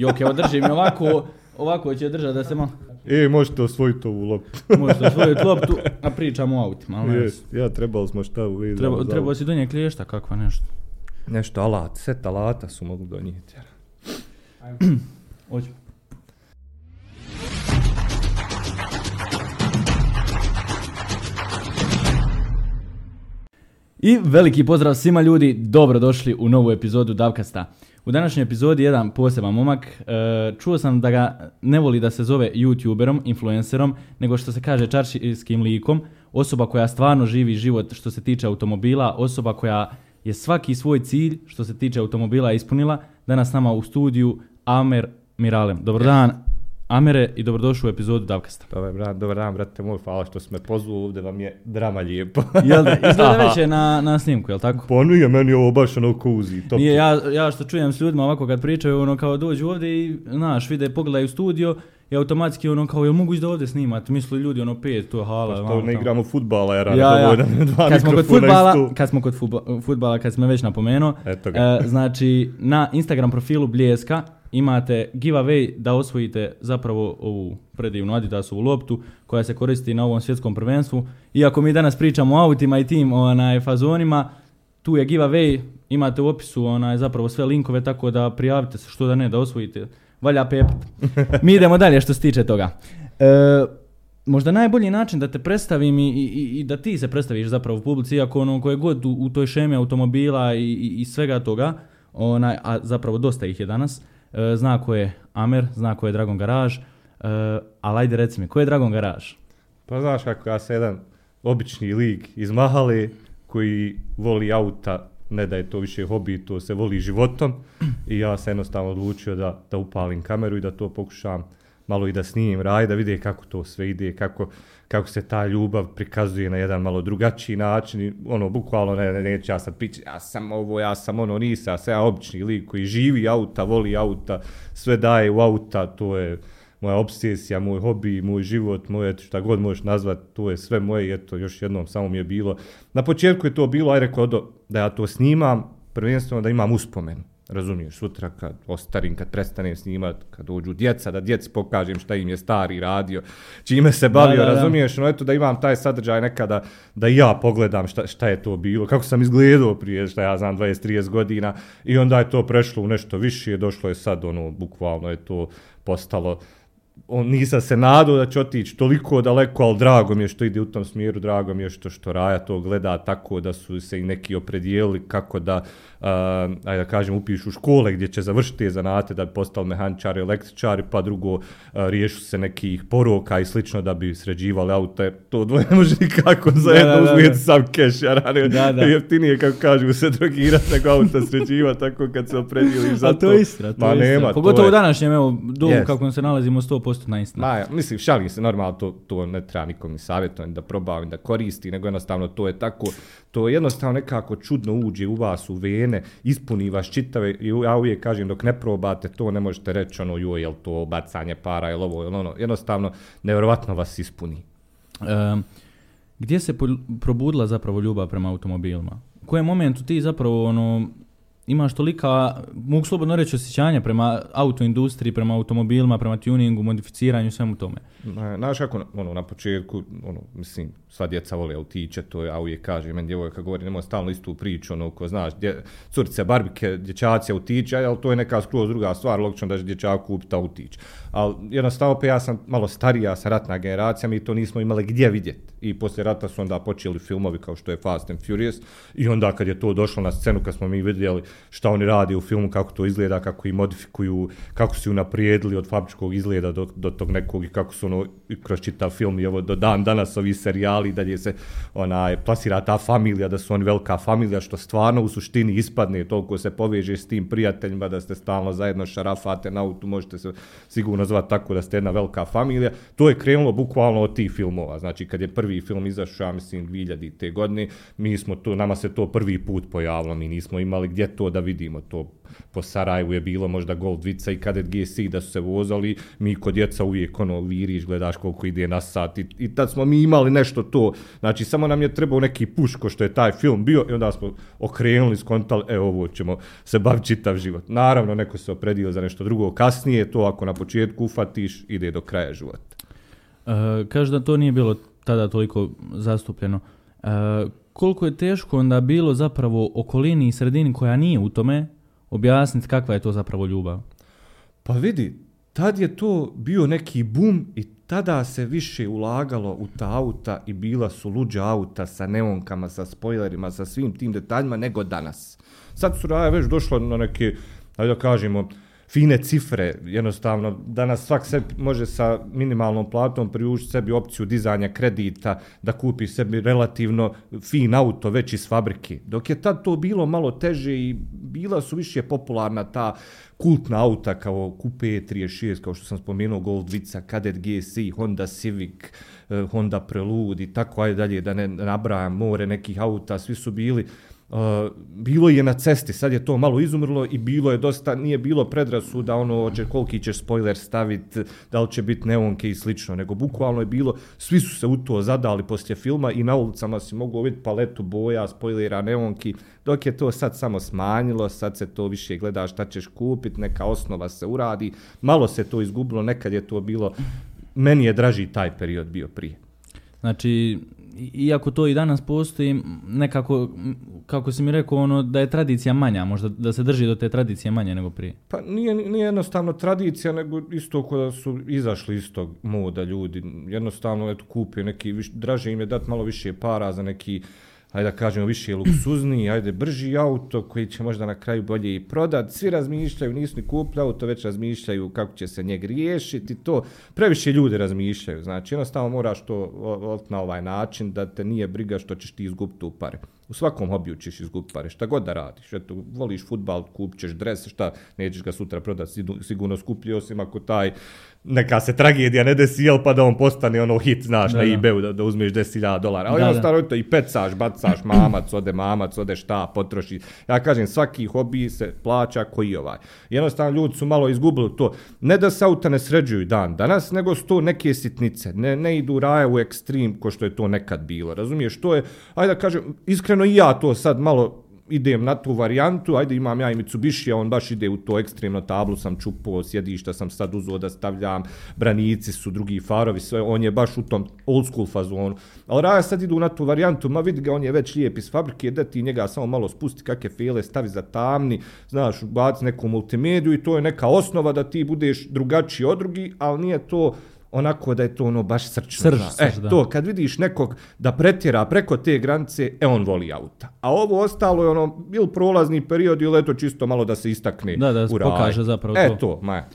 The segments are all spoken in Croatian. Jok, evo drži mi ovako, ovako će držati da se malo... E, možete osvojiti ovu loptu. Možete osvojiti loptu, a pričamo o autima. Yes, ja trebali smo šta uvidjeti. Trebao si donijeti klješta, kakva nešto. Nešto alat, set alata su mogli donijeti. Ođu. I veliki pozdrav svima ljudi, dobrodošli u novu epizodu Davkasta. U današnjoj epizodi jedan poseban momak, čuo sam da ga ne voli da se zove youtuberom, influencerom, nego što se kaže čaršijskim likom, osoba koja stvarno živi život što se tiče automobila, osoba koja je svaki svoj cilj što se tiče automobila ispunila. Danas s nama u studiju Amer Miralem. Dobar dan Amere i dobrodošli u epizodu Davkasta. Dobar dan, brate moj, hvala što si me pozvao, ovdje vam je drama lijepa. Jel da, izgleda već je na snimku, jel tako? Pa nije, meni ovo baš ono kuzi. Nije, ja što čujem s ljudima ovako kad pričaju, ono kao dođu ovdje i, znaš, vide, pogledaju studio i automatski ono kao, jel mogu ići da ovdje snimati? Misli ljudi, ono pet, to je hala. Pa što ne igramo futbala, jer ja dovoljno dva mikrofona istu. Kad smo kod futbala, kad smo već napomenuo, znači na Instagram profilu Bljeska imate giveaway da osvojite zapravo ovu predivnu Adidasovu loptu koja se koristi na ovom svjetskom prvenstvu. Iako mi danas pričamo o autima i tim fazonima, tu je giveaway, imate u opisu zapravo sve linkove, tako da prijavite se, što da ne, da osvojite. Valja pep. Mi idemo dalje što se tiče toga. Možda najbolji način da te predstavim i da ti se predstaviš zapravo u publici, iako koje god u toj šemi automobila i svega toga, a zapravo dosta ih je danas, zna ko je Amer, zna ko je Dragon Garage, ali ajde reci mi, ko je Dragon Garage? Pa znaš kako, ja sam jedan obični lik iz Mahale koji voli auta, ne da je to više hobi, to se voli životom, i ja sam jednostavno odlučio da upalim kameru i da to pokušam malo i da snimim raj, da vide kako to sve ide, kako se ta ljubav prikazuje na jedan malo drugačiji način, bukvalno neću ja sad pići, ja sam ovo, ja sam nisam, sam ja obični lik koji živi auta, voli auta, sve daje u auta, to je moja obsesija, moj hobi, moj život, moje šta god možeš nazvati, to je sve moje, eto, još jednom samo mi je bilo. Na početku je to bilo, aj rekao da ja to snimam, prvenstveno da imam uspomenu. Razumiješ, sutra kad ostarim, kad prestanem snimat, kad dođu djeca, da djeci pokažem šta im je stari radio, čime se bavio, razumiješ, eto da imam taj sadržaj nekada, da ja pogledam šta je to bilo, kako sam izgledao prije, šta ja znam, 20-30 godina, i onda je to prešlo u nešto više, došlo je sad, bukvalno je to postalo, nisam se nadao da će otići toliko daleko, ali drago mi je što ide u tom smjeru, drago mi je što Raja to gleda tako da su se i neki opredijelili kako da, ajde da kažem, upišu škole gdje će završiti te zanate da bi postali mehaničari, električari, pa drugo riješu se nekih poroka i slično da bi sređivali auta. To dvoje može nikako zajedno uzmijeti sam keš, jeftinije kako kažu se drogirat nego auta sređiva, tako kad se opredijeliš za to. A to je istra, to je istra. Pogotovo u današnjem, evo, dobu kako se nalazimo 100%. Ma, mislim, šalim se, normalno to ne treba nikom ni savjetovati, da probavim, da koristi, nego jednostavno to je tako, to jednostavno nekako čudno uđe u vas, u vene, ispuni vas čitave, i ja uvijek kažem dok ne probate to ne možete reći joj, jel to bacanje para, jel ovo, jel jednostavno, nevjerovatno vas ispuni. Gdje se probudila zapravo ljubav prema automobilima? U kojem momentu ti zapravo imaš tolika, mogu slobodno reći, osjećanja prema autoindustriji, prema automobilima, prema tuningu, modificiranju, svemu tome? Znaš kako, na početku, mislim, sva djeca vole autiće, to ja uvijek kažem, meni djevojka govori, nemoj stalno istu priču, ko znaš, curice, barbike, dječaci, autiće, ali to je neka skroz druga stvar, logično da će dječak kupiti autić. Ali jednostavno, opet ja sam malo starija, sam ratna generacija, mi to nismo imali gdje vidjeti. I poslije rata su onda počeli filmovi kao što je Fast and Furious, i onda kad je to došlo na scenu, kad smo mi vidjeli šta oni rade u filmu, kako to izgleda, kako ih modifikuju, kako su ju naprijedili od fabričkog izgleda do tog nekog, i kako su kroz čitav film i do dan danas ovi serijali, dalje se plasira ta familija, da su oni velika familija, što stvarno u suštini ispadne, toliko se poveže s tim prijateljima da ste stalno zajedno šarafate na autu, možete se sigurno zvati tako da ste jedna velika familija. To je krenulo bukvalno od tih filmova, znači kad je prvi film izašao, ja mislim 2000. Te godine, mi smo to, nama se to prvi put pojavilo, mi nismo imali gdje to to da vidimo. To po Sarajevu je bilo možda Golf 2 i Kadett GSI da su se vozali, mi kod djeca uvijek ono viriš, gledaš koliko ide na sat i tad smo mi imali nešto to. Znači samo nam je trebao neki push ko što je taj film bio i onda smo okrenuli, skontali, ovo ćemo se baviti čitav život. Naravno neko se opredio za nešto drugo kasnije, to ako na početku ufatiš ide do kraja života. Kažu da to nije bilo tada toliko zastupljeno. Koliko je teško onda bilo zapravo okolini i sredini koja nije u tome objasniti kakva je to zapravo ljubav? Pa vidi, tad je to bio neki boom i tada se više ulagalo u ta auta i bila su luđa auta sa neonkama, sa spoilerima, sa svim tim detaljima nego danas. Sad su već došlo na neke, da kažemo, fine cifre, jednostavno, danas svak sebi može sa minimalnom platom priuštiti sebi opciju dizanja kredita, da kupi sebi relativno fin auto već iz fabrike. Dok je tad to bilo malo teže i bila su više popularna ta kultna auta kao Coupe 36, kao što sam spomenuo, Golf 2, Kadett GSI, Honda Civic, Honda Prelude i tako ajde dalje, da ne nabrajam more nekih auta, svi su bili. Bilo je na cesti, sad je to malo izumrlo i bilo je dosta, nije bilo predrasuda ono koliki ćeš spoiler staviti, da li će biti neonke i slično, nego bukvalno je bilo, svi su se u to zadali poslije filma i na ulicama si mogu vidjeti paletu boja, spoilera, neonki, dok je to sad samo smanjilo, sad se to više gleda šta ćeš kupiti, neka osnova se uradi, malo se to izgubilo, nekad je to bilo, meni je draži taj period bio prije. Znači, iako to i danas postoji, nekako, kako si mi rekao, ono, da je tradicija manja, možda da se drži do te tradicije manje nego prije. Pa nije jednostavno tradicija, nego isto kada su izašli iz tog moda ljudi. Jednostavno, eto, kupe neki, draže im je dati malo više para za neki, ajde da kažemo, više luksuzniji, ajde brži auto koji će možda na kraju bolje i prodati. Svi razmišljaju, nisu ni kupili auto, već razmišljaju kako će se njeg riješiti. To previše ljudi razmišljaju. Znači, jednostavno moraš to na ovaj način da te nije briga što ćeš ti izgubiti u pare. U svakom hobiju ćeš izgubiti pare, šta god da radiš. Eto, voliš fudbal, kupćeš dres, šta, nećeš ga sutra prodati, sigurno skuplji, osim ako taj neka se tragedija ne desi, jel, pa da on postane ono hit, znaš, da, na eBayu da uzmeš $10,000. Ali jednostavno to i pecaš, bacaš, mamac ode šta, potroši. Ja kažem, svaki hobi se plaća koji ovaj. Jednostavno ljudi su malo izgubili to. Ne da se auta ne sređuju dan danas, nego su to neke sitnice. Ne idu raje u ekstrem ko što je to nekad bilo. Razumiješ, to je, ajde da kažem, iskreno i ja to sad malo idem na tu varijantu, ajde imam ja i Mitsubishi, a on baš ide u to ekstremno, tablu sam čupo, sjedišta sam sad uzo da stavljam, branici su, drugi farovi, sve, on je baš u tom old school fazonu. Ali raja sad idu na tu varijantu, ma vidi ga, on je već lijep iz fabrike, da ti njega samo malo spusti kakve fele, stavi za tamni, znaš, baci neku multimediju i to je neka osnova da ti budeš drugačiji od drugi, ali nije to onako da je to ono baš srčno. To, kad vidiš nekog da pretjera preko te granice, on voli auta. A ovo ostalo je ono, ili prolazni period ili eto čisto malo da se istakne. Da se pokaže zapravo to. Maja.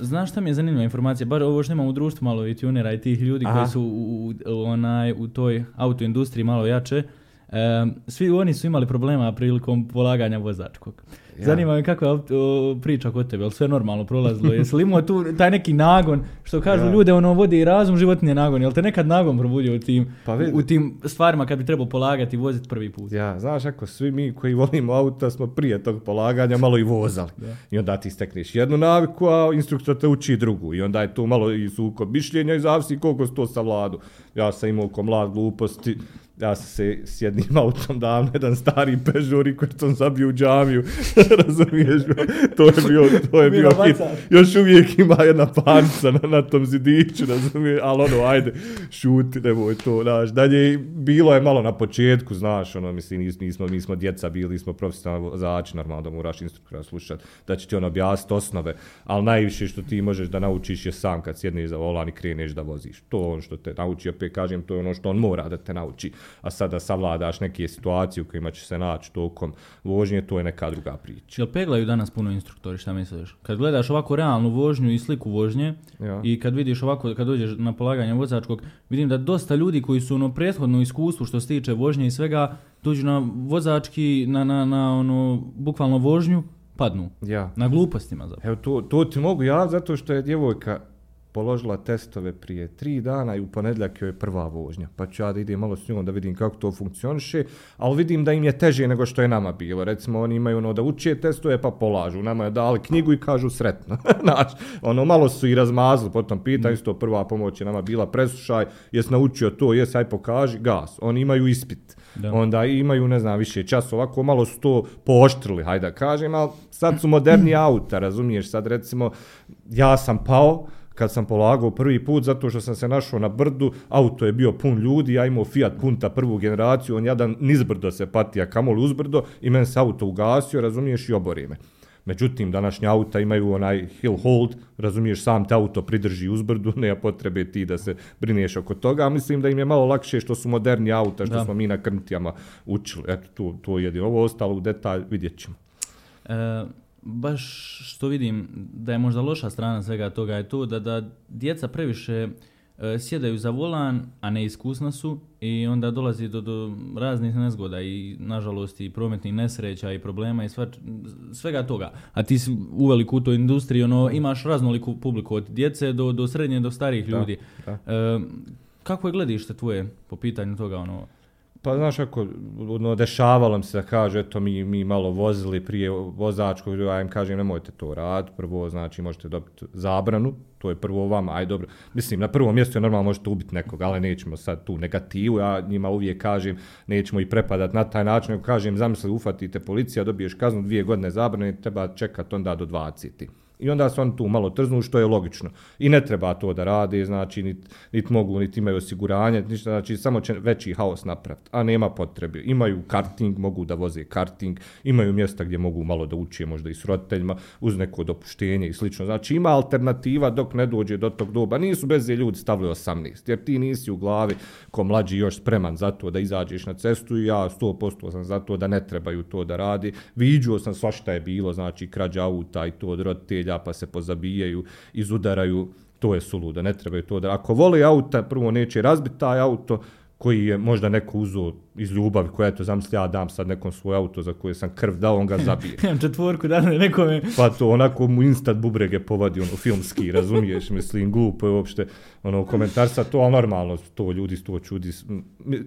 Znaš šta mi je zanimljiva informacija, bar ovo što imam u društvu malo i tunera i tih ljudi koji su u toj autoindustriji malo jače, svi oni su imali problema prilikom polaganja vozačkog. Ja. Zanima me kakva je priča kod tebe, ali sve normalno prolazilo, jesi li imao tu taj neki nagon, što kažu ljude, ono vodi i razum, životinje nagon, jel te nekad nagon probudio u tim stvarima kad bi trebao polagati i voziti prvi put? Ja, znaš, ako svi mi koji volimo auta smo prije tog polaganja malo i vozali, i onda ti stekneš jednu naviku, a instruktor te uči drugu, i onda je tu malo i sukob mišljenja i zavisi koliko si to savladao. Ja sam imao ko mlad gluposti, ja sam se s jednim autom davno, jedan stari Peugeot koji sam zabio u džamiju, razumiješ me, to je bio hit. Još uvijek ima jedna panca na tom zidiću, razumiješ, ali ono, ajde, šuti, nemoj to, znaš, dalje, bilo je malo na početku, znaš, ono, mislim, mi smo djeca bili, smo profesionalni vozači, normalno da moraš instruktora slušati, da će ti on objasniti osnove, ali najviše što ti možeš da naučiš je sam kad sjedneš za volan i kreneš da voziš. To on što te nauči, opet kažem, to je ono što on mora da te nauči. A sada savladaš neke situacije u kojima ćeš se naći tokom vožnje, to je neka druga priča. Jel peglaju danas puno instruktori, šta misliš? Kad gledaš ovako realnu vožnju i sliku vožnje i kad vidiš ovako, kad dođeš na polaganje vozačkog, vidim da dosta ljudi koji su ono prethodno iskustvu što se tiče vožnje i svega, dođu na vozački, na ono bukvalno vožnju, padnu. Na glupostima zapravo. Evo to ti mogu ja, zato što je djevojka položila testove prije 3 dana i u ponedjeljak joj je prva vožnja. Pa ću ja da idem malo s njom da vidim kako to funkcioniše, ali vidim da im je teže nego što je nama bilo. Recimo, oni imaju ono da uče testove pa polažu. Nama je dali knjigu i kažu sretno. Znači, ono malo su i razmazli, potom pitaju isto prva pomoć je nama bila preslušaj, jes naučio to, jes aj pokaži, gas. Oni imaju ispit. Da. Onda imaju, ne znam, više časova, ovako malo su to pooštrili, hajde da kažem, ali sad su moderni auta, razumiješ, sad recimo, ja sam pao kad sam polagao prvi put, zato što sam se našao na brdu, auto je bio pun ljudi, ja imao Fiat Punta prvu generaciju, on jadan nizbrdo se patija, kamoli uzbrdo, i meni se auto ugasio, razumiješ, i obori me. Međutim, današnja auta imaju onaj hill hold, razumiješ, sam te auto pridrži uzbrdu, nema potrebe ti da se brineš oko toga. Mislim da im je malo lakše što su moderni auta, što smo mi na krntijama učili. Eto, to je jedino. Ovo ostalo u detalj vidjet ćemo. Baš što vidim da je možda loša strana svega toga je to da djeca previše sjedaju za volan, a neiskusna su, i onda dolazi do raznih nezgoda i nažalost i prometnih nesreća i problema i svega toga. A ti si uveliku u toj industriji, ono, imaš raznoliku publiku od djece do srednje, do starih ljudi. Da. Kako je gledište tvoje po pitanju toga, ono? Pa znaš kako, ono, dešavalo mi se da kažu, eto mi malo vozili prije vozačkog, ja im kažem nemojte to raditi, prvo znači možete dobiti zabranu, to je prvo vama, aj dobro, mislim na prvom mjestu je normalno možete ubiti nekog, ali nećemo sad tu negativu, ja njima uvijek kažem nećemo i prepadat na taj način, nego kažem zamisli ufatite policija, dobiješ kaznu 2 godine zabrane, treba čekati onda do 20. I onda se oni tu malo trznu, što je logično. I ne treba to da rade, znači niti mogu, niti imaju osiguranje, ništa, znači samo će veći haos napraviti, a nema potrebe. Imaju karting, mogu da voze karting, imaju mjesta gdje mogu malo da uče, možda i s roditeljima, uz neko dopuštenje i slično. Znači ima alternativa dok ne dođe do tog doba. Nisu bez ljudi stavili 18, jer ti nisi u glavi ko mlađi još spreman za to da izađeš na cestu, i ja 100% sam za to da ne trebaju to da radi. Viđuo sam svašta je bilo, znači krađa auta i to od roditelja, pa se pozabijaju, izudaraju, to je suludo, ne trebaju to da... Ako voli auta, prvo neće razbiti taj auto koji je možda neko uzeo iz ljubavi, koja je to, zamisli, ja dam sad nekom svoje auto za koje sam krv dao, on ga zabije. Imam 4 dana nekome. Pa to, onako mu instant bubrege povadi, ono, filmski, razumiješ, mislim, glupo je uopšte, ono, komentar sa to, ali normalno, to ljudi, to čudi.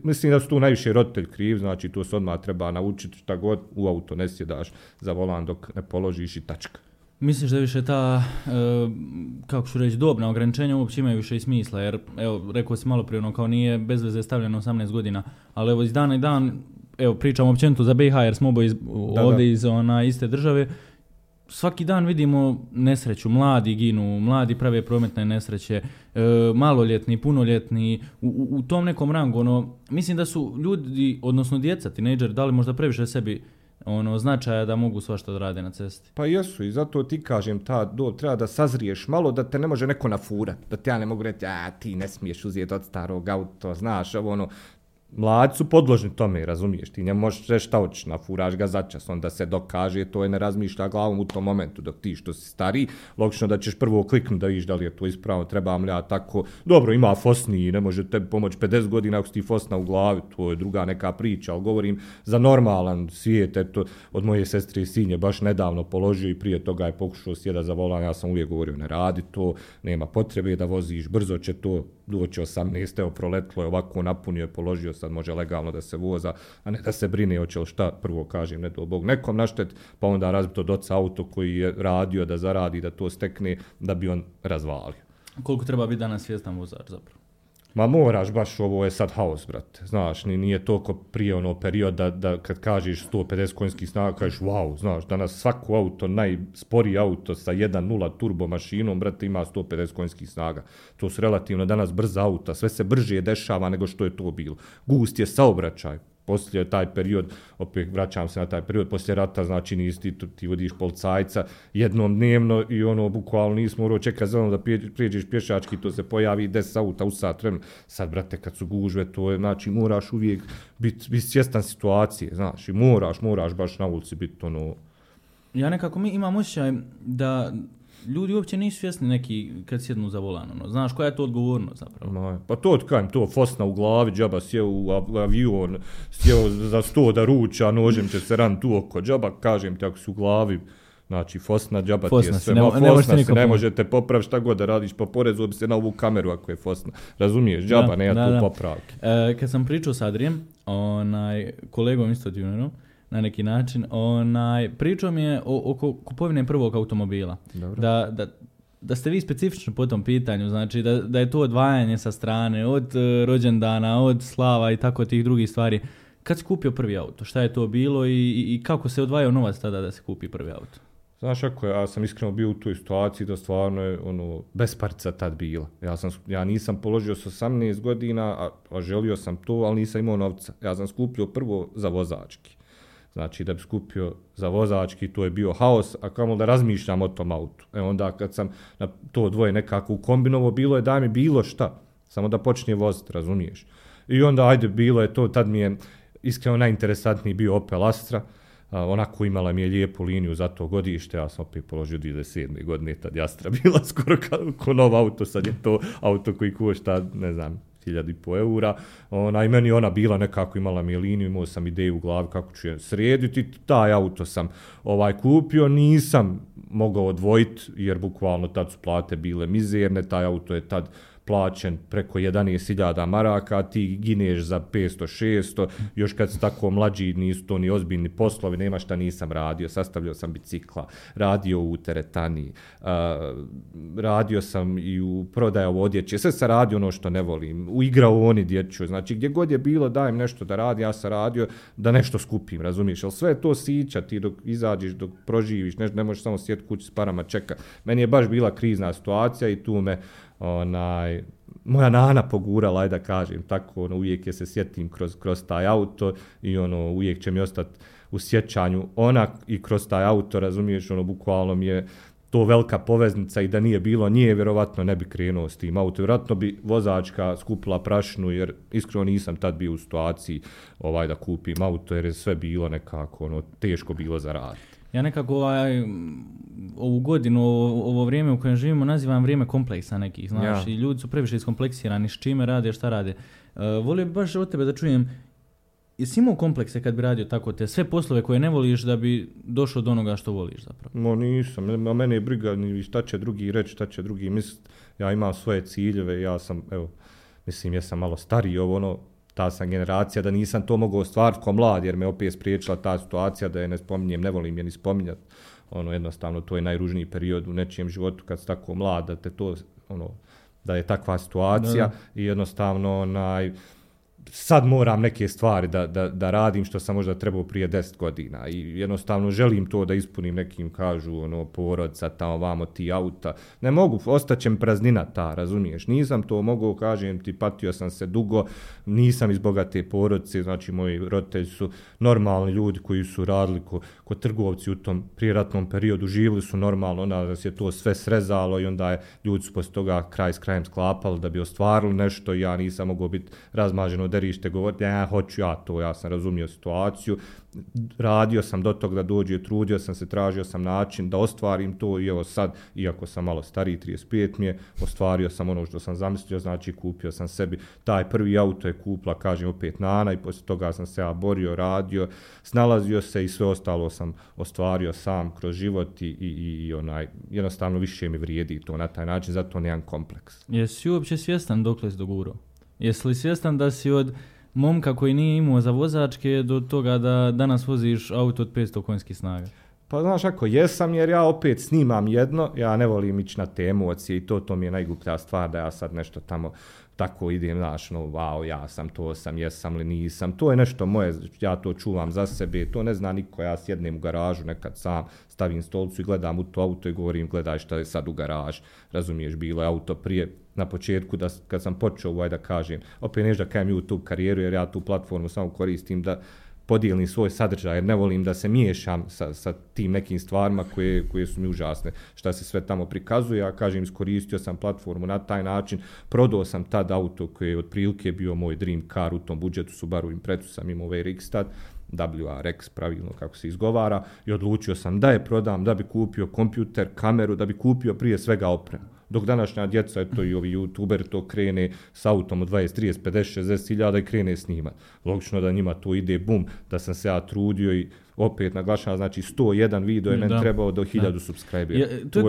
Mislim da su tu najviše roditelj kriv, znači to se odmah treba naučiti, šta god, u auto ne sjedaš za volan dok ne položiš i tačka. Misliš da više ta, kako ću reći, dobna ograničenja uopće imaju više i smisla, jer evo, rekao si malo prije, ono, kao nije bez veze stavljeno 18 godina, ali evo iz dana i dan, evo, pričam općenito za BiH jer smo oboje ovdje iz ona iste države, svaki dan vidimo nesreću, mladi ginu, mladi prave prometne nesreće, maloljetni, punoljetni, u tom nekom rangu, ono, mislim da su ljudi, odnosno djeca, tinejdžeri, dali možda previše sebi ono značaja da mogu svašta da rade na cesti. Pa jesu, i zato ti kažem ta dob treba da sazriješ malo, da te ne može neko nafura, da te ja ne mogu reći a ti ne smiješ uzeti od starog auto, znaš, ovo ono. Mladi su podložni tome, razumiješ, ti ne možeš sve šta hoćeš, nafuraš ga začas, onda se dokaže, to je ne razmišlja glavom u tom momentu, dok ti što si stariji, logično da ćeš prvo kliknuti da viš da li je to ispravno, trebam li ja tako, dobro ima fosni, ne može tebi pomoći 50 godina ako si ti fosna u glavi, to je druga neka priča, ali govorim za normalan svijet, eto, od moje sestre i sin je baš nedavno položio i prije toga je pokušao sjeda za volan, ja sam uvijek govorio ne radi to, nema potrebe da voziš, brzo će to doći 18, evo proletlo je ovako, napunio je, položio, sad može legalno da se voza, a ne da se brine, hoće li šta, prvo kažem, ne do Bog, nekom naštet, pa onda razbito doca auto koji je radio da zaradi, da to stekne, da bi on razvalio. Koliko treba biti danas svjestan vozač zapravo? Ma moraš baš, ovo je sad haos, brate. Znaš, nije toliko prije ono perioda da kad kažeš 150 konjskih snaga, kažeš wow, znaš, danas svako auto, najsporiji auto sa 1.0 turbo mašinom, brate, ima 150 konjskih snaga. To su relativno danas brza auta, sve se brže dešava nego što je to bilo. Gust je saobraćaj. Poslije taj period, opet vraćam se na taj period, poslije rata, znači nisi ti vodiš policajca jednom dnevno i ono, bukvalno nismo morao čekati zeleno da prijeđeš pješački, to se pojavi 10 auta u sat vremena. Sad, brate, kad su gužve, to je, znači, moraš uvijek biti svjestan situacije, znaš, i moraš baš na ulici biti ono... Ja nekako imam osjećaj da... Ljudi uopće nisu svjesni neki kad sjednu za volan, ono, znaš koja je to odgovornost zapravo? Pa to tkajem, to fosna u glavi, džaba sjeo u avion, sjeo za 100 da ruča, nožem će se ran tu oko, džaba kažem ti ako si u glavi, Znači, fosna džaba ti je sve. Ne možete popraviti šta god da radiš, pa porezu bi se na ovu kameru ako je fosna. Razumiješ, džaba, ne ja tu popravke. Kad sam pričao s Adrijem, kolegom isto juniorom, na neki način, pričao mi je oko kupovine prvog automobila. Da ste vi specifično po tom pitanju, znači da je to odvajanje sa strane, od rođendana, od slava i tako tih drugih stvari. Kad si kupio prvi auto, šta je to bilo i kako se odvajao novac tada da se kupi prvi auto? Znaš, ako ja sam iskreno bio u toj situaciji da stvarno je bez parca tad bila. Ja nisam položio s 18 godina, a želio sam to, ali nisam imao novca. Ja sam skupio prvo za vozački. Znači da bi skupio za vozački, to je bio haos, a kamo da razmišljam o tom autu. Onda kad sam na to dvoje nekako ukombinovo, bilo je da mi bilo šta, samo da počne voziti, razumiješ. I onda ajde, bilo je to, tad mi je iskreno najinteresantniji bio Opel Astra, onako imala mi je lijepu liniju za to godište, ja sam opet položio 2007. godine, tad je Astra bila skoro kao nov auto, sad je to auto koji košta, ne znam, 1.500 eura, i meni ona bila nekako, imala mi liniju, imao sam ideju u glavi kako ću je srediti, taj auto sam kupio, nisam mogao odvojiti, jer bukvalno tad su plate bile mizerne, taj auto je tad plaćen preko 11.000 maraka, ti gineš za 500-600, još kad si tako mlađi nisu to ni ozbiljni poslovi, nema šta nisam radio, sastavljao sam bicikla, radio u teretani, radio sam i u prodaju odjeće, sve sam radio ono što ne volim, uigrao oni dječju, znači gdje god je bilo dajem nešto da radi, ja sam radio da nešto skupim, razumiješ, ali sve to sića, ti dok izađeš, dok proživiš, ne možeš samo sjeti kući s parama, čeka. Meni je baš bila krizna situacija i tu me moja nana pogurala, ajde da kažem tako, uvijek je se sjetim kroz taj auto i uvijek će mi ostati u sjećanju ona i kroz taj auto, razumiješ, bukvalno mi je to velika poveznica i da nije bilo nije, vjerovatno ne bi krenuo s tim auto, vjerovatno bi vozačka skupila prašnu, jer iskreno nisam tad bio u situaciji da kupim auto, jer je sve bilo nekako teško bilo za raditi. Ja nekako ovu godinu, ovo vrijeme u kojem živimo nazivam vrijeme kompleksa nekih, znaš, i ljudi su previše iskompleksirani, s čime rade, šta rade. Volio bi baš od tebe da čujem, jesi imao komplekse kad bi radio tako te sve poslove koje ne voliš da bi došao do onoga što voliš zapravo? No nisam, a mene je briga šta će drugi reći, šta će drugi misliti, ja imam svoje ciljeve, ja sam, ja sam malo stariji, ta sam generacija, da nisam to mogao ostvariti ko mlad, jer me opet spriječila ta situacija da je ne spominjem, ne volim je ni spominjati. Jednostavno, to je najružniji period u nečijem životu kad si tako mlad, da te to, da je takva situacija i jednostavno, sad moram neke stvari da radim što sam možda trebao prije 10 godina i jednostavno želim to da ispunim nekim, kažu, porodca, tamo vamo ti auta. Ne mogu, ostaćem praznina ta, razumiješ, nisam to mogao, kažem ti, patio sam se dugo, nisam iz bogate porodce, znači moji roditelji su normalni ljudi koji su radili ko trgovci u tom prijeratnom periodu, živili su normalno, onda se je to sve srezalo i onda je ljudi su poslije toga kraj s krajem sklapali da bi ostvarili nešto i ja nisam mogao biti razmaženo derište, govoriti, hoću ja to, ja sam razumio situaciju, radio sam do tog da dođe, trudio sam se, tražio sam način da ostvarim to i evo sad, iako sam malo stariji, 35 mi je, ostvario sam ono što sam zamislio, znači kupio sam sebi, taj prvi auto je kupla, kažem, opet nana i poslije toga sam se ja borio, radio, snalazio se i sve ostalo sam ostvario sam kroz život i jednostavno više mi vrijedi to na taj način, zato nemam kompleks. Jesi uopće svjestan dokle si dogurao? Jesi li svjestan da si od momka koji nije imao za vozačke do toga da danas voziš auto od 500 konjskih snaga? Pa znaš ako, jesam, jer ja opet snimam jedno, ja ne volim ići na te emocije i to mi je najgluplja stvar da ja sad nešto tamo tako idem, znaš, ja sam, to sam, jesam li nisam, to je nešto moje, ja to čuvam za sebe, to ne zna niko, ja sjednem u garažu nekad sam, stavim stolicu i gledam u to auto i govorim, gledaj šta je sad u garaž, razumiješ, bilo je auto prije, na početku, kad sam počeo, da kažem, opet nešto da kajem YouTube karijeru, jer ja tu platformu samo koristim da podijelim svoj sadržaj, jer ne volim da se miješam sa tim nekim stvarima koje su mi užasne, šta se sve tamo prikazuje, a kažem, iskoristio sam platformu na taj način, prodao sam tad auto koji je otprilike bio moj dream car u tom budžetu, Subaru Imprezu sam imao RX tad, WRX, pravilno kako se izgovara, i odlučio sam da je prodam, da bi kupio kompjuter, kameru, da bi kupio prije svega opremu. dok današnja djeca, eto i ovi youtuber, to krene s autom od 20, 30, 50, 60 hiljada i krene snimati. Logično da njima to ide bum, da sam se ja trudio i opet naglašavam, znači 101 video je meni trebao do 1000 subscribera. To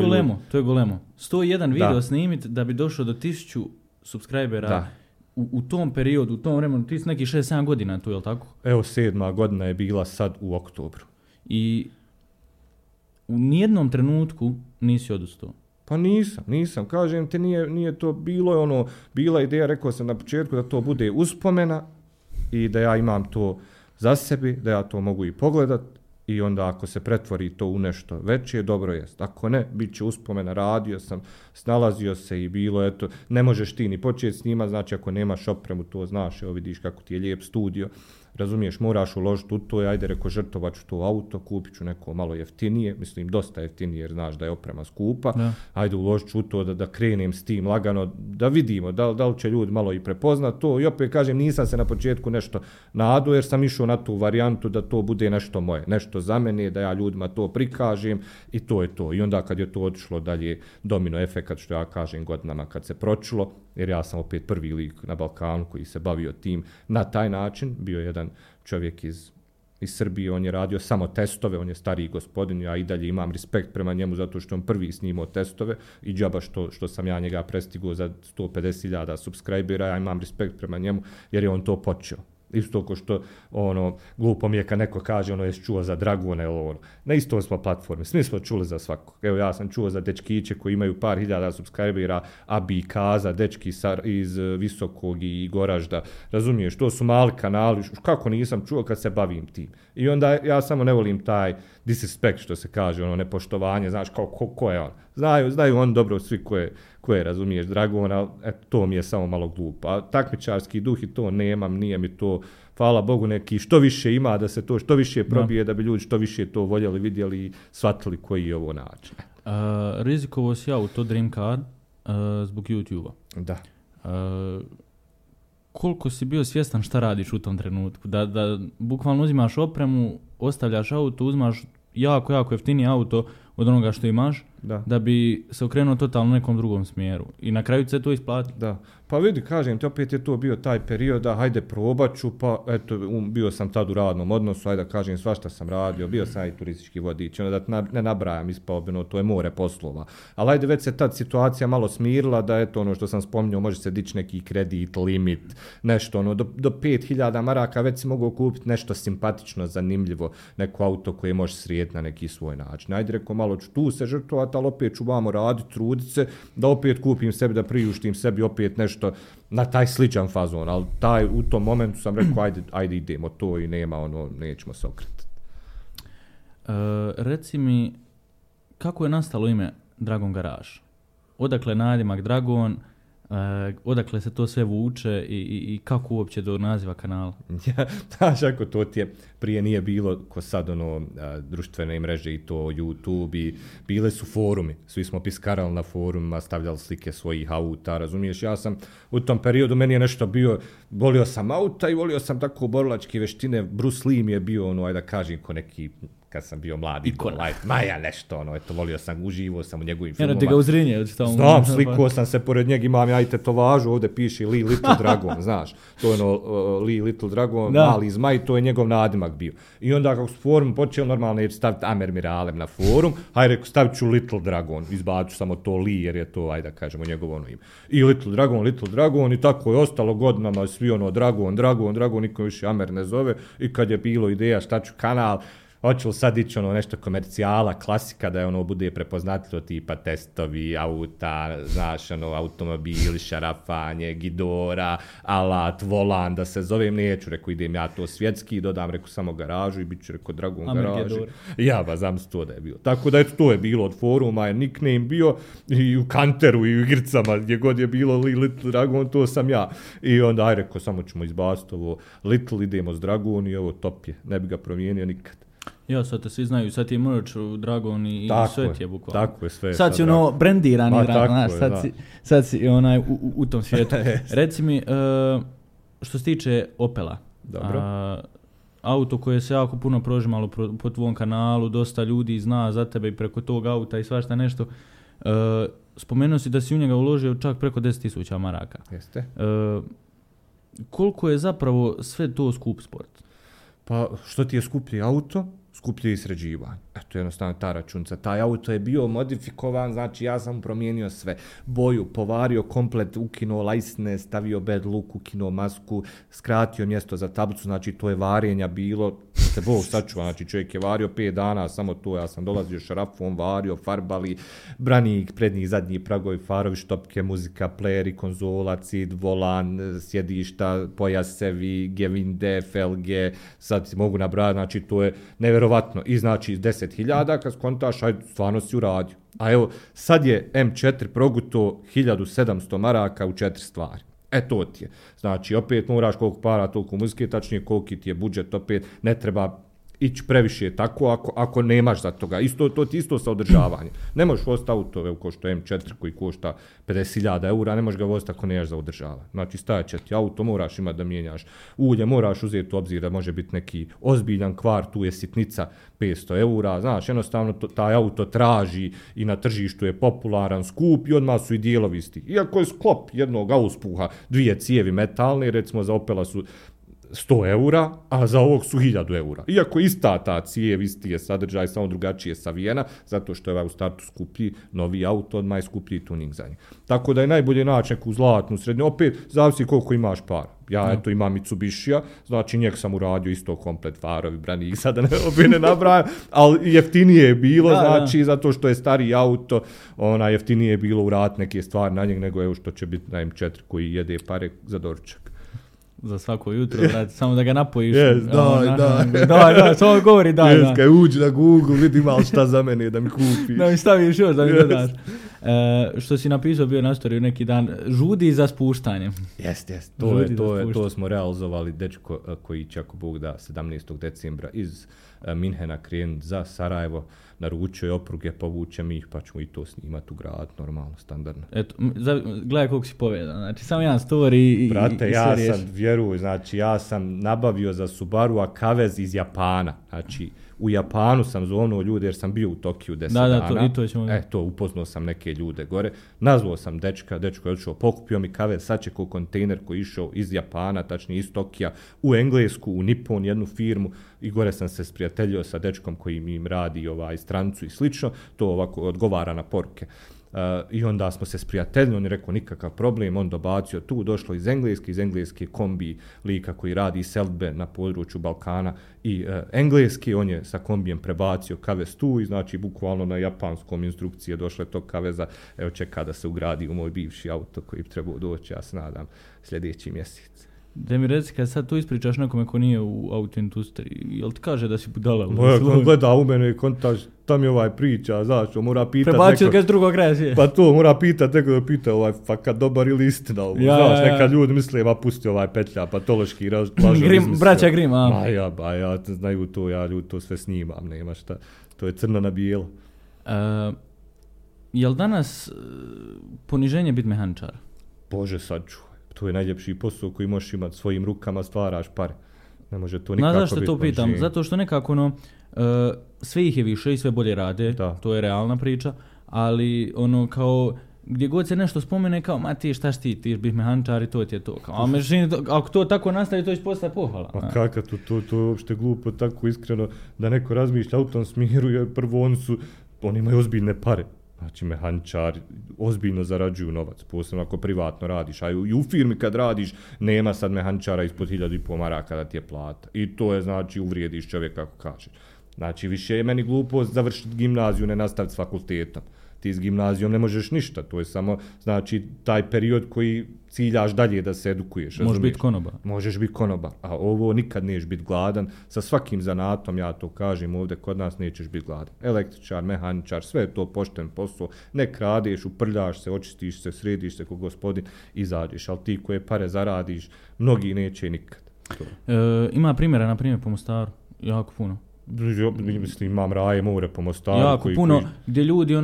je golemo. 101 video snimiti da bi došao do 1000 subscribera. Da. U tom periodu, u tom vremenu, ti si nekih 6-7 godina tu, je li tako? Evo, 7. godina je bila sad u oktobru. I u nijednom trenutku nisi odustao? Pa nisam. Kažem ti, nije to bilo, je ono, bila ideja, rekao sam na početku, da to bude uspomena i da ja imam to za sebi, da ja to mogu i pogledat i onda ako se pretvori to u nešto veće, dobro jest. Ako ne, bit će uspomena, radio sam, snalazio se i bilo, eto, ne možeš ti ni početi snimati, znači ako nemaš opremu, to znaš, evo vidiš kako ti je lijep studio, razumiješ, moraš uložiti u to, ajde reko žrtovat ću to auto, kupit ću neko malo jeftinije, mislim dosta jeftinije jer znaš da je oprema skupa, da. Ajde uložit ću u to da krenem s tim lagano, da vidimo da li će ljudi malo i prepoznat to i opet kažem nisam se na početku nešto nadao jer sam išao na tu varijantu da to bude nešto moje, nešto za mene, da ja ljudima to prikažem i to je to. I onda kad je to otišlo dalje domino efekat što ja kažem godinama kad se pročilo, jer ja sam opet prvi lik na Balkanu koji se bavio tim na taj način, bio jedan čovjek iz Srbije, on je radio samo testove, on je stariji gospodin, ja i dalje imam respekt prema njemu zato što on prvi snimao testove i džaba što sam ja njega prestigao za 150.000 subscribera, ja imam respekt prema njemu jer je on to počeo. Isto ko što, ono, glupo mi je kad neko kaže, ono, jesi čuo za Dragona ili ono. Na istom smo platformi, svi smo čuli za svakog. Evo, ja sam čuo za dečkiće koji imaju par hiljada subscribera, Abi Kaza, dečki iz Visokog i Goražda. Razumiješ, to su mali kanali, kako nisam čuo kad se bavim tim. I onda ja samo ne volim taj disrespect, što se kaže, ono, nepoštovanje, znaš, kao, ko je on. Znaju on dobro svi koje razumiješ Dragona, to mi je samo malo glupo. A takmičarski duh i to nemam, nije mi to, hvala Bogu, neki što više ima da se to što više probije, da bi ljudi što više to voljeli, vidjeli i shvatili koji je ovo način. Rizikovo si ja u to Dream Car zbog YouTube-a. Da. Koliko si bio svjestan šta radiš u tom trenutku? Da bukvalno uzimaš opremu, ostavljaš auto, uzmaš jako, jako jeftinije auto od onoga što imaš, da bi se okrenuo totalno nekom drugom smjeru. I na kraju se to isplati. Da. Pa vidi, kažem ti, opet je to bio taj period da hajde probaću, pa eto, bio sam tad u radnom odnosu, hajde kažem svašta sam radio, bio sam i turistički vodič, onda da ne nabrajam ispao, no, to je more poslova. Ali hajde već se tad situacija malo smirila da eto ono što sam spominjao, može se dići neki kredit, limit, nešto ono, do 5.000 maraka već si mogu kupiti nešto simpatično, zanimljivo, neko auto koje možeš srijediti na neki svoj način. Hajde rekao malo ću tu se žrtvovati, ali opet ću vamo raditi, truditi se, da opet kupim sebi, da priuštim sebi opet nešto na taj sličan fazon, ali u tom momentu sam rekao ajde idemo to i nema ono, nećemo se okretati. Reci mi, kako je nastalo ime Dragon Garage? Odakle nadimak Dragon, odakle se to sve vuče i kako uopće do naziva kanala? Znaš, ako to ti je prije nije bilo ko sad ono društvene mreže i to YouTube i bile su forumi, svi smo piskarali na forumima, stavljali slike svojih auta, razumiješ, ja sam u tom periodu, meni je nešto bio, volio sam auta i volio sam tako borilačke vještine, Bruce Lee mi je bio ono, ajde da kažem, ko neki kad sam bio mladi, Maja nešto, ono, eto, volio sam, uživao sam u njegovim filmama. Ti ga uzrinje? Znam, slikao sam se pored njega, imam ja i tetovažu, ovdje piše Lee Little Dragon, znaš, to je ono, Lee Little Dragon, mali zmaj, to je njegov nadimak bio. I onda kako s forum počeo, normalno je staviti Amer Miralem na forum, hajde, reko, stavit ću Little Dragon, izbaću samo to Lee, jer je to, ajde da kažemo, njegovo ono ime. I Little Dragon, i tako je ostalo godinama, svi ono, Dragon, niko više Amer ne zove, i kad je bilo ideja šta ću kanal, hoće li sad ići ono nešto komercijala, klasika, da je ono bude prepoznatljivo tipa testovi, auta, znaš, ono, automobili, šarafanje, gidora, alat, volan, da se zovem, neću, reko, idem ja to svjetski, dodam, reko, samo garažu i bit ću, reko, Dragon Garage. Ja, ba, znam se to da je bilo. Tako da, eto, to je bilo od foruma, je nickname bio i u kanteru i u igricama, gdje god je bilo Little Dragon, to sam ja. I onda, aj, reko, samo ćemo izbaciti ovo Little, idemo s Dragon i ovo top je, ne bi ga promijenio nikad. Ja, sad te svi znaju, sad ti je merch Dragon i sve ti je bukvalno. Tako je, sve. Sad si ono brandirani Dragon, znaš, sad si onaj u tom svijetu. Reci mi, što se tiče Opela, dobro. Auto koje se jako puno prožimalo po tvom kanalu, dosta ljudi zna za tebe i preko tog auta i svašta nešto, spomenuo si da si u njega uložio čak preko 10.000 maraka. Jeste. Koliko je zapravo sve to skup sport? Pa što ti je skuplji auto, skuplji i sređivanje. Eto, jednostavno ta računca. Taj auto je bio modifikovan, znači ja sam promijenio sve. Boju, povario komplet, ukinuo lajsne, stavio bad look, ukinuo masku, skratio mjesto za tablicu, znači to je varenja bilo, se Bog sačuva, znači čovjek je vario 5 dana, samo to, ja sam dolazio šarafom, vario, farbali, branik, prednji, zadnji, pragovi, farovi, štopke, muzika, pleri, konzola, cid, volan, sjedišta, pojasevi, Gewinde, felge, sad mogu nabrati, znači to je nevjerovatno. I znači 10.000, kad skontaš, ajde, stvarno si uradio. A evo, sad je M4 proguto 1700 maraka u 4 stvari. E to ti je. Znači, opet moraš koliko para, toliko muzike, tačnije koliko ti je budžet, opet ne treba ići previše tako ako nemaš za toga. Isto, to ti isto sa održavanjem. Ne možeš voziti auto kao što je M4 koji košta 50.000 eura, ne možeš ga voziti ako nemaš za održavanje. Znači, stajeće ti auto, moraš imati da mijenjaš ulje, moraš uzeti u obzir da može biti neki ozbiljan kvar, tu je sitnica 500 eura, znaš, jednostavno taj auto traži i na tržištu je popularan, skup i odmah su i dijelovi isti. Iako je sklop jednog auspuha, 2 cijevi metalne, recimo za Opela su 100 eura, a za ovog su 1000 eura. Iako ista ta cijev, isti je sadržaj, samo drugačije savijena, zato što je u startu skuplji novi auto, odmah je skuplji tuning za njih. Tako da je najbolje naći neku zlatnu srednju, opet zavisi koliko imaš para. Ja eto imam Mitsubishija, znači njeg sam uradio isto komplet, farovi, branik, sada ne nabrajam, ali jeftinije je bilo, znači zato što je stari auto, ona jeftinije je bilo urati neke stvari na njeg, nego evo što će biti na M4 koji jede pare za doručak. Za svako jutro, brate, samo da ga napojiš. Yes, daj, samo govori daj. Yes, kaj uđi na Google, vidi malo šta za mene, da mi kupiš. Da mi staviš još, da mi dodaš. Što si napisao bio na storiju neki dan, žudi za spuštanjem. Jest, to smo realizovali, dečko koji će, ako Bog da, 17. decembra iz Minhena krenuti za Sarajevo, naručio je opruge, povuče mi ih, pa ćemo i to snimati u grad, normalno, standardno. Eto, gledaj koliko si povedan, znači samo jedan story i sve riješi. Brate, ja sam, vjeruj, znači ja sam nabavio za Subaru Akavez iz Japana, znači u Japanu sam zovnuo ljude jer sam bio u Tokiju 10 dana. Upoznao sam neke ljude gore, nazvao sam dečko je odšao, pokupio mi Kavez, sad će ko kontejner koji je išao iz Japana, tačnije iz Tokija, u Englesku, u Nippon, jednu firmu, i gore sam se sprijateljio sa dečkom koji mi radi strancu i slično, to ovako odgovara na porke. I onda smo se sprijateljili, on je rekao nikakav problem, on dobacio tu, došlo iz Engleske kombi lika koji radi selbe na području Balkana i Engleske, on je sa kombijem prebacio Kavez tu i znači bukvalno na japanskom instrukcije došle tog Kaveza, evo čeka da se ugradi u moj bivši auto koji bi trebao doći, ja se nadam, sljedeći mjesec. Da mi reci, kad sad to ispričaš nekome ko nije u autoindustriji, jel ti kaže da si budala? Gleda u mene i kontaš, tam je ovaj priča, zašto, mora pitat neko. Prebačio ga s drugog kraja svijet. Pa to, mora pitat neko da pita ovaj, fakat dobar ili istina ovo, znaš, neka ljudi misle, ma pusti ovaj petlja, patološki lažo. Braća Grim, a. Ma ja, znaju to, ja ljudi to sve snimam, nema šta, to je crno na bijelo. Jel danas poniženje biti mehaničar? Bože, sad ću. To je najljepši posao koji možeš imati, svojim rukama stvaraš pare. Ne može to nikako biti. Znaš zašto to pitam? Zato što nekako sve ih je više i sve bolje rade, to je realna priča, ali kao gdje god se nešto spomene kao ma ti šta štitiš, bih mehaničar i to ti je to. Kao, a mešini, ako to tako nastavi, to će postati pohvala. Pa kakav to je uopšte glupo, tako iskreno da neko razmišlja u tom smjeru, jer prvo oni imaju ozbiljne pare. Znači, mehaničari ozbiljno zarađuju novac, posebno ako privatno radiš, a i u firmi kad radiš, nema sad mehaničara ispod 1.500 maraka da ti je plata. I to je, znači, uvrijediš čovjeka kako kažeš. Znači, više je meni glupo završiti gimnaziju, ne nastaviti s fakultetom. Ti s gimnazijom ne možeš ništa, to je samo, znači, taj period koji ciljaš dalje da se edukuješ. Možeš biti konobar. A ovo nikad neš biti gladan, sa svakim zanatom, ja to kažem ovdje, kod nas nećeš biti gladan. Električar, mehaničar, sve je to pošten posao, ne kradeš, uprljaš se, očistiš se, središ se ko gospodin, izađeš, ali ti koje pare zaradiš, mnogi neće nikad. Ima primjera, na primjer, po Mostaru, jako puno. Mislim, imam raje more po Mostaru. Jako puno, gdje ljudi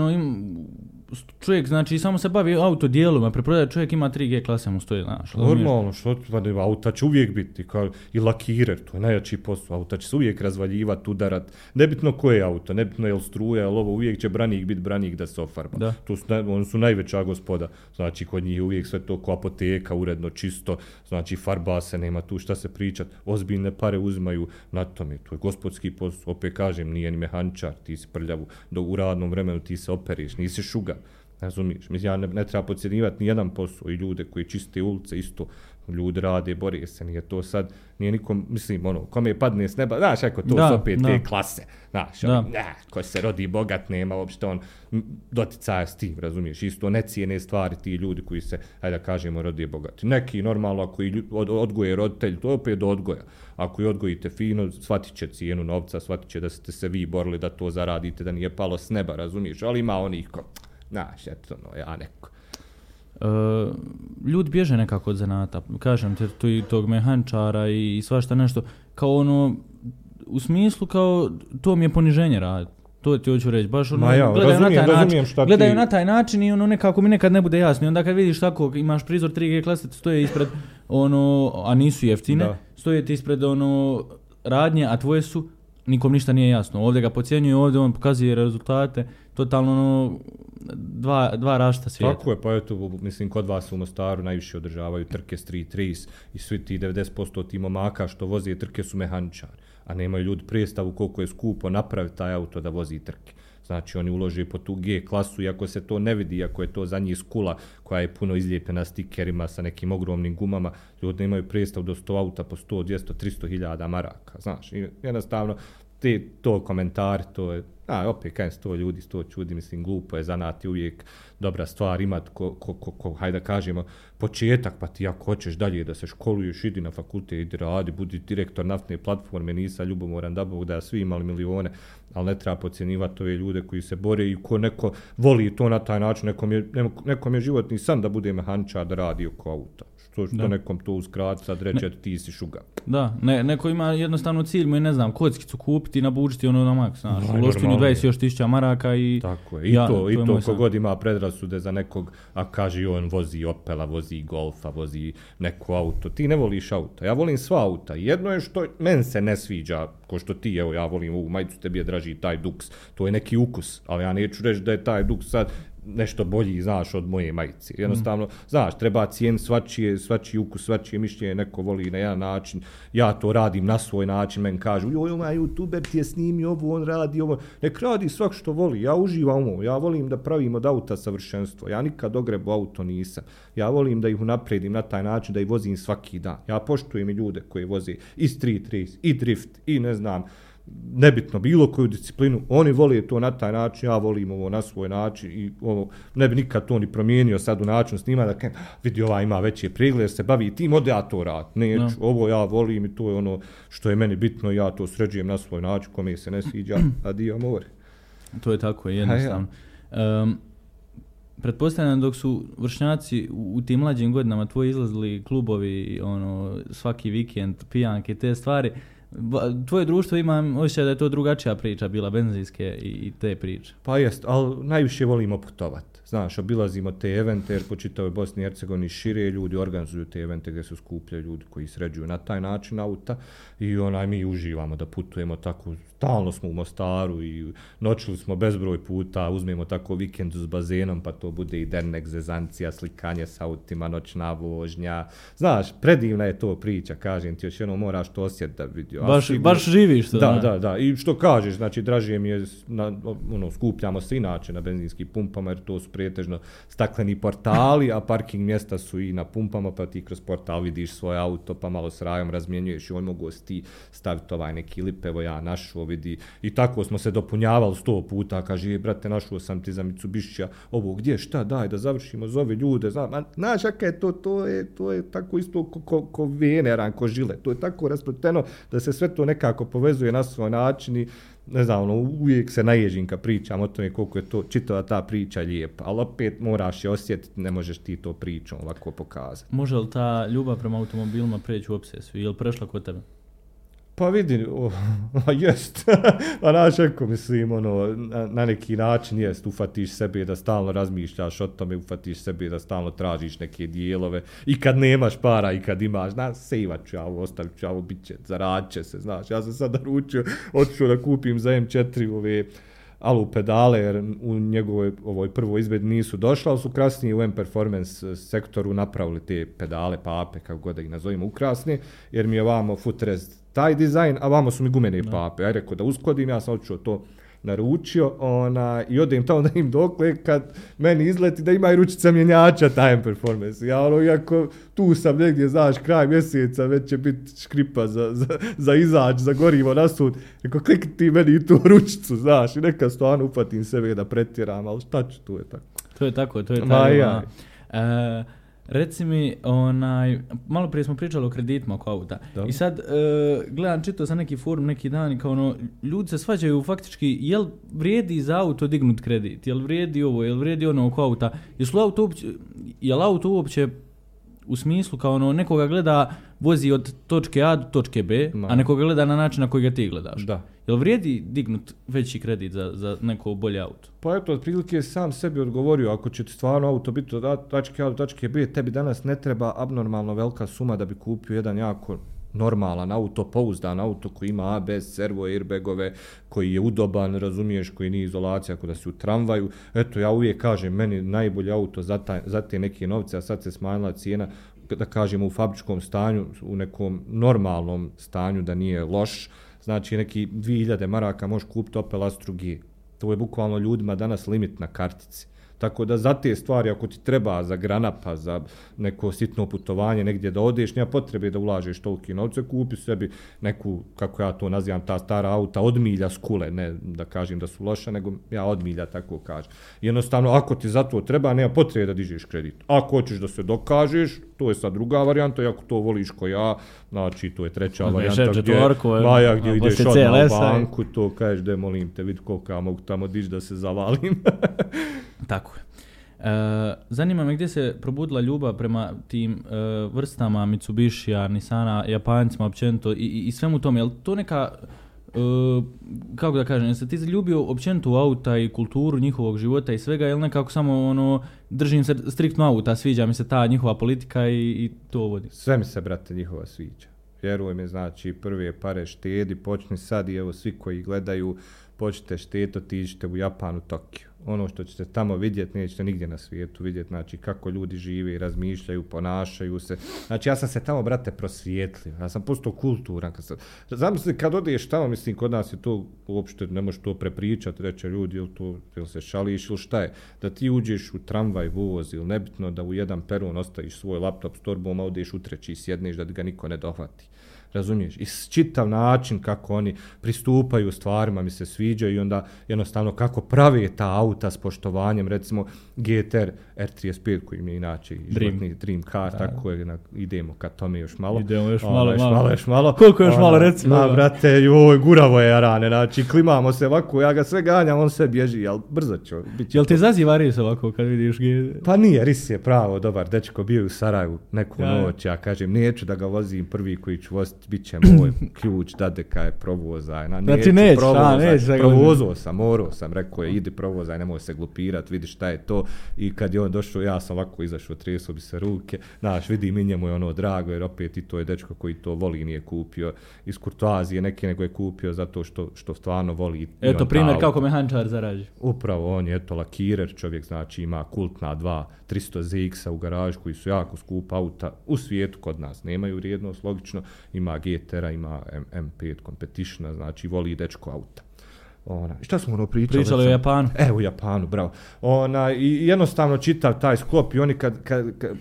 čovjek, znači, samo se bavi auto dijelima, preprodaje, čovjek ima 3G klase mu stoji, znaš. Normalno, što, auta će uvijek biti, kao i lakirer, to je najjači posao, auta će se uvijek razvaljivati, udarat, nebitno koje auto, nebitno je li struja, je li ovo, uvijek će branik da se ofarba. Da. Tu su, oni su najveća gospoda, znači, kod njih uvijek sve to ko apoteka, uredno, čisto, znači, farba se, nema tu šta se pričat, ozbiljne pare uzimaju na tome, to je gospodski posao, opet kažem, nije ni mehančar, ti si prljavu, u radnom vremenu ti se operiš, nisi šuga. Razumiješ, mislim, ja ne treba podcjenjivati ni jedan posao i ljude koji čiste ulice, isto ljudi rade, bore se, nije to sad, nije nikom, mislim, ono, kome padne s neba, znaš, ako to da, opet te klase, znaš, on, ko se rodi bogat, nema uopšte on doticaja s tim, razumiješ, isto ne cijene stvari ti ljudi koji se, ajde da kažemo, rodi bogati. Neki, normalno, ako i odgoje roditelj, to je opet do odgoja. Ako i odgojite fino, shvatit će cijenu novca, shvatit će da ste se vi borili da to zaradite, da nije palo s neba, razumiješ, ali ima onih ko... Znaš, eto, no, ja neko. Ljudi bježe nekako od zanata, kažem te, tu i tog mehančara i svašta nešto, kao ono, u smislu kao, to mi je poniženje raditi. To ti hoću reći, baš ono, ja, gledaju na taj način i ono nekako mi nekad ne bude jasno. Onda kad vidiš tako, imaš prizor 3G klase, stoje ispred, ono, a nisu jeftine, stoje ti ispred, ono, radnje, a tvoje su, nikom ništa nije jasno. Ovdje ga podcjenjuju, ovdje on pokazuje rezultate, totalno, ono, dva različita svijeta. Tako je, pa eto, mislim, kod vas u Mostaru najviše održavaju trke street race i svi ti 90% ti momaka što voze trke su mehaničari, a nemaju ljudi predstavu koliko je skupo napraviti taj auto da vozi trke. Znači, oni ulože po tu G klasu, iako se to ne vidi, iako je to za njih skula koja je puno izlijepljena stikerima sa nekim ogromnim gumama, ljudi nemaju predstavu do 100 auta po 100, 200, 300 hiljada maraka, znaš, i jednostavno, te to komentari, to je, opet kajem 100 ljudi, mislim, glupo je zanati uvijek dobra stvar imat ko hajde da kažemo, početak, pa ti ako hoćeš dalje da se školuješ, idi na fakultet, idi radi, budi direktor naftne platforme, nisam ljubomoran, da Bog da svi imali milione, ali ne treba podcjenjivati ove ljude koji se bore i ko neko voli to na taj način, nekom je životni san da bude mehaničar, da radi oko auta. Što nekom to uskrati, sad reći ti si šuga. Da, neko ima jednostavno cilj, mu je, ne znam, kockicu kupiti i nabuđiti ono na maks, znaš, uloštinu 20 još tisuća maraka i... Tako je, i to kogod ima predrasude za nekog, a kaže on vozi Opela, vozi Golfa, vozi neko auto, ti ne voliš auta, ja volim sva auta, jedno je što men se ne sviđa, ko što ti, evo ja volim ovu majicu, tebi je draži taj Dux, to je neki ukus, ali ja neću reći da je taj Dux sad nešto bolji, znaš, od moje majice. Jednostavno, znaš, treba cijen svačiji ukus, svačije mišljenje, neko voli na jedan način, ja to radim na svoj način, men kažu, joj, youtuber ti je snimio ovo, on radi ovo, nek radi svak što voli, ja uživam ovo, ja volim da pravim od auta savršenstvo, ja nikad ogrebu auto nisam, ja volim da ih unapredim na taj način, da ih vozim svaki dan, ja poštujem i ljude koji voze i street race, i drift, i ne znam, nebitno bilo koju disciplinu, oni vole to na taj način, ja volim ovo na svoj način i ovo, ne bi nikad to ni promijenio sad u načinu snima, da kem, vidi ova ima veće preglede, se bavi tim, ode ja to rad, neću, ovo ja volim i to je ono što je meni bitno, ja to sređujem na svoj način, kome se ne sviđa, adio more. To je tako, jednostavno. Pretpostavljam dok su vršnjaci u tim mlađim godinama tvoji izlazili klubovi, ono, svaki vikend, pijanke, te stvari, tvoje društvo imam osjećaj da je to drugačija priča bila, benzinske i te priče. Pa jest, ali najviše volimo putovati. Znaš, obilazimo te evente jer po čitavoj Bosni i Hercegovini šire ljudi organizuju te evente gdje se skupljaju ljudi koji sređuju na taj način auta i onaj mi uživamo da putujemo tako. Stalno smo u Mostaru i noćili smo bezbroj puta, uzmemo tako vikend s bazenom, pa to bude i dernek, zezancija, slikanje s autima, noćna vožnja. Znaš, predivna je to priča, kažem ti, još jednom moraš to osjetiti da vidio. Baš živiš to. Da. I što kažeš, znači, dražije mi je, skupljamo se inače na benzinskim pumpama, jer to su pretežno stakleni portali, a parking mjesta su i na pumpama, pa ti kroz portal vidiš svoje auto, pa malo s rajom razmjenjuješ i on mogu ti staviti ovaj neki lip, evo ja našu vidi. I tako smo se dopunjavali 100 puta, kaže, brate, našao sam ti za Mitsubishija, ovo, gdje, šta, daj, da završimo, zove ljude, znaš, kak je to je tako isto ko Veneran, ko žile, to je tako raspleteno da se sve to nekako povezuje na svoj način i ne znam, uvijek se naježim kad pričam o tome koliko je to, čitava ta priča lijepa, ali opet moraš je osjetiti, ne možeš ti to pričom ovako pokazati. Može li ta ljubav prema automobilima preći u opsesiju, je li prešla kod tebe? Pa vidi, jest, a našako, mislim, ono, na neki način jest, ufatiš sebe da stalno razmišljaš o tome, ufatiš sebe da stalno tražiš neke dijelove, i kad nemaš para, i kad imaš, znaš, sejvat ću ovo, ostavit ću ovo, bit će, zaradit će se, znaš, ja sam sad naručio, otišao da kupim za M4 ove alu pedale, jer u njegovoj ovoj prvoj izvedbi nisu došla, ali su krasnije u M-Performance sektoru napravili te pedale, pape, kako god da ih nazovimo, ukrasne, jer mi je vamo footrest taj dizajn, a vamo su mi gumene pape. Ja rekao da uskodim, ja sam odšao to naručio i odem tamo da im dokle kad meni izleti da ima i ručica mjenjača time performance. Ja ono, iako tu sam negdje, znaš, kraj mjeseca, već će biti škripa za izađ, za gorivo na sud. Rekao, klikni ti meni tu ručicu, znaš, i neka stvarno upatim sebe da pretjeram, ali šta ću, tu je tako. To je tako. Reci mi, malo prije smo pričali o kreditima oko auta. Dobre. I sad gledam, čitao sam neki forum neki dan i kao ljudi se svađaju faktički jel vrijedi za auto dignut kredit, jel vrijedi ovo, jel vrijedi ono oko auta, jel auto uopće u smislu kao nekoga gleda vozi od točke A do točke B, a nekoga gleda na način na koji ga ti gledaš. Da. Jel vrijedi dignut veći kredit za neko bolje auto? Pa eto, otprilike sam sebi odgovorio, ako će ti stvarno auto biti od tačke A do tačke B, tebi danas ne treba abnormalno velika suma da bi kupio jedan jako normalan auto, pouzdan auto koji ima ABS, servo, airbagove, koji je udoban, razumiješ, koji nije izolacija ako da si u tramvaju. Eto, ja uvijek kažem, meni najbolje auto za te neke novce, a sad se smanjila cijena, da kažemo u fabričkom stanju, u nekom normalnom stanju da nije loš. Znači neki 2000 maraka možeš kupiti Opel Astru G. To je bukvalno ljudima danas limit na kartici. Tako da za te stvari, ako ti treba za granapa, za neko sitno putovanje negdje da odeš, nema potrebe da ulažeš toliki novce, kupi sebi neku, kako ja to nazivam, ta stara auta od milja skule, ne da kažem da su loša, nego ja od milja tako kažem. Jednostavno, ako ti za to treba, nema potrebe da dižeš kredit. Ako hoćeš da se dokažeš, to je sad druga varijanta, i ako to voliš ko ja, znači to je treća varijanta gdje ideš odmah u banku, to kažeš da molim te, vidi koliko ja mogu tamo dići da se zavalim. Tako je. Zanima me gdje se probudila ljubav prema tim vrstama Mitsubishija, Nissana, Japancima općenito i svemu tome. Je li to neka, kako da kažem, jesi ti zaljubio općenito u auta i kulturu njihovog života i svega, ili nekako samo držim se striktno auta, sviđa mi se ta njihova politika i to vodi? Sve mi se, brate, njihova sviđa. Vjeruj mi, znači prve pare štedi, počni sad i evo svi koji gledaju, počnite šteto, tiđite u Japan, u Tokiju. Ono što ćete tamo vidjeti, nećete nigdje na svijetu vidjeti, znači kako ljudi žive i razmišljaju, ponašaju se. Znači ja sam se tamo, brate, prosvijetlio, ja sam postao kulturan. Zamisli kad odeš tamo, mislim, kod nas je to, uopšte ne možeš to prepričati, reći ljudi, ili se šališ ili šta je. Da ti uđeš u tramvaj, voz ili nebitno, da u jedan peron ostaviš svoj laptop s torbom, a odeš u treći i sjedneš da ga niko ne dohvati. Razumiješ? I čitav način kako oni pristupaju stvarima mi se sviđa i onda jednostavno kako prave ta auta s poštovanjem, recimo GTR R35 koji mi je inače životni dream car, tako je, idemo ka tome još malo. Idemo još malo. Koliko još malo, recimo? Ma, brate, joj, guravo je jarane, znači klimamo se ovako, ja ga sve ganjam, on sve bježi, ali brzo ću. Jel te zaziva ris ovako kad vidiš GTR? Pa nije, ris je pravo dobar dečko, bio je u Sarajevu neku noć, ja kažem, neću da ga vozim, prvi koji ću voziti bit će moj ključ, dadeka je provozaj. Provozao sam, morao sam, rekao je, idi provozaj, nemoj se glupirati, vidi šta je to. I kad je on došao, ja sam ovako izašao, tresao bi se ruke, znaš, vidi, mi njemu je drago, jer opet i to je dečko koji to voli, nije kupio iz kurtoazije neke, nego je kupio zato što stvarno voli. Eto primjer kako mehančar zarađe. Upravo, on je eto lakirer, čovjek, znači ima kultna dva 300 ZX-a u garažu koji su jako skupa auta u svijetu, kod nas nemaju vrijednost, logično, ima GTR-a, ima M5 Competitiona, znači voli dečko auta. Šta smo pričali? Pričali o Japanu. U Japanu, bravo. I jednostavno čitav taj sklop i oni kad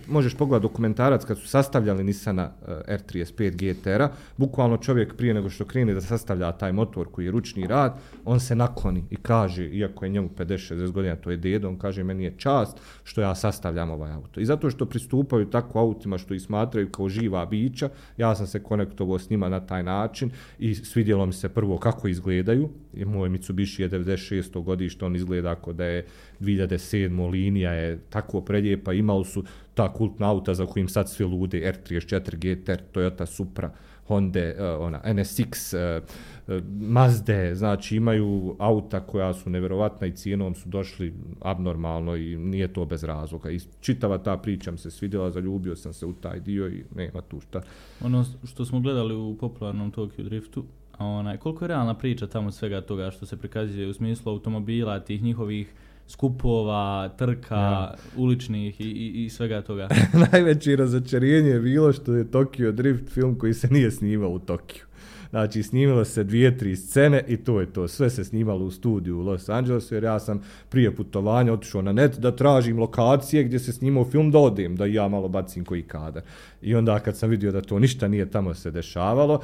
možeš pogledati dokumentarac kad su sastavljali Nissana R35 GTR-a, bukvalno čovjek prije nego što krene da sastavlja taj motor koji je ručni rad, on se nakloni i kaže, iako je njemu 50-60 godina, to je dedo, on kaže, meni je čast što ja sastavljam ovaj auto. I zato što pristupaju tako autima što ih smatraju kao živa bića, ja sam se konektovao s njima na taj način i svidjelo mi se prvo kako izgledaju, moj Mitsubishi je 96. godište, on izgleda ako da je 2007. linija je tako prelijepa, imali su ta kultna auta za kojim sad svi lude, R34 GTR, Toyota Supra, Honde, ona NSX, Mazde, znači imaju auta koja su nevjerovatna i cijenom su došli abnormalno i nije to bez razloga. I čitava ta priča mi se svidjela, zaljubio sam se u taj dio i nema tu šta. Ono što smo gledali u popularnom Tokyo Driftu, koliko je realna priča tamo svega toga što se prikazuje u smislu automobila, tih njihovih skupova, trka, uličnih i svega toga. Najveće razočarenje je bilo što je Tokyo Drift film koji se nije snimao u Tokiju. Znači, snimilo se 2-3 scene i to je to. Sve se snimalo u studiju u Los Angelesu, jer ja sam prije putovanja otišao na net da tražim lokacije gdje se snimao film, da odem, da ja malo bacim koji kadar. I onda kad sam vidio da to ništa nije tamo se dešavalo,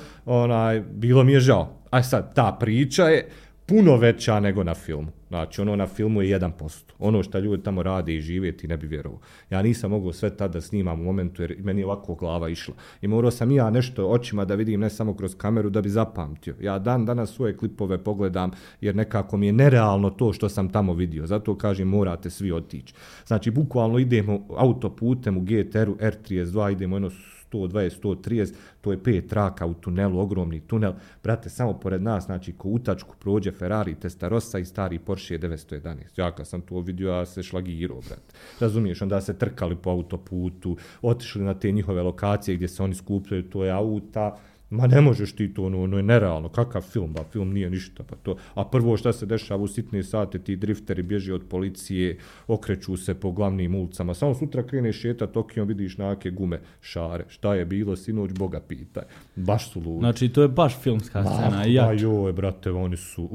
bilo mi je žao. A sad, ta priča je puno veća nego na filmu. Znači, ono na filmu je 1%. Ono što ljudi tamo rade i žive, ti ne bi vjerovao. Ja nisam mogao sve tada snimam u momentu, jer meni je ovako glava išla. I morao sam ja nešto očima da vidim, ne samo kroz kameru, da bi zapamtio. Ja danas svoje klipove pogledam, jer nekako mi je nerealno to što sam tamo vidio. Zato kažem, morate svi otići. Znači, bukvalno idemo autoputem u GTR-u R32, idemo jedno 120-130, to je 5 traka u tunelu, ogromni tunel. Brate, samo pored nas, znači, ko utačku prođe Ferrari, Testarossa i stari Porsche 911. Ja kad sam to vidio, ja se šlagirao, brate. Razumiješ, onda se trkali po autoputu, otišli na te njihove lokacije gdje se oni skupljaju, to je auta. Ma ne možeš ti to, ono je nerealno, kakav film, ba film nije ništa, pa to. A prvo šta se dešava u sitne sate, ti drifteri bježe od policije, okreću se po glavnim ulicama, samo sutra kreneš šetat Tokijom, vidiš nake gume, šare, šta je bilo sinoć, Boga pitaj, baš su ludi. Znači to je baš filmska scena, jača. Joj, brate, oni su,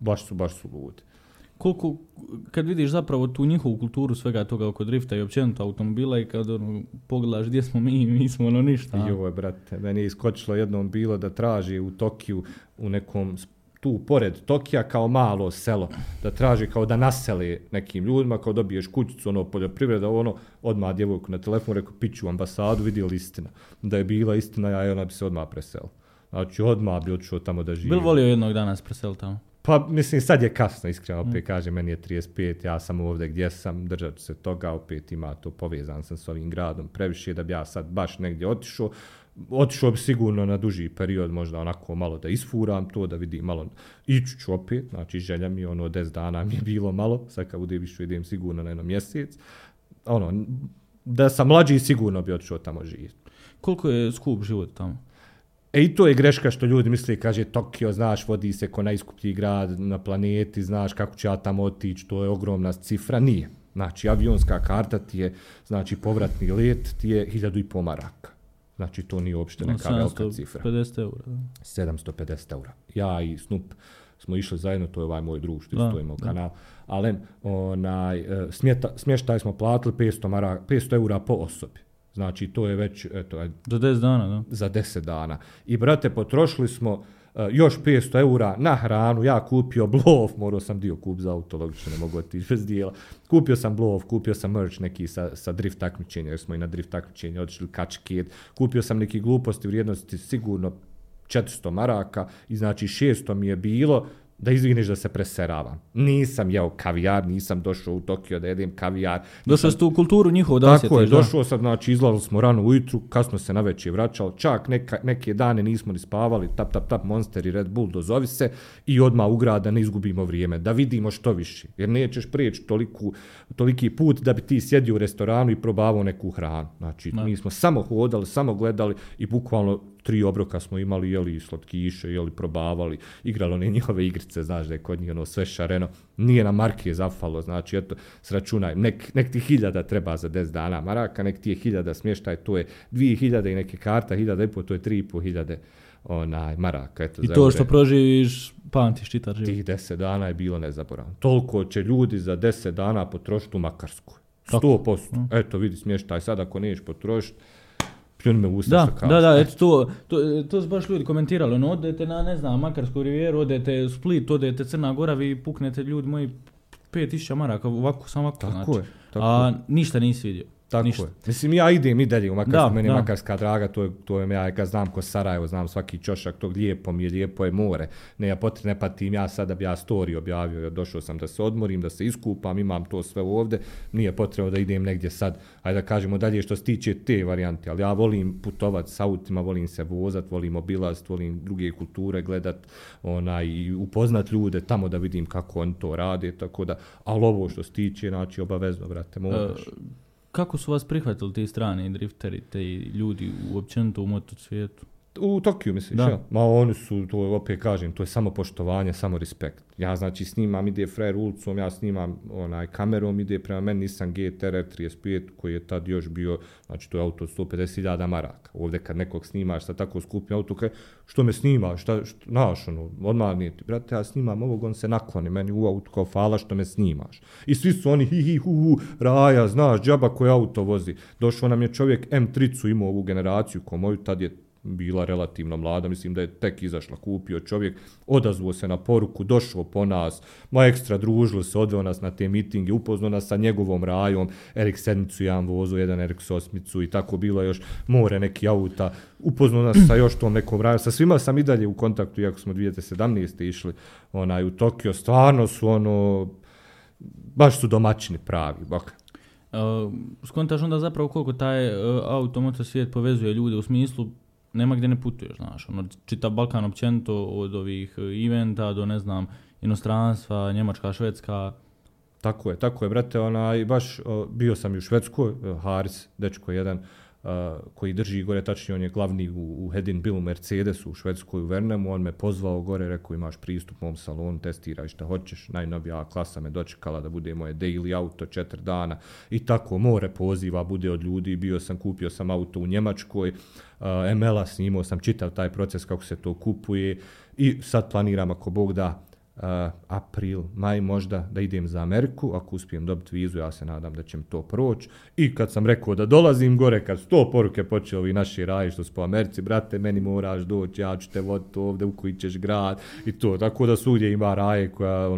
baš su ludi. Koliko, kad vidiš zapravo tu njihovu kulturu svega toga oko drifta i općenito automobila i kad pogledaš gdje smo mi smo ništa. Joj, brate, meni je iskočilo jednom bilo da traži u Tokiju u nekom tu pored Tokija kao malo selo, da traži kao da naseli nekim ljudima, kao dobiješ kućicu, poljoprivreda, odmah djevojku na telefon, rekao, piću ambasadu, vidi li istina. Da je bila istina, ja i ona bi se odmah presela. Znači, odmah bi odšao tamo da živi. Bil volio jednog dana presel tamo? Pa mislim, sad je kasno, iskreno, opet kažem, meni je 35, ja sam ovdje gdje sam, držat ću se toga, opet ima to, povezan sam s ovim gradom previše da bi ja sad baš negdje otišao. Otišao bi sigurno na duži period, možda onako malo da isfuram to, da vidim malo, iću ću opet, znači želja mi je 10 dana mi je bilo malo, sad kad bude više idem sigurno na 1 mjesec, da sam mlađi sigurno bi otišao tamo živjeti. Koliko je skup život tamo? I to je greška što ljudi misle, kaže Tokio, znaš, vodi se ko najskuplji grad na planeti, znaš kako će ja tamo otići, to je ogromna cifra. Nije. Znači, avionska karta ti je, znači, povratni let ti je 1.500 maraka. Znači, to nije uopšte neka velika cifra. 750 eura. 750 eura. Ja i Snup smo išli zajedno, to je moj drug što istojimo kanal, ali smještaj smo platili 500 eura po osobi. Znači, to je već, za 10 dana, da? Za 10 dana. I, brate, potrošili smo još 500 eura na hranu, ja kupio blov, morao sam dio kup za auto, logično ne mogu otići bez dijela. Kupio sam blov, kupio sam merch neki sa drift takmičenja, jer smo i na drift takmičenje otišli kačket. Kupio sam neki gluposti vrijednosti sigurno 400 maraka i znači 600 mi je bilo, da izvigneš da se preseravam. Nisam jeo kavijar, nisam došao u Tokio da jedem kavijar. Došao ste u kulturu njihovu da osjetiš. Tako je, došao sam, znači izlazili smo rano ujutru, kasno se navečer vraćali, čak neke dane nismo ni spavali, tap, Monster i Red Bull, dozovi se i odmah u grad da ne izgubimo vrijeme, da vidimo što više, jer nećeš prijeći toliki put da bi ti sjedio u restoranu i probavao neku hranu. Znači, mi smo samo hodali, samo gledali i bukvalno 3 obroka smo imali, jeli slatkiše, jeli probavali, igrali one njihove igrice, znaš da je kod njih sve šareno, nije na marke zafalo, znači eto, sračunaj, nek ti 1000 treba za 10 dana maraka, nek ti je 1000 smještaj, to je 2000 i neke karta, 1500, to je 3500 maraka. Eto, i to što proživiš, pamtiš, čitaš život. Tih 10 dana je bilo nezaboravno. Toliko će ljudi za 10 dana potrošiti u Makarsku. 100%. Eto, vidi smještaj, sad ako neš potrošiti, Da, eto to su baš ljudi komentirali, odete na, ne znam, Makarsku rivijeru, odete Split, odete Crna Gora, vi puknete, ljudi moji, 5000 maraka, ovako, samo ovako, tako znači. Ništa nisi vidio. Tako ništa. Je. Mislim, ja idem i dalje u Makarsku, meni je Makarska draga, to je ja ga znam ko Sarajevo, znam svaki ćošak tog, lijepo mi je, lijepo je more. Ne, ja ne patim, ja sada bi ja story objavio, jer došao sam da se odmorim, da se iskupam, imam to sve ovdje, nije potrebno da idem negdje sad, ajde da kažemo dalje što se tiče te varijante, ali ja volim putovat s autima, volim se vozat, volim obilazit, volim druge kulture gledat, i upoznat ljude tamo da vidim kako oni to rade, tako da, ali ovo što se tiče, znači obavezno, brate, moraš. Kako su vas prihvatili te strane drifteri, te ljudi uopćenito u motocvijetu? U Tokiju misliš, ja? Ma oni su, to opet kažem, to je samo poštovanje, samo respekt. Ja znači snimam, ide frajer ulicom, ja snimam kamerom, ide prema meni Nissan GTR 35, koji je tad još bio, znači to je auto 150.000 maraka. Ovdje kad nekog snimaš sa tako skupim auto, kaj, što me snimaš, znaš odmah nije ti, brate, ja snimam ovog, on se nakoni meni u auto kao fala što me snimaš. I svi su oni hi hi hu hu, raja, znaš, džaba koji auto vozi. Došao nam je čovjek M3 imao ovu generaciju ko moju, tad je bila relativno mlada, mislim da je tek izašla, kupio čovjek, odazvao se na poruku, došao po nas, ma ekstra družilo se, odveo nas na te mitinge, upoznao nas sa njegovom rajom, RX 7-icu jedan vozu, jedan RX 8-icu i tako bilo još more neki auta, upoznao nas sa još tom nekom rajom, sa svima sam i dalje u kontaktu, iako smo 2017. išli u Tokio, stvarno su baš su domaćini pravi, bak. Skontaš onda zapravo koliko taj automoto svijet povezuje ljude u smislu nema gdje ne putuješ, znaš, čitav Balkan općenito od ovih eventa do, ne znam, inostranstva, Njemačka, Švedska. Tako je, brate, baš bio sam i u Švedskoj, Haris, dečko jedan, koji drži gore, tačnije on je glavni u Hedinbilu Mercedesu u Švedskoj u Vernemu, on me pozvao gore, rekao imaš pristup u mom salonu, testiraj šta hoćeš, najnovija klasa me dočekala da bude moje daily auto 4 dana i tako, more poziva, bude od ljudi, kupio sam auto u Njemačkoj, ML-a snimao sam, čitav taj proces kako se to kupuje i sad planiram ako Bog da april, maj možda da idem za Ameriku, ako uspijem dobiti vizu, ja se nadam da će mi to proći. I kad sam rekao da dolazim gore, kad 100 poruke počeo ovi naši raji što su po Americi, brate, meni moraš doći, ja ću te voditi ovdje, u koji ćeš grad i to. Tako da svugdje ima raje koja,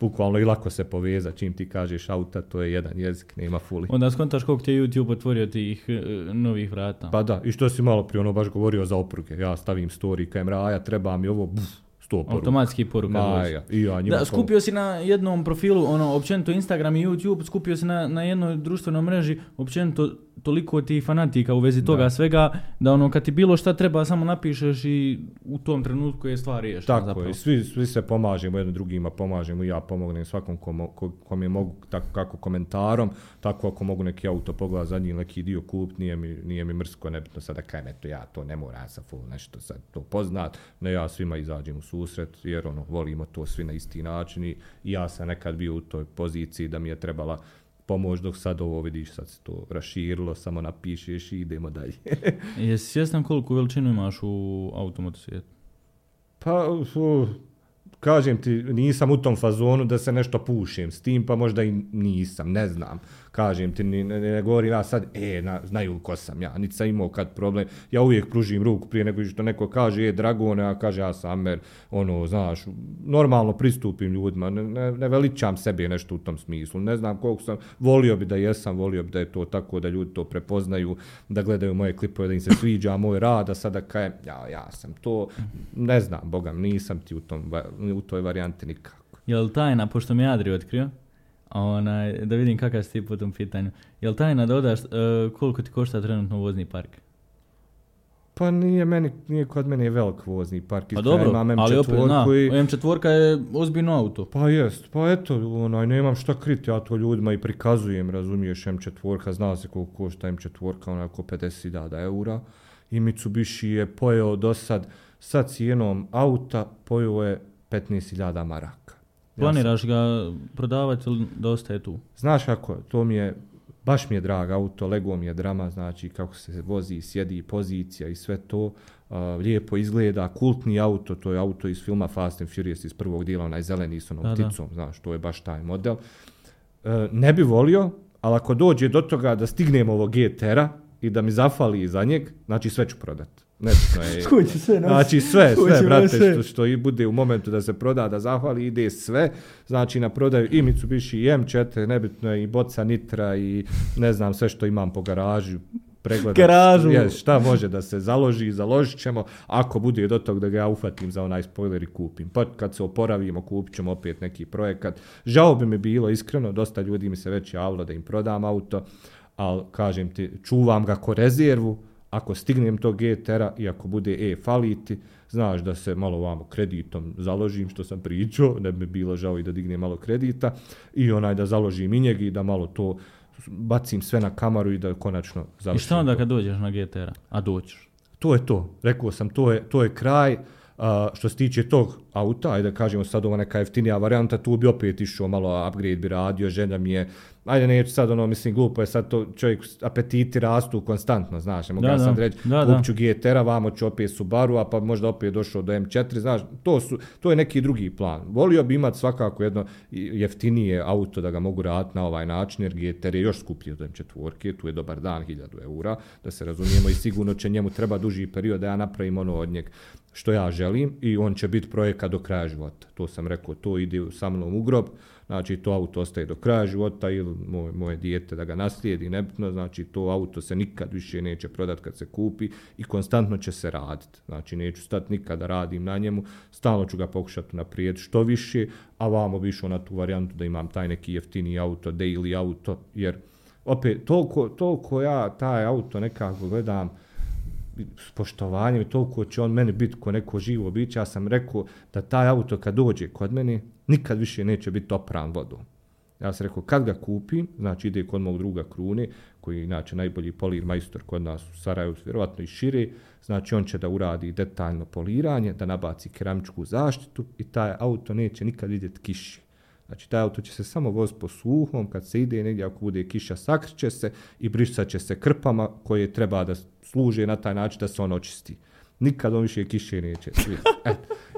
bukvalno i lako se poveza, čim ti kažeš auta, to je jedan jezik, nema fuli. Onda skontaš koliko ti je YouTube otvorio tih novih vrata. Pa da, i što si malo prije baš govorio za opruge, ja stavim story, kajem raja, treba mi ovo, poruka. Automatski poruka. Da, skupio si na jednom profilu, općenito Instagram i YouTube, skupio si na jednoj društvenoj mreži, općenito toliko ti fanatika u vezi toga svega, da kad ti bilo šta treba samo napišeš i u tom trenutku je stvar riješena. Tako zapravo. Svi se pomažemo, jedno drugima pomažemo, ja pomognem svakom kom je mogu, tako kako komentarom, tako ako mogu neki auto pogleda za njim, neki dio kup, nije mi mrsko, nebitno sada kajem, eto ja to ne moram sa full nešto sad to poznat, ne ja svima izađem u susret, jer volimo to svi na isti način i ja sam nekad bio u toj poziciji da mi je trebala pomoć dok sad ovo vidiš, sad se to raširilo, samo napišeš i idemo dalje. Jesi svjestan koliko veličinu imaš u automoto svijetu? Pa, kažem ti, nisam u tom fazonu da se nešto pušim s tim, pa možda i nisam, ne znam. Kažem ti, ne govorim ja sad, znaju ko sam ja, niti sam imao kad problem, ja uvijek pružim ruku prije nego što neko kaže, Dragone, a kaže, ja sam Amer, znaš, normalno pristupim ljudima, ne veličam sebe nešto u tom smislu, ne znam koliko sam, volio bi da jesam, volio bi da je to tako, da ljudi to prepoznaju, da gledaju moje klipove, da im se sviđa moj rad, a sada kajem, ja sam to, ne znam, Boga, nisam ti u toj varijanti nikako. Je li tajna, pošto mi je Adri otkrio? Da vidim kakav si ti po tom pitanju. Je li tajna da odaš koliko ti košta trenutno vozni park? Pa nije kod mene je velik vozni park. Pa dobro, ali opet, M4 je ozbiljno auto. Pa jest, pa eto, nemam šta kriti, ja to ljudima i prikazujem, razumiješ, M4, zna se koliko košta M4, oko 50.000 eura. I Mitsubishi je pojeo do sad, sa cijenom auta pojeo je 15.000 maraka. Planiraš ga prodavati ili da ostaje tu? Znaš kako, to mi je, baš mi je drag auto, Lego mi je drama, znači kako se vozi, sjedi, pozicija i sve to, lijepo izgleda, kultni auto, to je auto iz filma Fast and Furious iz prvog dijela, zeleni s pticom, znaš, to je baš taj model. Ne bi volio, ali ako dođe do toga da stignemo ovo GTR-a i da mi zafali iza njeg, znači sve ću prodati. Netno je. Sve znači sve brate, sve. Što i bude u momentu da se proda, da zahvali, ide sve. Znači na prodaju i Mitsubishi i M4, nebitno je i boca nitra i ne znam sve što imam po garažu. Garažu. Šta može da se založi, založit ćemo, ako bude do tog da ga ja ufatim za onaj spoiler i kupim. Pa kad se oporavimo, kupit ćemo opet neki projekat. Žao bi mi bilo, iskreno, dosta ljudi mi se već javilo da im prodam auto, ali kažem ti, čuvam ga ko rezervu, ako stignem to GTR-a i ako bude faliti, znaš da se malo ovamo kreditom založim, što sam pričao, ne bi bilo žao i da dignem malo kredita, i onaj da založim i njeg i da malo to bacim sve na kamaru i da konačno završim. I šta onda kad dođeš na GTR-a? A doćiš? To je to. Rekao sam, to je kraj. Što se tiče tog auta, ajde da kažemo sad ovo neka jeftinija varijanta, tu bi opet išao malo, upgrade bi radio, želja mi je, ajde neću sad ono, mislim glupo je sad to, čovjek apetiti rastu konstantno, znaš, ne mogu ja sad reći, kupću GTR-a, vamo ću opet Subaru, a pa možda opet došao do M4, znaš, to je neki drugi plan. Volio bi imati svakako jedno jeftinije auto da ga mogu raditi na ovaj način, jer GTR je još skuplji od M4, tu je dobar dan, 1000 eura, da se razumijemo, i sigurno će njemu treba duži period da ja napravim ono od njeg što ja želim, i on će biti projekat do kraja života. To sam rekao, to ide sa mnom u grob, znači to auto ostaje do kraja života ili moje dijete da ga naslijedi, nebitno, znači to auto se nikad više neće prodati kad se kupi i konstantno će se raditi. Znači neću stati nikada, radim na njemu, stalno ću ga pokušati naprijed što više, a vamo više na tu varijantu da imam taj neki jeftini auto, daily auto, jer opet toliko ja taj auto nekako gledam s poštovanjem i toliko će on meni biti ko neko živo biće. Ja sam rekao da taj auto kad dođe kod meni nikad više neće biti opran vodom. Ja sam rekao kad ga kupim, znači ide kod mog druga Krune, koji je inače najbolji polir majstor kod nas u Sarajevu, vjerovatno i šire, znači on će da uradi detaljno poliranje, da nabaci keramičku zaštitu i taj auto neće nikad vidjeti kiši. Znači taj auto će se samo voziti po suhom, kad se ide negdje, ako bude kiša sakriće se i brisat će se krpama koje treba da služe na taj način da se on očisti. Nikad on više kiše neće.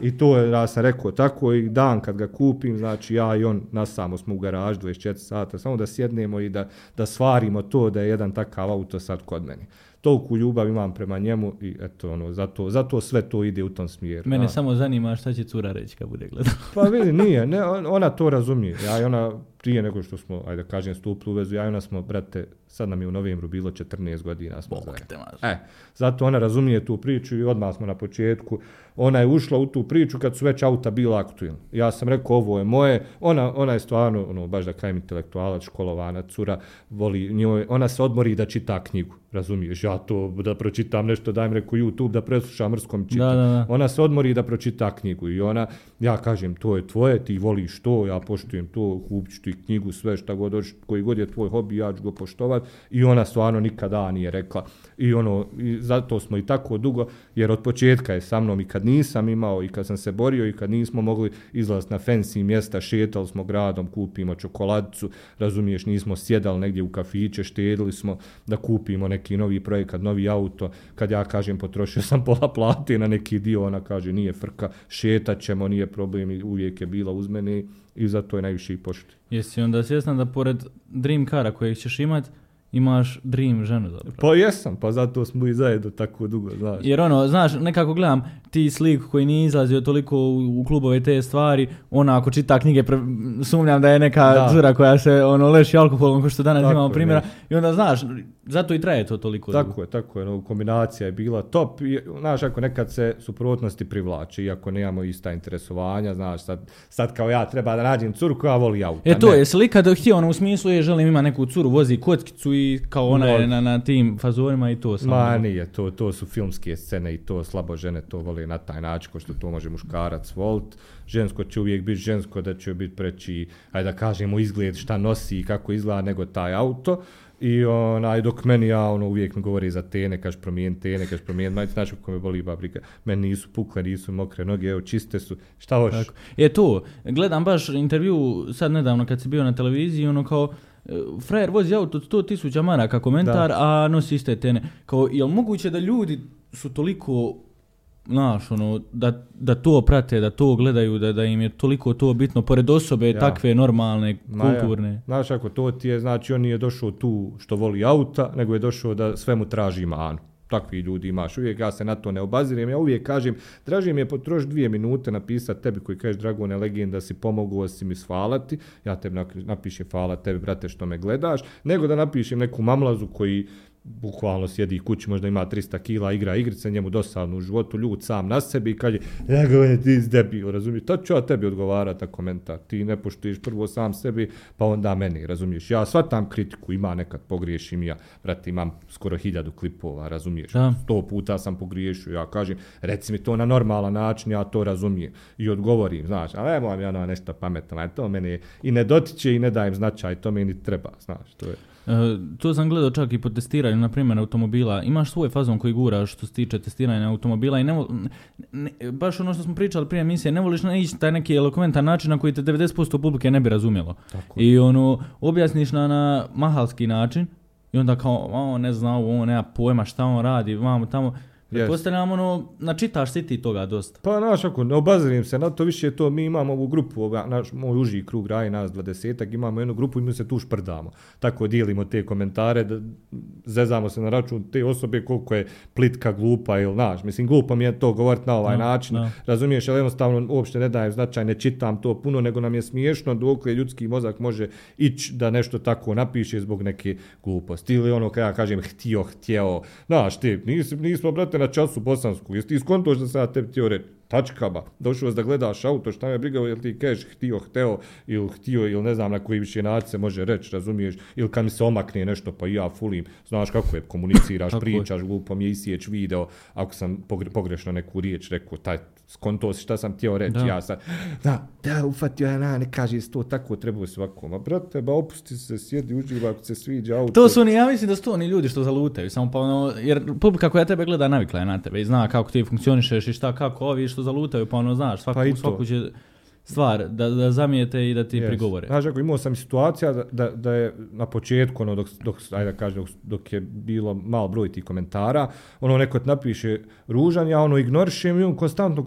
I to je, ja sam rekao, tako i dan kad ga kupim, znači ja i on nasamo smo u garažu 24 sata, samo da sjednemo i da svarimo to da je jedan takav auto sad kod meni. Toliku ljubav imam prema njemu i eto ono, zato sve to ide u tom smjeru. Mene samo zanima šta će cura reći kad bude gledala. Pa vidi, nije, ne, ona to razumije. Ja i ona, prije nego što smo, ajde da kažem, stupili u vezu, ja i ona smo, brate, sad nam je u novembru bilo 14 godina. Zato ona razumije tu priču i odmah smo na početku. Ona je ušla u tu priču kad su već auta bila aktualna. Ja sam rekao, ovo je moje. Ona je stvarno, ono, baš da kajem, intelektualac, školovana, cura, voli njoj. Ona se odmori da čita knjigu, razumiješ? Ja to da pročitam nešto, dajem reku YouTube, da preslušam, mrskom čitam. Ona se odmori da pročita knjigu i ona, ja kažem, to je tvoje, ti voliš to, ja poštujem to, kupću ti knjigu, sve šta god, koji god je tvoj hobi, ja ću ga poštovati. I ona stvarno nikada nije rekla. I ono, i zato smo i tako dugo, jer od početka je sa mnom, i kad nisam imao, i kad sam se borio, i kad nismo mogli izlaziti na fancy mjesta, šetali smo gradom, kupimo čokoladicu, razumiješ, nismo sjedali negdje u kafiće, štedili smo da kupimo neki novi projekat, novi auto. Kad ja kažem potrošio sam pola plate na neki dio, ona kaže nije frka, šetat ćemo, nije problem, uvijek je bila uz mene i zato je najviše i pošli. Jesi onda svjestan da pored dream cara kojeg ćeš imati, imaš dream ženu zapravo? Pa jesam, pa zato smo i zajedno tako dugo, znaš. Jer ono, znaš, nekako gledam ti sliku koji nije izlazio toliko u klubove te stvari, ona ako čita knjige, sumnjam da je neka cura koja se ono leši alkoholom, ko što danas tako imamo primjera, i onda znaš, zato i traje to toliko tako dugo. Tako je, no, kombinacija je bila top, i, znaš, ako nekad se suprotnosti privlače, iako nemamo ista interesovanja, znaš, sad kao ja treba da nađem curu koja voli auta. To je slika da htio, ono, u smislu je želim ima neku curu, vozi kockicu i kao ona je na tim fazorima i to samo. Ma nije, to su filmske scene i to slabo žene to vole na taj način, ko što to može muškarac volt. Žensko će uvijek biti žensko, da će biti preći, ajde da kažemo, izgled šta nosi i kako izgleda nego taj auto. I onaj, dok meni ja, ono, uvijek mi govori za tene, kaš promijen majicu, znači kako me boli babrika, meni nisu pukle, nisu mokre noge, evo čiste su, šta hoš? To, gledam baš intervju sad nedavno kad si bio na televiziji, ono kao, frajer vozi auto 100.000 maraka komentar, a nosi iste tene. Kao, jel moguće da ljudi su toliko, znaš, ono, da to prate, da to gledaju, da im je toliko to bitno, pored osobe takve normalne, kulturne. Znaš, ako to ti je, znači on nije došao tu što voli auta, nego je došao da svemu traži manu. takvi ljudi imaš uvijek, ja se na to ne obazirem, ja uvijek kažem, tražim je potrošiti 2 minute napisati tebi koji kažeš Dragone legenda si pomogao si mi svalati, ja tebi napišem hvala tebi brate što me gledaš, nego da napišem neku mamlazu koji bukvalno sjedi kući, možda ima 300 kila, igra igrice, njemu dosadno u životu, ljud sam na sebi i kaže, Dragone ti si debil, razumiješ, to ću ja tebi odgovarati na komentar, ti ne poštiš prvo sam sebi, pa onda meni, razumiješ, ja shvatam kritiku, ima nekad pogriješim ja, brate, imam skoro 1000 klipova, razumiješ, 100 puta sam pogriješio, ja kažem, reci mi to na normalan način, ja to razumijem i odgovorim, znaš, ali ne moram ja na nešto pametno, a to mene i ne dotiče i ne dajem značaj, to meni treba, znaš, to je. To sam gledao čak i po testiranju, na primjer, automobila. Imaš svoj fazon koji guraš što se tiče testiranja automobila i baš ono što smo pričali prije emisije, ne voliš ići taj neki elokventan način na koji te 90% publike ne bi razumjelo. Tako. I ono, objasniš na mahalski način i onda kao, on ne zna, on nema pojma šta on radi, vamo tamo. Yes. Postavljam ono, načitaš si ti toga dosta. Pa naš, ako ne obazirim se na to, više je to, mi imamo ovu grupu, naš moj uži krug raje, nas 20-ak, imamo jednu grupu i mi se tu šprdamo. Tako dijelimo te komentare, da zezamo se na račun te osobe koliko je plitka, glupa ili naš. Mislim, glupa mi je to govoriti na ovaj način, razumiješ, ali jednostavno uopšte ne dajem značaj, ne čitam to puno, nego nam je smiješno dok je ljudski mozak može ići da nešto tako napiše zbog neke gluposti. Ili ono kada ja kažem htio, znaš ti, nismo brate na času bosanskog, jesi ti skontoš da sam ja tebi htio reći, tačkama, došao da gledaš auto, šta me briga, jel ti kažeš htio, ili ne znam na koji više način se može reći, razumiješ, ili kad mi se omakne nešto, pa ja fulim, znaš kako je, komuniciraš, pričaš, glupo mi je isjeć video, ako sam pogrešno neku riječ rekao, taj skonto si šta sam htio reći, ja sam, ufatio ja, ne kaže to tako, trebao si ovako, ma brate, ba opusti se, sjedi, uživa, ako se sviđa auto. To su oni, ja mislim da su to oni ljudi što zalutaju, samo pa ono, jer publika koja tebe gleda navikla je na tebe i zna kako ti funkcionišeš i šta, kako ovi, što zalutaju, pa ono, znaš, svaku će stvar da zamijete i da ti prigovore. Znaš, ako imao sam situacija da je na početku, ono, dok je bilo malo broj tih komentara, ono, neko ti napiše ružan, ja ono ignorišem i on konstantno,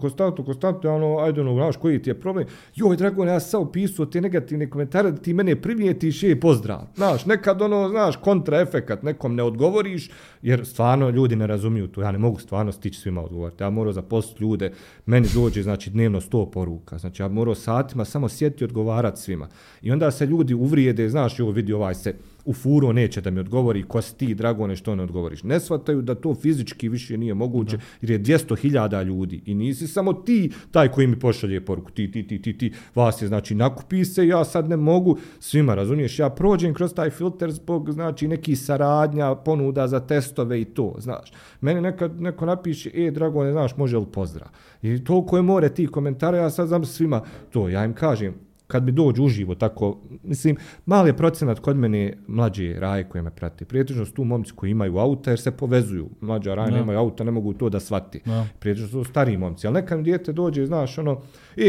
ja ono, ajde ono, znaš, koji ti je problem? Joj, Dragone, ja sam upisao te negativne komentare da ti mene primijetiš i pozdrav. Znaš, nekad ono, znaš, kontraefekat, nekom ne odgovoriš, jer stvarno ljudi ne razumiju to, ja ne mogu stvarno stići svima odgovoriti, ja moram zaposliti ljude, meni dođe, znači, dnevno 100 poruka, znači, ja morao satima samo sjetiti i odgovarati svima. I onda se ljudi uvrijede, znaš, joj vidi ovaj se u furo neće da mi odgovori, ko si ti, Dragone, što ne odgovoriš. Ne shvataju da to fizički više nije moguće, jer je 200.000 ljudi i nisi samo ti taj koji mi pošalje poruku, ti, vas je, znači, nakupi se, ja sad ne mogu svima, razumiješ, ja prođem kroz taj filter zbog, znači, nekih saradnja, ponuda za testove i to, znaš. Meni neko napiše, Dragone, znaš, može li pozdrav? I toliko je more ti komentara, ja sad znam svima to, ja im kažem, kad mi dođu uživo, tako, mislim, mali je procenat kod mene mlađe raje koje me prate. Prijetežno su tu momci koji imaju auta jer se povezuju. Mlađa raje nemaju auta, ne mogu to da shvati. Prijetežno su stariji momci. Ali nekad dijete dođe, znaš, ono,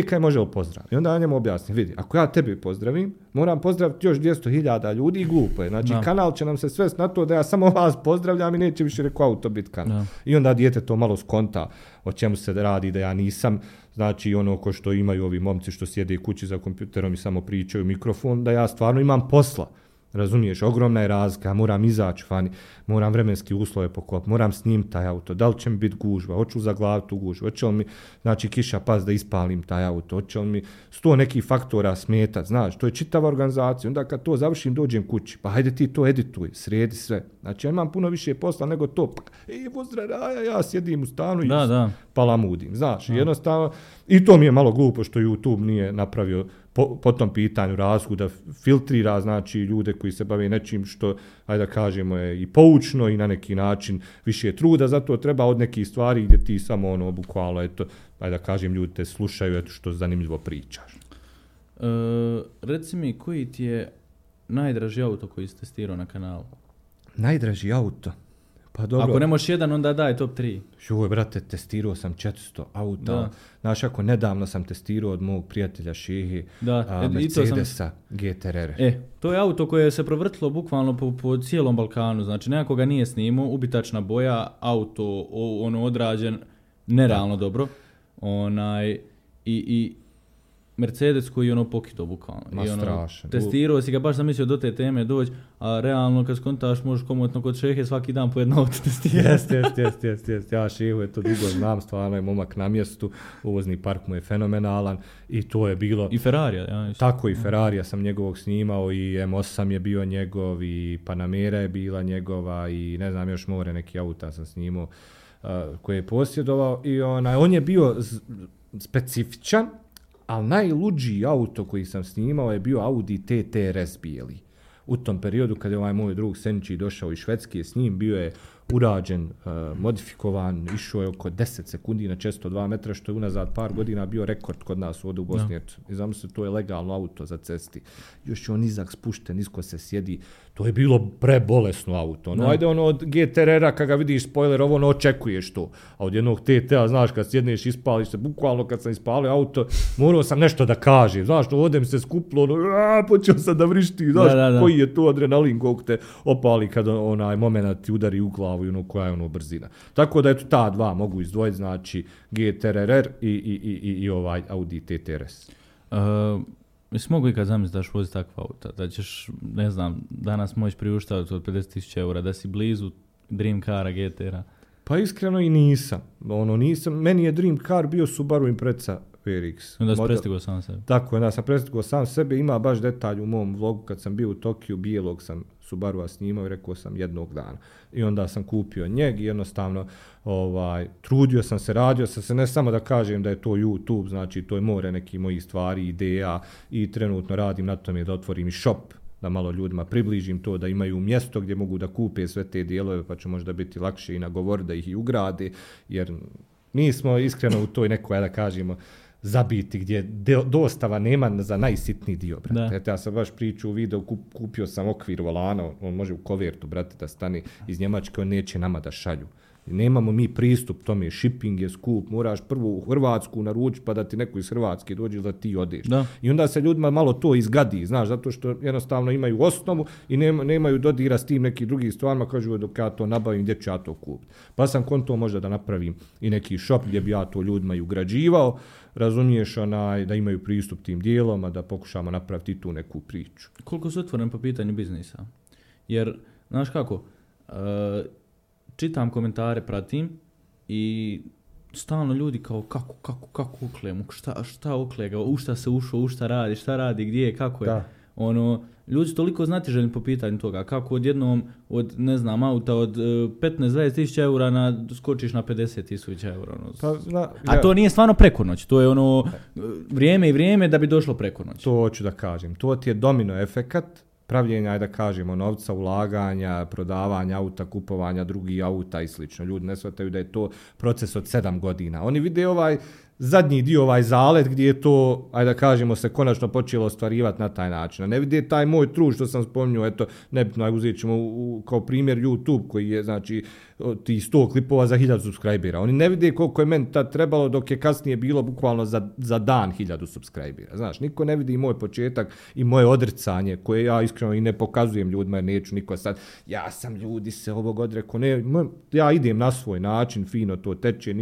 kaj može li pozdrav? I onda ja njemu objasnim, vidi, ako ja tebi pozdravim, moram pozdraviti još 200.000 ljudi i glupo je. Znači, kanal će nam se svest na to da ja samo vas pozdravljam i neće više reko auto biti kanal. I onda dijete to malo skonta o čemu se radi, da ja nisam, znači, ono ko što imaju ovi momci što sjede kući za kompjuterom i samo pričaju mikrofon, da ja stvarno imam posla. Razumiješ, ogromna je razlika, moram izaći vani, moram vremenski uslove poklopiti, moram snimiti taj auto, da li će mi biti gužva, hoću zaglaviti tu gužvu, hoće li mi, znači, kiša pas da ispalim taj auto, hoće li mi 100 nekih faktora smeta, znaš, to je čitava organizacija, onda kad to završim dođem kući, pa hajde ti to edituj, sredi sve, znači ja imam puno više posla nego to, ja sjedim u stanu i palamudim, znaš, jednostavno, i to mi je malo glupo što YouTube nije napravio po tom pitanju razliku, da filtrira, znači, ljude koji se bave nečim što, ajde da kažemo, je i poučno i na neki način više je truda, zato treba od nekih stvari gdje ti samo ono bukvalo, eto, ajde da kažem, ljudi te slušaju, eto što zanimljivo pričaš. Reci mi, koji ti je najdraži auto koji si testirao na kanalu? Najdraži auto? Pa dobro. Ako ne možeš jedan, onda daj top 3. Joj, brate, testirao sam 400 auta. Da. Znaš, ako nedavno sam testirao od mog prijatelja Šihi Mercedesa GTR. To je auto koje se provrtilo bukvalno po cijelom Balkanu. Znači, nekako ga nije snimao, ubitačna boja, auto, ono, odrađen, nerealno dobro. Onaj, i Mercedes koji je ono pokito bukvalno. Ma strašno. Testirao si ga, baš sam mislio do te teme doći, a realno kad skontaš možeš komotno kod Šehe svaki dan po jedno auto testirati. Jest. Ja Šihu je to dugo znam, stvarno je momak na mjestu, uvozni park mu je fenomenalan i to je bilo... I Ferrarija. Ja, tako i Ferrarija sam njegovog snimao i M8 je bio njegov i Panamera je bila njegova i ne znam još more neki auta sam snimao koje je posjedovao i on je bio specifičan. Ali najluđiji auto koji sam snimao je bio Audi TTRS bijeli. U tom periodu kada je ovaj moj drug Senići došao iz Švedske, s njim bio je urađen, modifikovan, išao je oko 10 sekundi na 402 metra, što je unazad par godina bio rekord kod nas ovdje u Bosni. I zamislite, to je legalno auto za cesti. Još je on nizak spušten, nisko se sjedi. To je bilo prebolesno auto. No, ajde ono od GTR-a, kada vidiš spoiler, ovo ono očekuješ to. A od jednog TT-a, znaš, kad sjedneš, ispališ se, bukvalno kad sam ispalio auto, morao sam nešto da kažem. Znaš, ovdje mi se skuplo, počeo sam da vrišti, znaš, da. Koji je to adrenalin kog te opali kad onaj moment ti udari u glavu. I ono koja je ono brzina. Tako da eto ta dva mogu izdvojiti, znači GTRR i ovaj Audi TTRS. Mislim, mogu ikad zamisliti daš vozi takva auta, da ćeš, ne znam, danas možeš priuštavati od 50.000 eura, da si blizu Dream Cara GTR-a? Pa iskreno i nisam. Meni je Dream Car bio Subaru Impreza RX. Onda si prestigao sam sebe. Tako, onda sam prestigao sam sebe, ima baš detalj u mom vlogu, kad sam bio u Tokiju, bijelog sam Subaru snimao i rekao sam jednog dana. I onda sam kupio njeg i jednostavno trudio sam se, radio sam se, ne samo da kažem da je to YouTube, znači to je more nekih mojih stvari, ideja i trenutno radim na tome da otvorim i shop, da malo ljudima približim to, da imaju mjesto gdje mogu da kupe sve te dijelove pa će možda biti lakše i nagovor da ih i ugrade, jer nismo iskreno u toj nekoj, da kažemo, zabiti gdje dostava nema za najsitniji dio, brate. Ja sam baš pričao u videu, kupio sam okvir volana, on može u kovertu, brate, da stane iz Njemačke, on neće nama da šalju. Nemamo mi pristup tome, shipping je skup, moraš prvo u Hrvatsku naručiti pa da ti neko iz Hrvatske dođe da ti odeš. Da. I onda se ljudima malo to izgadi, znaš, zato što jednostavno imaju osnovu i nemaju dodira s tim nekih drugih stvarima, kažu dok ja to nabavim, gdje ću ja to kupiti. Pa sam konto možda da napravim i neki shop gdje bi ja to ljudima i ugrađivao, razumiješ, da imaju pristup tim dijelom, a da pokušamo napraviti tu neku priču. Koliko su otvoren po pitanju biznisa? Jer, znaš kako, čitam komentare, pratim i stalno ljudi kao kako oklemu, šta oklega, u šta se ušao, u šta radi, gdje, kako je. Da. Ljudi su toliko znatiželjni po pitanju toga, kako odjednom od, ne znam, auta od 15-20 tisuća eura skočiš na 50 tisuća eura. A to nije stvarno preko noć, to je vrijeme da bi došlo preko noć. To hoću da kažem, to ti je domino efekat, pravljenja, da kažemo, novca, ulaganja, prodavanja auta, kupovanja drugih auta i slično. Ljudi ne shvataju da je to proces od 7 godina. Oni vide ovaj zadnji dio, ovaj zalet gdje je to, ajde da kažemo, se konačno počelo ostvarivati na taj način. A ne vide taj moj trud što sam spominjao, eto, nebitno, uzet ćemo kao primjer YouTube koji je, znači, ti 100 klipova za 1000 subscribera. Oni ne vide koliko je meni tad trebalo dok je kasnije bilo bukvalno za dan 1000 subscribera. Znaš, niko ne vidi i moj početak i moje odricanje koje ja iskreno i ne pokazujem ljudima jer neću niko sad, ja sam ljudi se ovog odrekao, ne, ja idem na svoj način, fino to teče,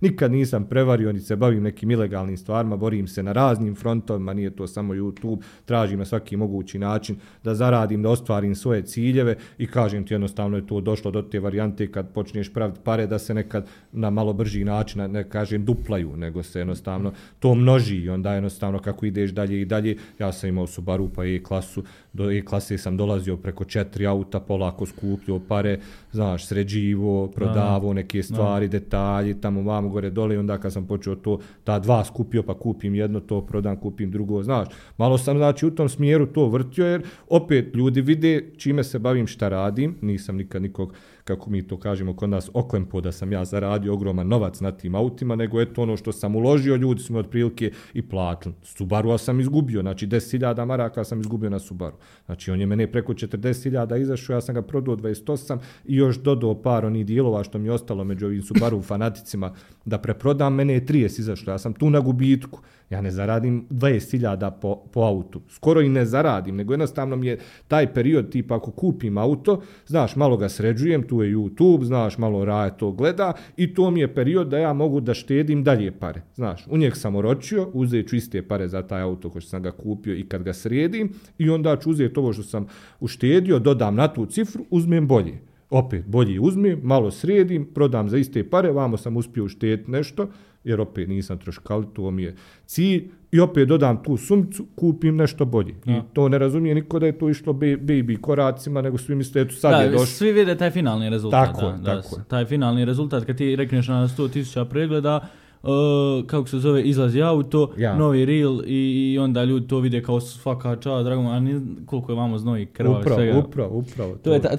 nikad nisam prevario, ni se bavim nekim ilegalnim stvarima, borim se na raznim frontovima, nije to samo YouTube, tražim na svaki mogući način da zaradim, da ostvarim svoje ciljeve i kažem ti jednostavno je to došlo do te varijante kad počneš praviti pare da se nekad na malo brži način, ne kažem duplaju, nego se jednostavno to množi i onda jednostavno kako ideš dalje i dalje. Ja sam imao Subaru pa E-klasu, do E-klase sam dolazio preko 4 auta, polako skupljio pare, znaš, sređivo, prodavo neke stvari, detalje, tamo vamo gore dole i onda kad sam počeo to, ta dva skupio pa kupim jedno, to prodam, kupim drugo, znaš. Malo sam, znači, u tom smjeru to vrtio jer opet ljudi vide čime se bavim, šta radim, nisam nikad nikog, kako mi to kažemo kod nas, oklempo da sam ja zaradio ogroman novac na tim autima, nego eto ono što sam uložio, ljudi su mi otprilike i platili. Subaru sam izgubio, znači 10.000 maraka sam izgubio na Subaru. Znači, on je mene preko 40.000 izašao, ja sam ga prodao 28 i još dodao par onih dijelova što mi je ostalo među ovim Subaru fanaticima da preprodam, mene je 30 izašlo, ja sam tu na gubitku. Ja ne zaradim 20.000 po autu. Skoro i ne zaradim, nego jednostavno mi je taj period, tipa ako kupim auto, znaš, malo ga sređujem, tu je YouTube, znaš, malo Raja to gleda i to mi je period da ja mogu da štedim dalje pare. Znaš, u njeg sam oročio, uzet ću iste pare za taj auto koji sam ga kupio i kad ga sredim i onda ću uzeti ovo što sam uštedio, dodam na tu cifru, uzmem bolje. Opet bolje uzmem, malo sredim, prodam za iste pare, vamo sam uspio uštediti nešto, jer opet nisam troškali, to mi je cilj, i opet dodam tu sumcu, kupim nešto bolje. Ja. I to ne razumije niko da je to išlo baby koracima, nego svi misle, eto sad da, je došlo. Svi vide taj finalni rezultat. Tako, tako. Taj finalni rezultat, kad ti rekneš na 100.000 pregleda, kako se zove, izlazi auto, ja, novi reel i onda ljudi to vide kao svaka čava, drago, a ne, koliko je vamo znoji krvavi svega. Upravo.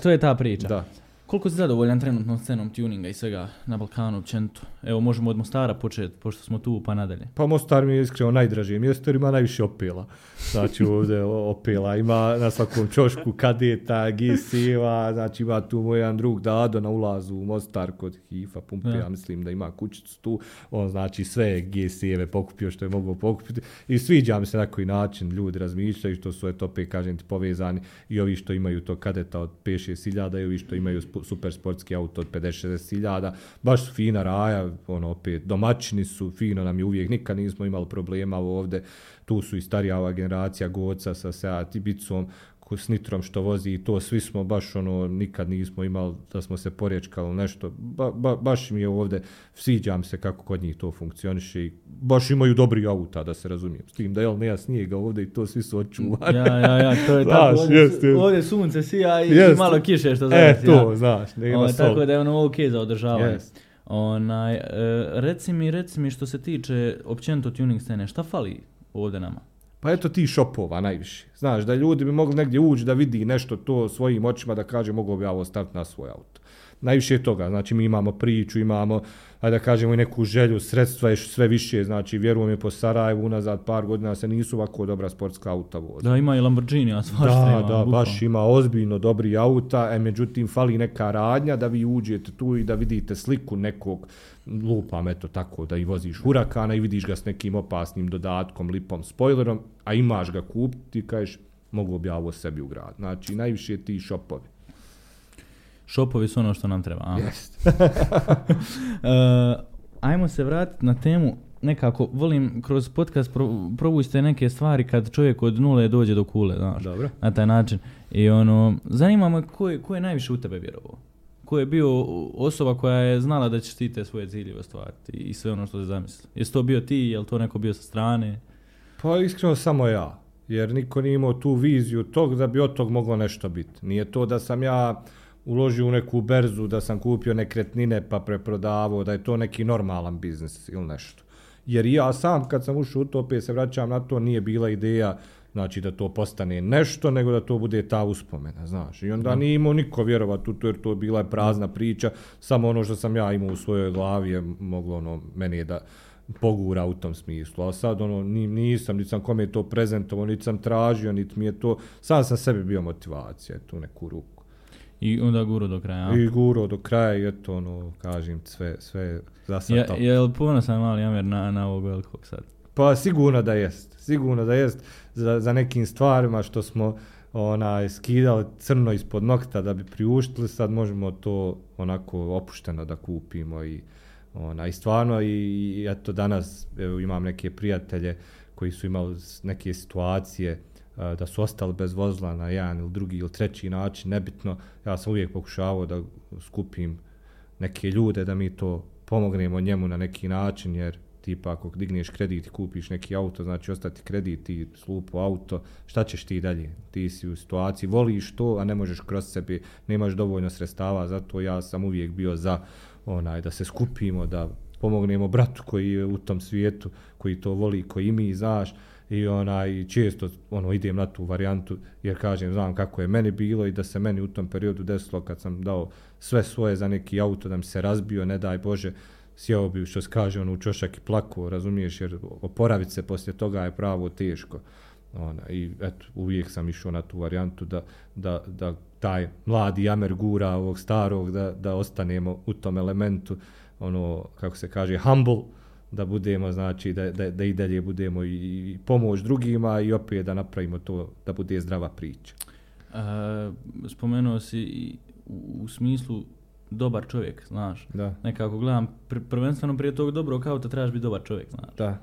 To je ta priča. Da. Koliko si zadovoljan trenutnom scenom tuninga i svega na Balkanu općenito? Evo, možemo od Mostara početi, pošto smo tu pa nadalje. Pa Mostar mi je iskreno najdražije mjesto jer ima najviše Opela. Znači ovdje Opela ima na svakom čošku Kadeta, GS-eva, znači ima tu moj jedan drug Dado na ulazu u Mostar kod Hifa, Pumpe, ja mislim da ima kućicu tu. On znači sve GS-eve pokupio što je mogao pokupiti i sviđa mi se na koji način ljudi razmišljaju što su opet, kažem ti, povezani i ovi što imaju to Kadeta od 5-6 hiljada i ovi što imaju super sportski auto od 50-60 hiljada, baš su fina raja, ono opet domaćini su, fino nam je uvijek, nikad nismo imali problema ovdje, tu su i starija ova generacija Goca sa Seat Ibicom, s Nitrom što vozi i to, svi smo baš ono, nikad nismo imali da smo se porječkali nešto, baš mi je ovdje, sviđam se kako kod njih to funkcioniše i baš imaju dobri auta, da se razumijem, s tim da jel nema snijega ovdje i to svi su očuvani. Ja, to je znaš, tako, ovdje sunce sija i malo kiše što zove sija. To, znaš, ne ima sol. Tako da je ono ok za održavanje. Yes. Reci mi što se tiče općenito tuning scene, šta fali ovdje nama? Pa eto ti šopova najviše. Znaš, da ljudi bi mogli negdje ući da vidi nešto to svojim očima, da kaže mogu bi ovo staviti na svoj auto. Najviše je toga, znači mi imamo priču, imamo, ajde da kažemo i neku želju, sredstva je sve više, znači vjerujem je po Sarajevu unazad par godina se nisu ovako dobra sportska auta voze. Da, ima i Lamborghini, a svašta ima. Da, baš ima ozbiljno dobri auta, međutim fali neka radnja da vi uđete tu i da vidite sliku nekog, lupam eto tako, da i voziš Hurakana i vidiš ga s nekim opasnim dodatkom, lipom, spoilerom, a imaš ga kupiti i kažeš mogu bi ja ovo sebi ugraditi. Znači najviše ti šopovi. Šopovi su ono što nam treba. Yes. Ajmo se vratiti na temu, nekako volim kroz podcast provući neke stvari kad čovjek od nule dođe do kule, znaš, dobro, na taj način. I ono, zanima me ko je najviše u tebe vjerovao? Ko je bio osoba koja je znala da ćeš ti te svoje ciljeve ostvariti i sve ono što se zamisli? Jesi to bio ti, je li to neko bio sa strane? Pa iskreno samo ja, jer niko nije imao tu viziju tog da bi od tog moglo nešto biti. Nije to da sam ja uložio u neku berzu, da sam kupio nekretnine pa preprodavao, da je to neki normalan biznis ili nešto. Jer ja sam kad sam ušao u to, opet se vraćam na to, nije bila ideja znači da to postane nešto, nego da to bude ta uspomena, znaš. I onda nije imao niko vjerovati u to, jer to je bila prazna priča, samo ono što sam ja imao u svojoj glavi je moglo ono, meni da pogura u tom smislu, a sad ono, nisam kome je to prezentovao, niti sam tražio, niti mi je to, sam sam sebi bio motivacija, tu neku ruku. I onda guro do kraja i eto ono, kažem, sve za sad top. Je li ponosan mali Amer na ovog velikog sad? Pa sigurno da jest za nekim stvarima što smo skidali crno ispod nokta da bi priuštili, sad možemo to onako opušteno da kupimo i stvarno i eto danas evo, imam neke prijatelje koji su imali neke situacije da su ostali bez vozila na jedan ili drugi ili treći način, nebitno. Ja sam uvijek pokušavao da skupim neke ljude, da mi to pomognemo njemu na neki način, jer tipa ako digneš kredit i kupiš neki auto, znači ostati kredit i slupo auto, šta ćeš ti dalje? Ti si u situaciji, voliš to, a ne možeš kroz sebe, nemaš dovoljno sredstava, zato ja sam uvijek bio za da se skupimo, da pomognemo bratu koji je u tom svijetu, koji to voli, koji mi, znaš, i često idem na tu varijantu jer kažem znam kako je meni bilo i da se meni u tom periodu desilo kad sam dao sve svoje za neki auto da mi se razbio, ne daj Bože, sjeo bi što se kaže u čošak i plako, razumiješ, jer oporaviti se poslije toga je pravo teško. I eto, uvijek sam išao na tu varijantu da taj mladi Amer gura ovog starog, da ostanemo u tom elementu, ono, kako se kaže, humble, da budemo, znači, da i dalje budemo i pomoć drugima i opet da napravimo to, da bude zdrava priča. Spomenuo si u smislu dobar čovjek, znaš. Da. Nekako gledam, prvenstveno prije tog dobro kao da trebaš biti dobar čovjek, znaš. Da.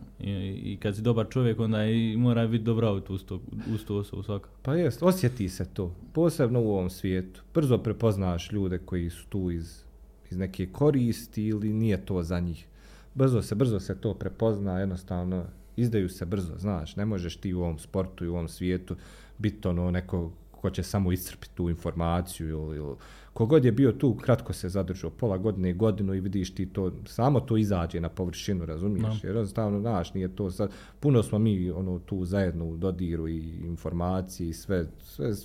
I kad si dobar čovjek, onda i mora biti dobra auto uz to osobu svaka. Pa jest, osjeti se to, posebno u ovom svijetu. Brzo prepoznaš ljude koji su tu iz neke koristi ili nije to za njih. Brzo se to prepozna, jednostavno izdaju se brzo, znaš. Ne možeš ti u ovom sportu i u ovom svijetu biti ono neko ko će samo iscrpiti tu informaciju ili kogod je bio tu, kratko se zadržao, pola godine, godinu i vidiš ti to, samo to izađe na površinu, razumiješ? No. Jer jednostavno, znaš, nije to sad, puno smo mi ono, tu zajedno u dodiru i informaciji i sve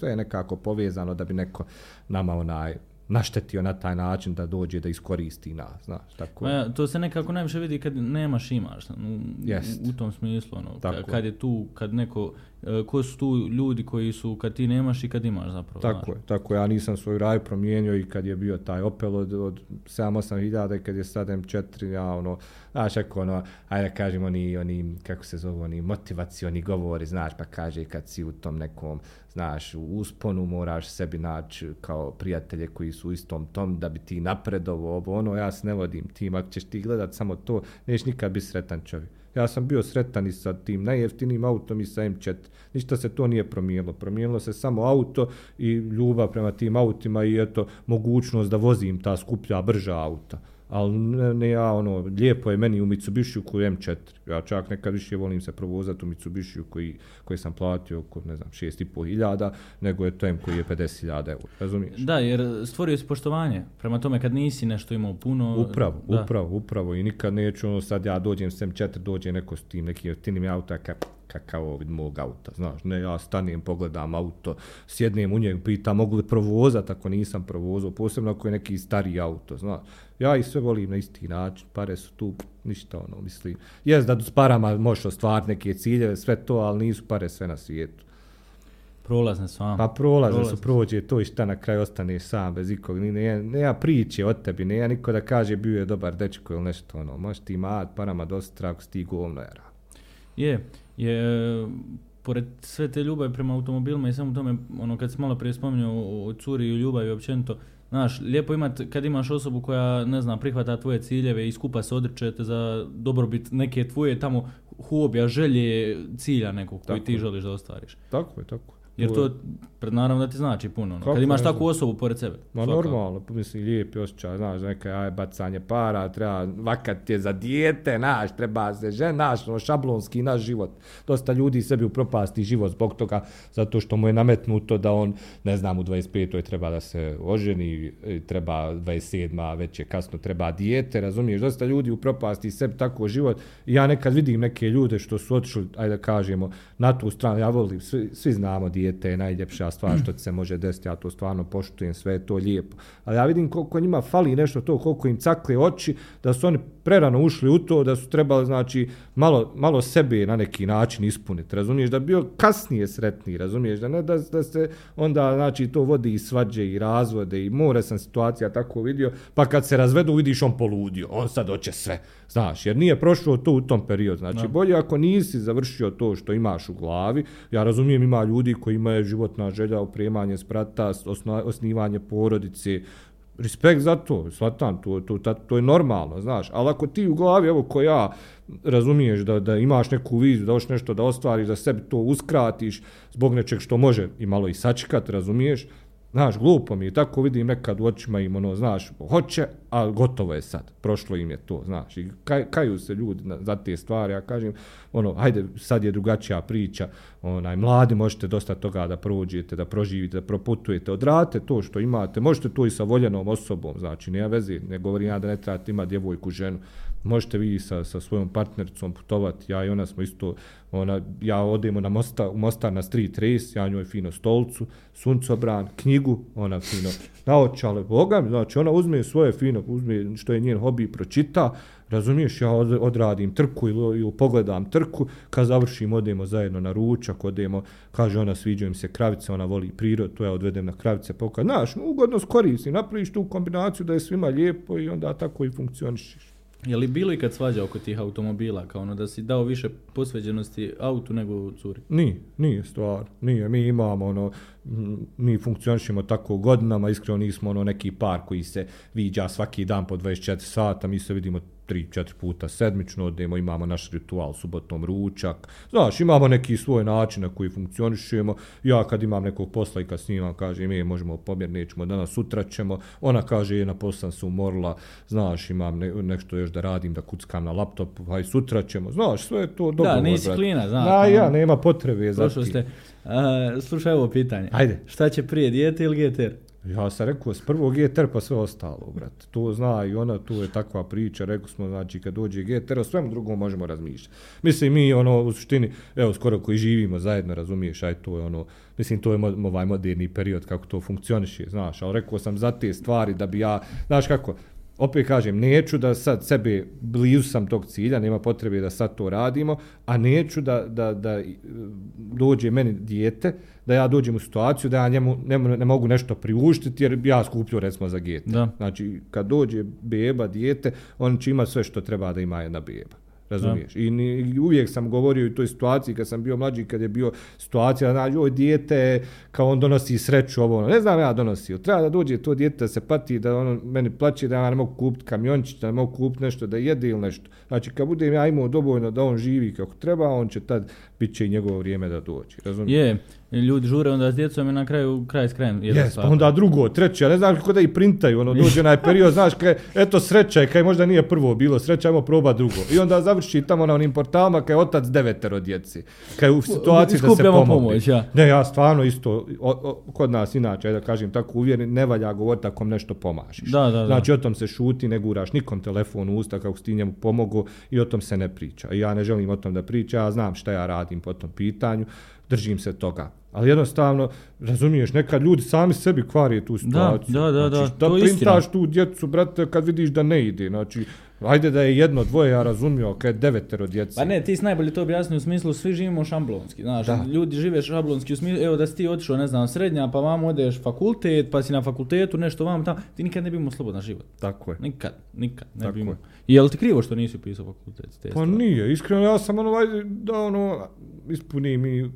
je nekako povezano da bi neko nama naštetio na taj način da dođe da iskoristi nas, znaš, tako. Ja, to se nekako najviše vidi kad nemaš imaš, u tom smislu, ono, kad je tu, kad neko, ko su tu ljudi koji su kad ti nemaš i kad imaš zapravo. Tako, ja nisam svoj raj promijenio i kad je bio taj Opel od 7-8 hiljada, kad je sad M4, ja ono, znaš, ako ono, ajde kažem oni, kako se zove, oni motivacioni govori, znaš, pa kaže kad si u tom nekom, znaš, u usponu moraš sebi naći kao prijatelje koji su u istom tom da bi ti napredovo, ovo, ono, ja se ne vodim tim, ako ćeš ti gledat samo to, neš nikad biti sretan čovjek. Ja sam bio sretan i sa tim najjeftinijim autom i sa M4. Ništa se to nije promijenilo. Promijenilo se samo auto i ljubav prema tim autima i eto, mogućnost da vozim ta skuplja, brža auta. Ali ne ja, ono, lijepo je meni u Mitsubishiju koji M4. Ja čak nekad više volim se provozati u Mitsubishiju koji sam platio oko, ne znam, 6.500, nego je to M koji je 50.000 €, razumiješ? Da, jer stvorio se poštovanje. Prema tome, kad nisi nešto imao puno... Upravo. I nikad neću, ono, sad ja dođem s M4, dođe neko s tim nekim jeftinim auta, kao od mog auta, znaš, ne, ja stanem, pogledam auto, sjednem u njeg, pitam mogu li provozat ako nisam provozao, posebno ako je neki stariji auto, znaš. Ja i sve volim na isti način, pare su tu, ništa ono, mislim. Jest da s parama možeš ostvariti neke ciljeve, sve to, ali nisu pare sve na svijetu. Prolazne su vam. Pa prolazne su, prođe to i šta na kraju ostaneš sam bez ikog. Nema priče od tebi, nema niko da kaže bio je dobar dečko ili nešto ono. Možeš ti imat parama dosta ako si ti govno jara. Je, pored sve te ljubavi prema automobilima i samo tome, ono kad si malo prije spominjao o curi i o ljubavi općenito, znaš, lijepo imat kad imaš osobu koja, ne znam, prihvata tvoje ciljeve i skupa se odričete za dobrobit neke tvoje tamo hobija, želje, cilja nekog koji ti želiš da ostvariš. Tako je. Jer to, naravno da ti znači puno, ono, kad imaš takvu osobu pored sebe. Ma normalno, mislim, lijepi osjećaj, znaš, neka aj bacanje para, treba vakat je za dijete, naš, treba se ženaš, ono, šablonski naš život. Dosta ljudi sebi upropasti život zbog toga, zato što mu je nametnuto da on, ne znam, u 25. treba da se oženi, treba 27. već je kasno, treba dijete, razumiješ, dosta ljudi upropasti sebi tako život. Ja nekad vidim neke ljude što su otišli, ajde da kažemo, na tu stranu, ja volim, svi znamo dijete je najljepša stvar što se može desiti, ja to stvarno poštujem, sve je to lijepo. Ali ja vidim koliko njima fali nešto to, koliko im cakle oči, da su oni prerano ušli u to, da su trebali, znači, malo sebe na neki način ispuniti, razumiješ, da bio kasnije sretniji, razumiješ, da ne da se onda, znači, to vodi i svađe i razvode i more sam situacija tako vidio, pa kad se razvedu vidiš on poludio, on sad hoće sve, znaš, jer nije prošlo to u tom periodu, znači, no. Bolje ako nisi završio to što imaš u glavi, ja razumijem, ima ljudi koji imaju životna želja, opremanje sprata, osnivanje porodice, respekt za to, svatan, to je normalno, znaš, ali ako ti u glavi, evo ko ja, razumiješ da imaš neku viziju, da hoćeš nešto da ostvariš, da sebi to uskratiš zbog nečeg što može i malo i sačekat, razumiješ, znaš, glupo mi je, tako vidim nekad u očima im, ono, znaš, hoće, a gotovo je sad, prošlo im je to, znaš, i kaju se ljudi za te stvari, ja kažem, ono, hajde, sad je drugačija priča, onaj, mladi možete dosta toga da prođete, da proživite, da proputujete, odradite to što imate, možete to i sa voljenom osobom, znači, nema veze, ne govorim ja da ne trebate imati djevojku, ženu, možete vi sa svojom partnericom putovati, ja i ona smo isto, ona, ja odemo na Mostar na street race, ja njoj fino stolcu, suncobran, knjigu, ona fino naočale, boga mi, znači ona uzme svoje fino, uzme što je njen hobi, pročita, Razumiješ, ja odradim trku ili pogledam trku, kad završim odemo zajedno na ručak, odemo, kaže ona sviđa im se kravica, ona voli prirodu, to ja odvedem na kravice, pokaz, znaš, ugodno skoristim, napraviš tu kombinaciju da je svima lijepo i onda tako i funkcionišeš. Je li bilo ikad svađa oko tih automobila, kao ono da si dao više posvećenosti autu nego curi? Nije stvar, nije. Mi imamo ono, mi funkcionišemo tako godinama, iskreno nismo ono neki par koji se viđa svaki dan po 24 sata, mi se vidimo 3-4 puta sedmično, odemo, imamo naš ritual subotnom ručak, znaš, imamo neki svoj način na koji funkcionišemo, ja kad imam nekog posla i kad snimam, kažem, možemo pomjer, nećemo danas, sutra ćemo, ona kaže, na poslan se umorila, znaš, imam nešto još da radim, da kuckam na laptopu, aj sutra ćemo, znaš, sve je to dobro. Da, nisi klina, znaš. Da, ja, nema potrebe za ti. Slušaj ovo pitanje. Ajde. Šta će prije, dijete ili GTR? Ja sam rekao, s prvog GTR pa sve ostalo, brat. To zna i ona, tu je takva priča, rekao smo, znači, kad dođe GTR, o svemu drugom možemo razmišljati. Mislim, mi, ono, u suštini, evo, skoro koji živimo zajedno, razumiješ, aj to je ono, mislim, to je ovaj moderni period, kako to funkcioniše, znaš, ali rekao sam za te stvari da bi ja, znaš kako, opet kažem, neću da sad sebe, blizu sam tog cilja, nema potrebe da sad to radimo, a neću da dođe meni dijete, da ja dođem u situaciju da ja njemu ne mogu nešto priuštiti jer ja skupljam recimo za dijete. Da. Znači, kad dođe beba, dijete, on će imati sve što treba da ima jedna beba. Razumiješ? I uvijek sam govorio i u toj situaciji kad sam bio mlađi, kad je bio situacija, znači, ovo dijete, kao on donosi sreću, ovo ono, ne znam ja donosio, treba da dođe to dijete da se pati, da ono meni plaće, da ja ne mogu kupiti kamiončić, da ne mogu kupiti nešto, da jede ili nešto. Znači, kad budem ja imao dovoljno da on živi kako treba, on će tad, bit će i njegovo vrijeme da dođe, razumiješ? Je. Ljudi žure onda s djecom i na kraju kraj skrenu. Yes, pa onda drugo, treće, ja ne znam kako da i printaju, ono dođe onaj period, znaš, kaj, eto sreća je, kaj možda nije prvo bilo, sreća, ajmo proba drugo. I onda završi tamo na onim portalama kaj je otac 9 djeci, kaj je u situaciji da se pomogne. Ja. Ne, ja stvarno isto, kod nas inače, da kažem tako uvjeren, ne valja govoriti ako nešto pomažiš. Da. Znači o tom se šuti, ne guraš nikom telefon u usta kako si ti njemu pomogao i o tom se ne priča. I ja ne želim o tom da priča, ja znam šta ja radim po tom pitanju. Držim se toga. Ali jednostavno, razumiješ, nekad ljudi sami sebi kvarije tu situaciju. Da, znači, da to je istina. Da printaš tu djecu, brate, kad vidiš da ne ide. Znači, ajde da je jedno, dvoje, ja razumio, kad je 9 djece. Pa ne, ti si najbolje to objasnio u smislu, svi živimo šablonski. Znaš, ljudi žive šablonski u smislu, evo da si ti otišao, ne znam, srednja, pa vam odeš fakultet, pa si na fakultetu, nešto vam tamo. Ti nikad ne bi imao slobodan život. Tako je. Nikad ne bi imao. Jel ti krivo što nisi upisao fakultet? Pa nije, iskreno, ja sam ono, ispunim i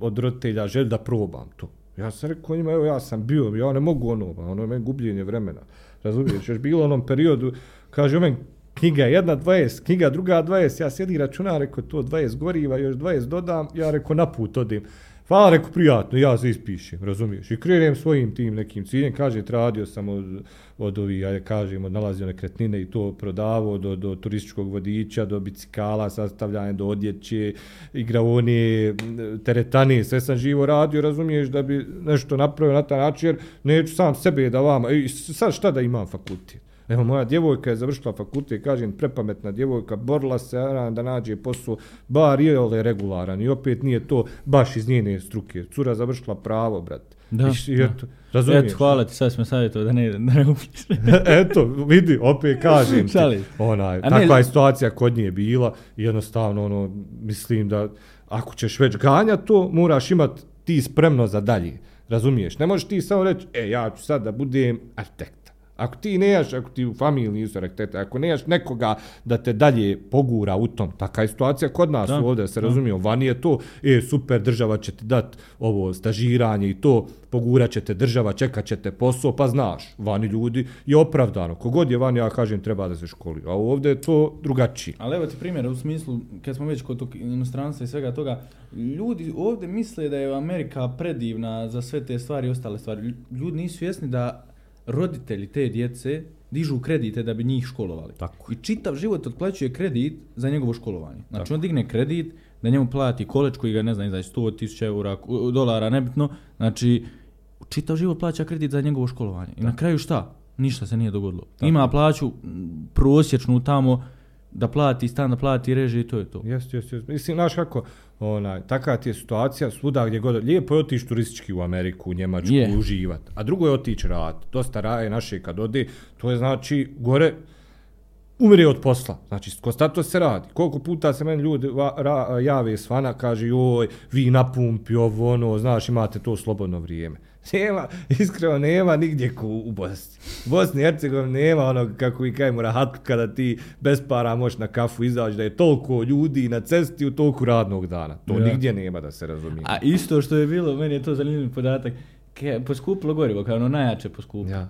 od roditelja želj da probam to. Ja sam rekao njima, evo ja sam bio, ja ne mogu ono je meni gubljenje vremena. Razumiješ, još bilo u onom periodu, kaže meni knjiga jedna 20, knjiga druga 20, ja sjedi računa, rekao to 20 goriva, još 20 dodam, ja rekao na put odim. Hvala, rekao prijatno, ja se ispišem, razumiješ. I krenem svojim tim nekim ciljem, kaže, radio sam od ovih, ajde kažem, od nalazio nekretnine i to prodavao do turističkog vodiča, do bicikala, sastavljanje do odjeće, igraone, teretane, sve sam živo radio, razumiješ, da bi nešto napravio na taj način, jer neću sam sebe da vama, sad šta da imam fakultet? Evo, moja djevojka je završila fakultet, kažem, prepametna djevojka, borila se da nađe posao, bar je ole regularan i opet nije to baš iz njene struke. Cura završila pravo, brate. Da. Eto, hvala ti, sad smo savjetovali da ne upišem. Eto, vidi, opet kažem ti, takva je situacija kod nje bila i jednostavno, mislim da ako ćeš već ganjati to, moraš imati ti spremno za dalje, razumiješ? Ne možeš ti samo reći, ja ću sad da budem arhitekt. Ako ti nemaš, ako ti u familiji nisu arhitekta, ako nemaš nekoga da te dalje pogura u tom, taka je situacija kod nas ovdje, se razumije, vani je to, super, država će ti dati ovo stažiranje i to, pogurat će te država, čekat će te posao, pa znaš, vani ljudi je opravdano, kogod je vani, ja kažem, treba da se školi, a ovdje je to drugačije. Ali evo ti primjer, u smislu, kad smo već kod tog inostranstva i svega toga, ljudi ovdje misle da je Amerika predivna za sve te stvari i ostale stvari, ljudi nisu svjesni da roditelji te djece dižu kredite da bi njih školovali. Tako. I čitav život otplaćuje kredit za njegovo školovanje. Znači on digne kredit da njemu plati koleč koji ga, ne znam, izdaje 100.000 eura, dolara, nebitno. Znači, čitav život plaća kredit za njegovo školovanje. I na kraju šta? Ništa se nije dogodilo. Tako. Ima plaću prosječnu tamo da plati stan, da plati režije i to je to. Jeste. Mislim, znaš kako, takva ti je situacija svuda gdje god. Lijepo je otići turistički u Ameriku, u Njemačku, uživat. A drugo je otići rad. Dosta raje naše kad ode, to je znači gore umre od posla. Znači, konstantno se radi. Koliko puta se meni ljudi jave svana, kaže, joj, vi napumpi ovo, ono, znaš, imate to slobodno vrijeme. Nema, iskreno nema nigdje u Bosni. U Bosni i Hercegovini nema onog, kako i kajemo, rahatlu kada ti bez para moš na kafu izaći, da je toliko ljudi na cesti u toliko radnog dana. To nigdje nema, da se razumije. A isto što je bilo, meni je to zanimljiv podatak, poskupilo gorivo, kao ono najjače poskupilo. Ja.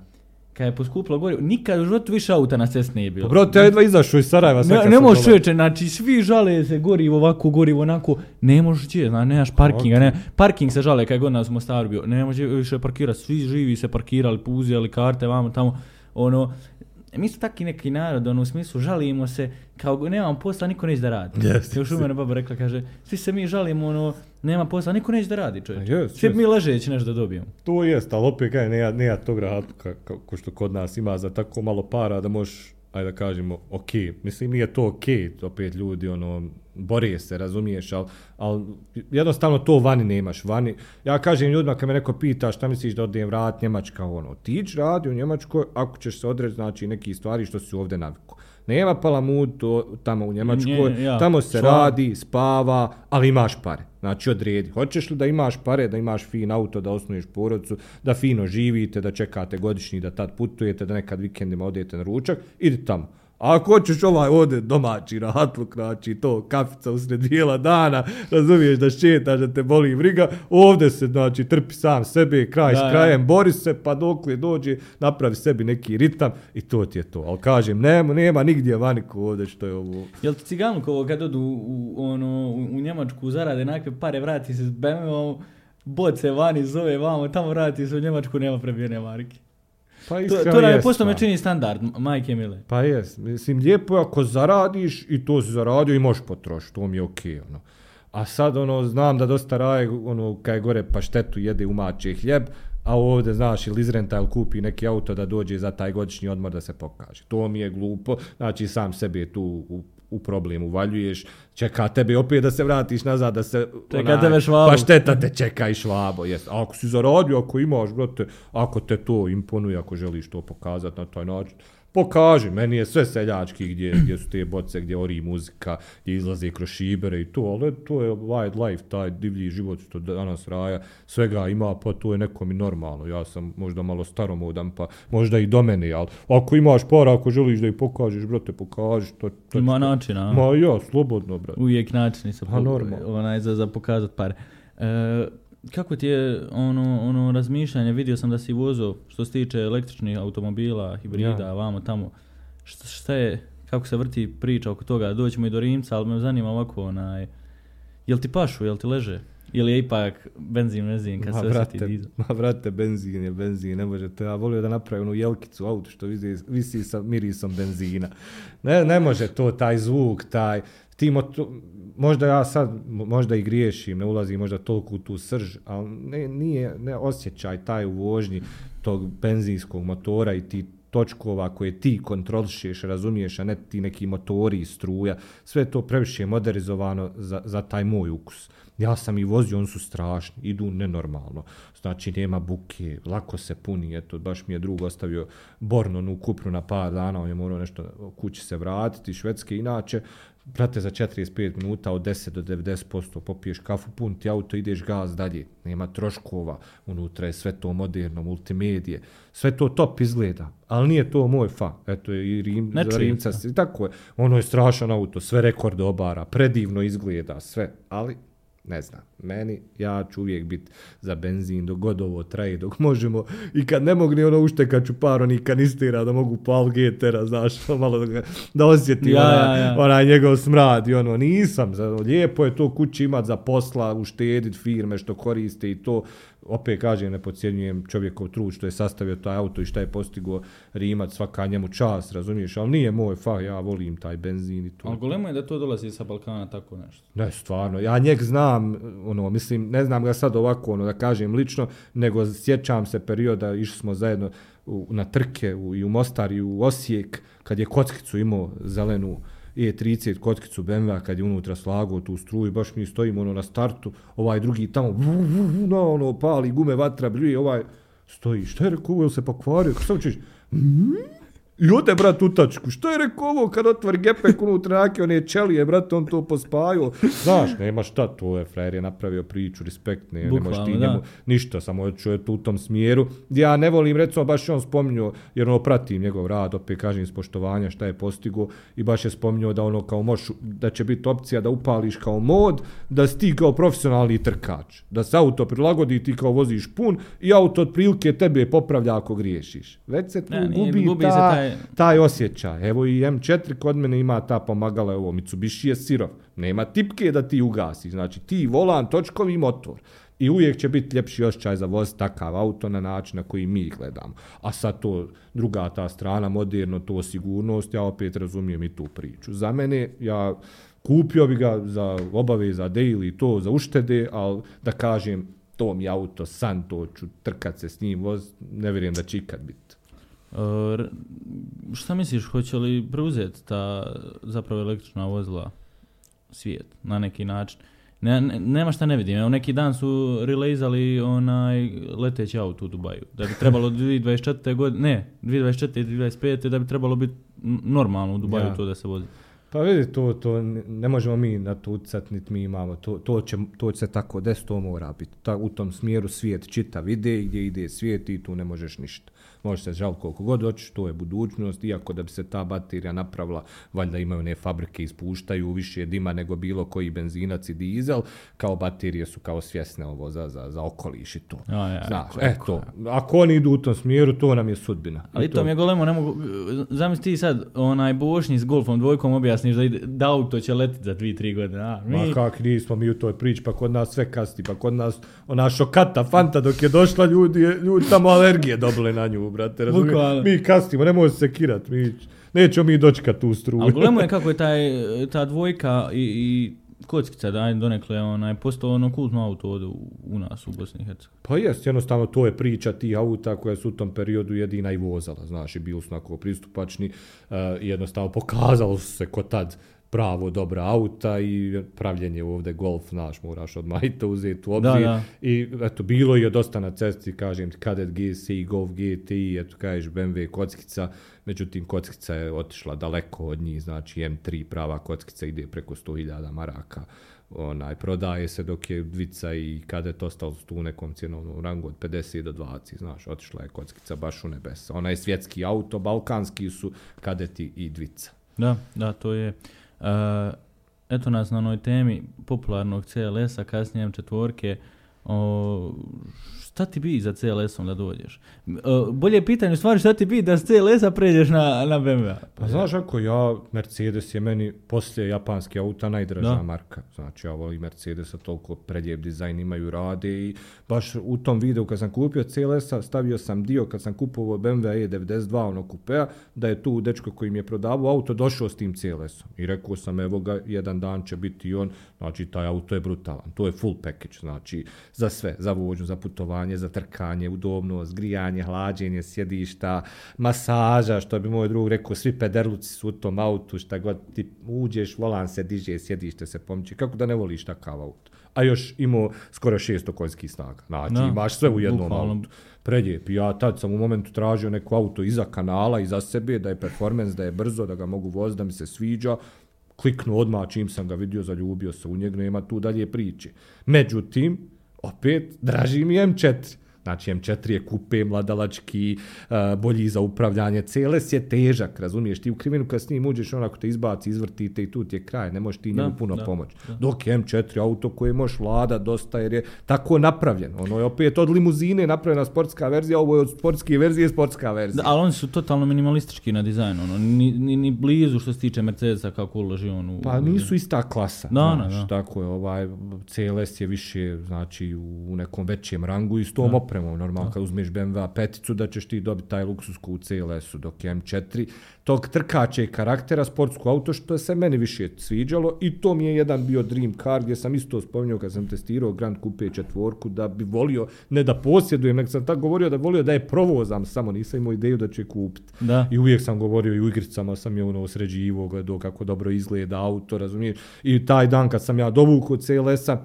Kad je poskupilo gorivo, nikad u životu više auta na cest nije bilo. Bro, te jedva izašao iz Sarajeva. Ne možeš čovječe, znači svi žale se gorivo ovako, gorivo onako, ne možeš čije, znači nemaš parkinga, ne, parking se žale kaj god nas u Mostaru bio, ne možeš više parkirati, svi živi se parkirali, uzijali karte, vamo tamo, ono, mi su taki neki narod, ono, u smislu žalimo se, kao nemam posla, niko neće da radi. Yes, još umjena baba rekla, kaže, svi se mi žalimo, ono, nema posla, niko neće da radi, čovječe. Yes, svi yes. Mi ležeći nešto da dobijemo. To jest, ali opet kaj, nema tog radu kako što kod nas ima za tako malo para da možeš, ajde da kažemo, okej. Mislim, nije to okej, opet ljudi, ono, bore se, razumiješ, ali jednostavno to vani nemaš, vani. Ja kažem ljudima kad me neko pita šta misliš da odijem vrat Njemačka, ono, tić radi u Njemačkoj ako ćeš se odreći, znači, neki stvari što si ovdje naviku. Nema palamud tamo u Njemačkoj, tamo se radi, spava, ali imaš pare. Znači odredi. Hoćeš li da imaš pare, da imaš fin auto, da osnuješ porodicu, da fino živite, da čekate godišnji, da tad putujete, da nekad vikendima odete na ručak, idi tamo. A ako hoćeš ovaj ode domaći rahatluk, znači to, kafica usred dijela dana, razumiješ da šetaš, da te boli briga, ovdje se znači trpi sam sebe, kraj s krajem, bori se, pa dokle dođe, napravi sebi neki ritam i to ti je to. Ali kažem, nema nigdje vaniku ovdje što je ovo. Jel ti ciganuk ovo kad odu u Njemačku zarade nakve pare, vrati se s BMW-om, bod se vani zove vamo, tamo vrati se u Njemačku, nema prebijene marke. Pa to nam je posto me čini standard, majke mile. Pa jes, mislim, lijepo je ako zaradiš i to si zaradio i možeš potrošiti, to mi je okej, ono. A sad, ono, znam da dosta raje, ono, kaj gore paštetu jede umače hljeb, a ovdje, znaš, ili izrenta ili kupi neki auto da dođe za taj godišnji odmor da se pokaže. To mi je glupo, znači sam sebi je tu u problem uvaljuješ, čeka tebe opet da se vratiš nazad, da se pašteta te čeka i švabo. Yes. Ako si zaradio, ako imaš, brate, ako te to imponuje, ako želiš to pokazati na taj način, pokaži. Meni je sve seljački gdje su te boce, gdje ori muzika, gdje izlaze kroz šibere i to, ali to je wildlife, taj divlji život što danas raja, svega ima, pa to je nekom i normalno. Ja sam možda malo staromodan, pa možda i do mene, ali ako imaš para, ako želiš da ih pokažeš, brate, pokaži. To ima način, a? Ma ja, slobodno, brate. Uvijek način za pokazat pare. Kako ti je ono razmišljanje, vidio sam da si vozio što se tiče električnih automobila, hibrida, vamo tamo, šta je, kako se vrti priča oko toga, doćemo i do Rimca, ali me zanima ovako, jel ti pašu, jel ti leže, ili je ipak benzin, kad se osjeti dizel? Ma vrate, benzin je benzin, ne možete, ja volio da napravim onu jelkicu auto što visi sa mirisom benzina, ne može to, taj zvuk, taj, možda ja sad, možda i griješim, ne ulazim možda toliko u tu srž, ali ne osjećaj taj u vožnji tog benzinskog motora i ti točkova koje ti kontrolišeš, razumiješ, a ne ti neki motori i struja, sve to previše je modernizovano za taj moj ukus. Ja sam i vozio, oni su strašni, idu nenormalno. Znači, nema buke, lako se puni, eto, baš mi je drug ostavio Bornon u Kupru na par dana, on je morao nešto kući se vratiti, Švedske, inače, prate, za 45 minuta od 10 do 90% popiješ kafu, pun ti auto, ideš gaz dalje, nema troškova, unutra je sve to moderno, multimedije, sve to top izgleda, ali nije to moj fa, eto je i Rimca, tako je, ono je strašan auto, sve rekorde obara, predivno izgleda, sve, ali ne znam, ja ću uvijek biti za benzin dok god ovo traje, dok možemo, i kad ne mogne ono ušteka ću par onih kanistera da mogu pal getera, znaš, malo da osjeti onaj njegov smrad i ono, nisam, lijepo je to kući imat za posla, uštedit firme što koriste i to, opet kažem, ne podcjenjujem čovjekov trud što je sastavio taj auto i šta je postigao Rimac, svaka njemu čast, razumiješ, ali nije moj fa, ja volim taj benzin i to. Ali golemo je da to dolazi sa Balkana tako nešto. Ne, stvarno, ja njeg znam, ono, mislim, ne znam ga sad ovako, ono, da kažem lično, nego sjećam se perioda, išli smo zajedno na trke i u Mostar i u Osijek, kad je kockicu imao zelenu, E30 kockicu BMW-a, kad je unutra slagao tu struju, baš mi stojimo ono na startu, ovaj drugi tamo, ono, pali gume, vatra, bljuje, ovaj stoji, šta je rekao, jel se pokvario, kako sam učiš? Ljute, brat, u tačku. Što je rekao ovo kad otvori gepek unutra nake one čelije, brate, on to pospajao. Znaš, nema šta, to je frajer je napravio priču, respekt, ne, bukvalno, nemaš ti njemu, ništa, samo čuje to u tom smjeru. Ja ne volim, recimo, baš on spominjao, jer ono pratim njegov rad, opet kažem iz poštovanja šta je postigao i baš je spominjao da ono kao moš, da će biti opcija da upališ kao mod, da si ti kao profesionalni trkač, da se auto prilagodi, ti kao voziš pun i auto otprilike tebe popravlja ako griješiš. Već se tu ne, gubi taj osjećaj. Evo i M4 kod mene ima ta pomagala, ovo Mitsubishi je sirov. Nema tipke da ti ugasi. Znači ti volan, točkovi i motor. I uvijek će biti ljepši osjećaj za voz takav auto na način na koji mi gledamo. A sad to druga ta strana, moderno, to sigurnost, ja opet razumijem i tu priču. Za mene, ja kupio bi ga za obave, za daily, to, za uštede, ali da kažem, to mi auto, san to ću trkat se s njim voz, ne vjerujem da će ikad biti. Šta misliš, hoće li preuzeti ta zapravo električna vozila svijet na neki način? Nema šta ne vidim. Evo, neki dan su releizali onaj leteći auto u Dubaju. Da bi trebalo 2024. godine, ne, 2024. i 2025. da bi trebalo biti normalno u Dubaju to da se vozi. Pa vidi, to ne možemo mi na to utjecati, niti mi imamo. To će se tako desiti, to mora biti. U tom smjeru svijet čitav ide, gdje ide svijet i tu ne možeš ništa. Može se žal koliko god hoćeš, to je budućnost, iako da bi se ta baterija napravila, valjda imaju one fabrike, ispuštaju više dima nego bilo koji benzinac i dizel, kao baterije su kao svjesne ovo za okoliš i to. Ako oni idu u tom smjeru, to nam je sudbina. Ali to mi je golemo, ne mogu, zamisli ti sad, onaj bošnji s Golfom dvojkom objasniš da auto će letiti za 2-3 godine. Ma kak nismo mi u toj priči, pa kod nas sve kasti, pa kod nas ona šokata, fanta dok je došla, ljudi tamo alergije dobile na nju. Brate, razumije, mi kastimo, ne može se kirati, nećemo mi dočekati tu struju. Ali golemo je kako je ta dvojka i kockica da je donekle postao ono kultno auto ovdje u nas u Bosni i Hercegovini. Pa jest, jednostavno to je priča tih auta koja su u tom periodu jedina i vozala, znaš, i bili su onako pristupačni, jednostavno pokazalo su se ko tad pravo dobra auta i pravljenje ovdje Golf, naš, moraš odmah i to uzeti u obzir. Da. I eto, bilo je dosta na cesti, kažem, Kadett GSI, Golf GTI, eto, kažeš, BMW kockica, međutim, kockica je otišla daleko od njih, znači M3 prava kockica ide preko 100.000 maraka. Prodaje se dok je dvica i Kadett ostalo tu u nekom cjenovnom rangu od 50 do 20, znaš, otišla je kockica baš u nebesa. Ona je svjetski auto, balkanski su Kadeti i dvica. Da, to je... Eto nas na onoj temi popularnog CLS-a, kasnije M4-ke. Šta ti bi za CLS-om da dođeš? Bolje pitanje u stvari šta ti bi da s CLS-a pređeš na BMW-a? Pa znaš ako Mercedes je meni poslije japanske auta najdraža marka. Znači ja volim Mercedesa, toliko predjep dizajn imaju, rade i baš u tom videu kad sam kupio CLS-a stavio sam dio kad sam kupovao BMW E92 ono kupea, da je tu dečko koji mi je prodavao auto došao s tim CLS-om. I rekao sam evo ga, jedan dan će biti on, znači taj auto je brutalan, to je full package, znači za sve, za vožnju, za putovanje, za trkanje, udobnost, grijanje, hlađenje, sjedišta, masaža, što bi moj drug rekao, svi pederluci su u tom autu, šta god ti uđeš, volan se diže, sjedište se pomiče, kako da ne voliš takav auto. A još imao skoro 600 konjskih snaga, znači imaš sve u jednom autu. Predjep. Ja tad sam u momentu tražio neko auto iza kanala, iza sebe, da je performans, da je brzo, da ga mogu voziti, da mi se sviđa. Kliknu odmah, čim sam ga vidio, zaljubio se u njeg, nema tu dalje priče. Međutim, opet, draži mi M4. Znači, M4 je kupe, mladalački, bolji za upravljanje. CLS je težak, razumiješ? Ti u krivinu kad s njim uđeš, onako te izbaci, izvrtite i tu ti je kraj. Ne možeš ti njemu puno pomoći. Dok je M4 auto koje možeš vlada dosta jer je tako napravljen. Ono je opet od limuzine napravljena sportska verzija, ovo je od sportske verzije sportska verzija. Da, ali oni su totalno minimalistički na dizajnu. Ni blizu što se tiče Mercedesa kako uloži on u... Pa nisu ista klasa. Da. Tako je, CLS je više, znači, u nekom većem rangu i s tom opremu. Normalno kad uzmeš BMW peticu da ćeš ti dobiti taj luksus ko u CLS-u, dok je M4 tog trkače i karaktera sportsko auto što se meni više sviđalo i to mi je jedan bio dream car gdje sam isto spominjao kad sam testirao Grand Coupe četvorku da bi volio, ne da posjedujem, nek sam tako govorio da bi volio da je provozam samo, nisam imao ideju da ću je kupiti. I uvijek sam govorio i u igricama sam je sređivo gledao kako dobro izgleda auto, razumiješ, i taj dan kad sam ja dovukao CLS-a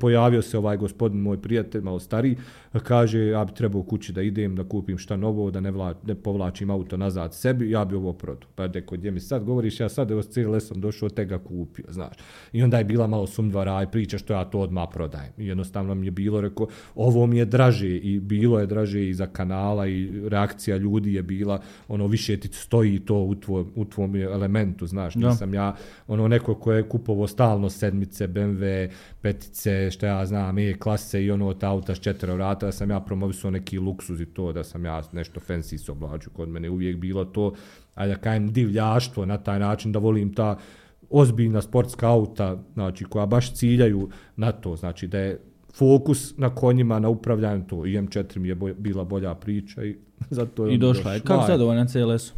pojavio se ovaj gospodin, moj prijatelj, malo stariji, kaže, ja bi trebao u kući da idem, da kupim šta novo, da ne povlačim auto nazad sebi, ja bi ovo prodao. Pa rekao, gdje mi sad govoriš, ja sad evo s CLS-om došao, te ga kupio, znaš. I onda je bila malo sumnjiva priča što ja to odmah prodajem. Jednostavno mi je bilo, rekao, ovo mi je draže i bilo je draže i za kanala i reakcija ljudi je bila, ono, više ti stoji to u tvom elementu, znaš. Nisam ja, ono, neko ko je kupovao stalno sedmice, BMW, petice, šta ja znam, E-klase i ono, ta auta s 4 vrata, da sam ja promovisao neki luksuz i to, da sam ja nešto fancy se oblačio. Kod mene uvijek bilo to, ajde da kajem, divljaštvo na taj način, da volim ta ozbiljna sportska auta, znači, koja baš ciljaju na to, znači, da je fokus na konjima, na upravljanju to. I M4 mi je bila bolja priča i zato je... I došla je. Kako zadovoljan CLS-u?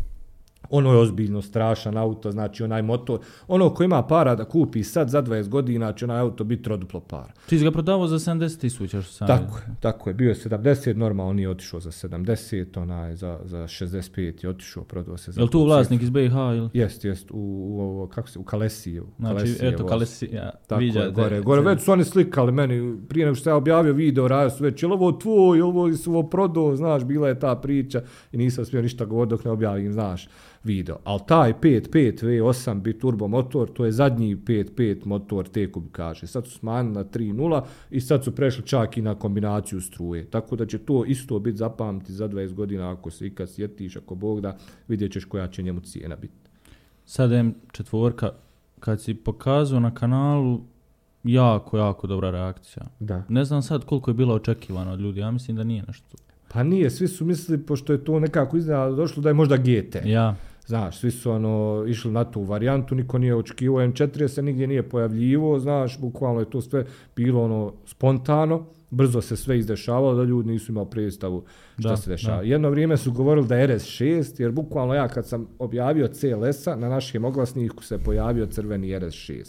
Ono je ozbiljno strašan auto, znači onaj motor, ono ko ima para da kupi sad za 20 godina će onaj auto biti roduplo para. Ti si ga prodavao za 70.000, što sam... Tako je, bio je 70, normalno on je otišao za 70, onaj za 65 je otišao, prodao se za... Je li tu vlasnik iz BiH ili? Jest, u Kalesijevu. Znači, eto Kalesija, viđa. Gore, već su oni slikali meni, prije nego što ja objavio video, radio su već, je li ovo tvoj, ovo su ovo prodao, znaš, bila je ta priča i nisam smio ništa govorit dok ne objavim, znaš, video. Ali taj 5.5 V8 biturbo motor, to je zadnji 5.5 motor T-Kubi, kaže. Sad su smanjili na 3.0 i sad su prešli čak i na kombinaciju struje. Tako da će to isto biti zapamti za 20 godina, ako se ikad sjetiš, ako Bog da, vidjet ćeš koja će njemu cijena biti. Sad M4, kad si pokazao na kanalu, jako, jako dobra reakcija. Da. Ne znam sad koliko je bilo očekivano od ljudi, ja mislim da nije nešto. Pa nije, svi su mislili, pošto je to nekako iznenada došlo, da je možda GT. Ja. Znaš, svi su ono išli na tu varijantu, niko nije očekivao, M4 se nigdje nije pojavljivo, znaš, bukvalno je to sve bilo ono spontano, brzo se sve izdešavalo, da ljudi nisu imali predstavu šta se dešava. Da. Jedno vrijeme su govorili da je RS6, jer bukvalno ja kad sam objavio CLS-a, na našem oglasniku se pojavio crveni RS6,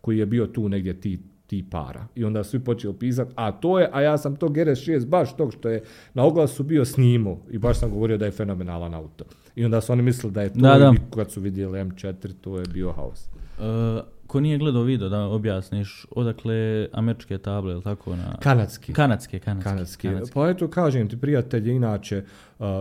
koji je bio tu negdje ti para. I onda svi počeli pisati, a ja sam tog RS6 baš tog što je na oglasu bio snimao i baš sam govorio da je fenomenalan auto. I onda su oni mislili da je to, kad su vidjeli M4, to je bio haos. Ko nije gledao video, da objasniš, odakle američke table, ili tako? Kanadske. Pa eto, kažem ti, prijatelje, inače,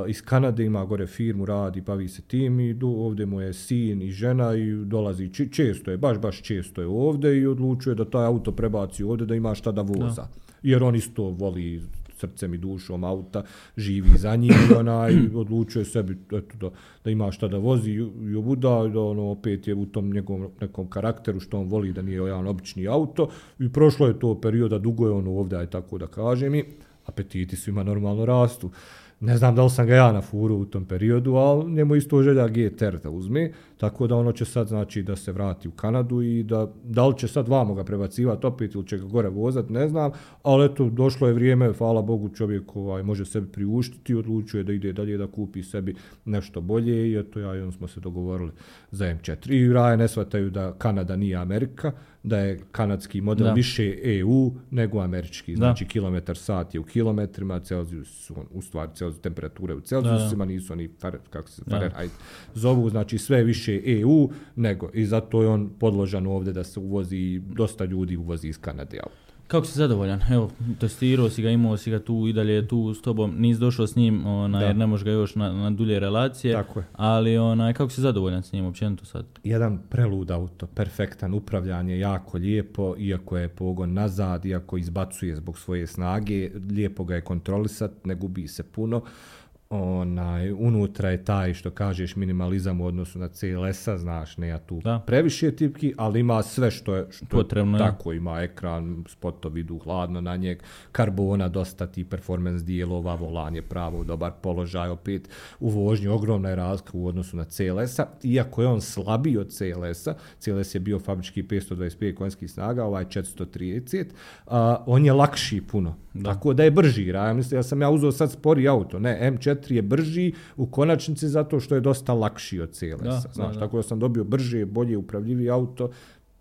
iz Kanade, ima gore firmu, radi, bavi se tim i ovdje mu je sin i žena i dolazi, često je, baš često je ovdje i odlučuje da taj auto prebaci ovdje, da ima šta da voza. Da. Jer on isto voli srcem i dušom auta, živi za njim i onaj odlučuje sebi eto, da ima šta da vozi i obuda, da ono opet je u tom njegovom nekom karakteru što on voli, da nije jedan obični auto i prošlo je to perioda, dugo je ono ovdje, tako da kažem, i apetiti svima normalno rastu. Ne znam da li sam ga ja na furu u tom periodu, ali njemu isto želja GTR da uzme, tako da ono će sad, znači, da se vrati u Kanadu i da li će sad vamo ga prebacivati opet ili će ga gore vozati, ne znam, ali eto, došlo je vrijeme, hvala Bogu, čovjek može sebi priuštiti, odlučuje da ide dalje, da kupi sebi nešto bolje i eto, ja i on smo se dogovorili za M4. I raje ne shvataju da Kanada nije Amerika, da je kanadski model više EU nego američki. Znači, kilometar sat je u kilometrima, Celsius su, u stvari, temperature u Celsiusima, nisu oni Fahrenheit zovu, znači sve više EU nego. I zato je on podložan ovdje da se uvozi, dosta ljudi uvozi iz Kanade auto. Kako si zadovoljan? Evo, testirao si ga, imao si ga tu i dalje tu s tobom, nisi došao s njim, jer ne možeš ga još na dulje relacije. Tako je. Ali kako si zadovoljan s njim općenito sad? Jedan prelud auto, perfektan, upravljanje jako lijepo, iako je pogon nazad, iako izbacuje zbog svoje snage, lijepo ga je kontrolisat, ne gubi se puno. Unutra je taj, što kažeš, minimalizam u odnosu na CLS-a, znaš, ne ja tu previše tipki, ali ima sve što je potrebno. Tako, ima ekran, spotovi idu hladno na njeg, karbona dosta, ti performance dijelova, volan je pravo, dobar položaj, opet u vožnji ogromna je razlika u odnosu na CLS-a, iako je on slabiji od CLS-a, CLS je bio fabrički 525 konjskih snaga, ovaj 430, on je lakši puno, tako da je brži, ja sam ja uzeo sad spori auto, ne, M4 je brži u konačnici zato što je dosta lakši od CLS-a. Znaš, tako da sam dobio brže, bolje, upravljivi auto,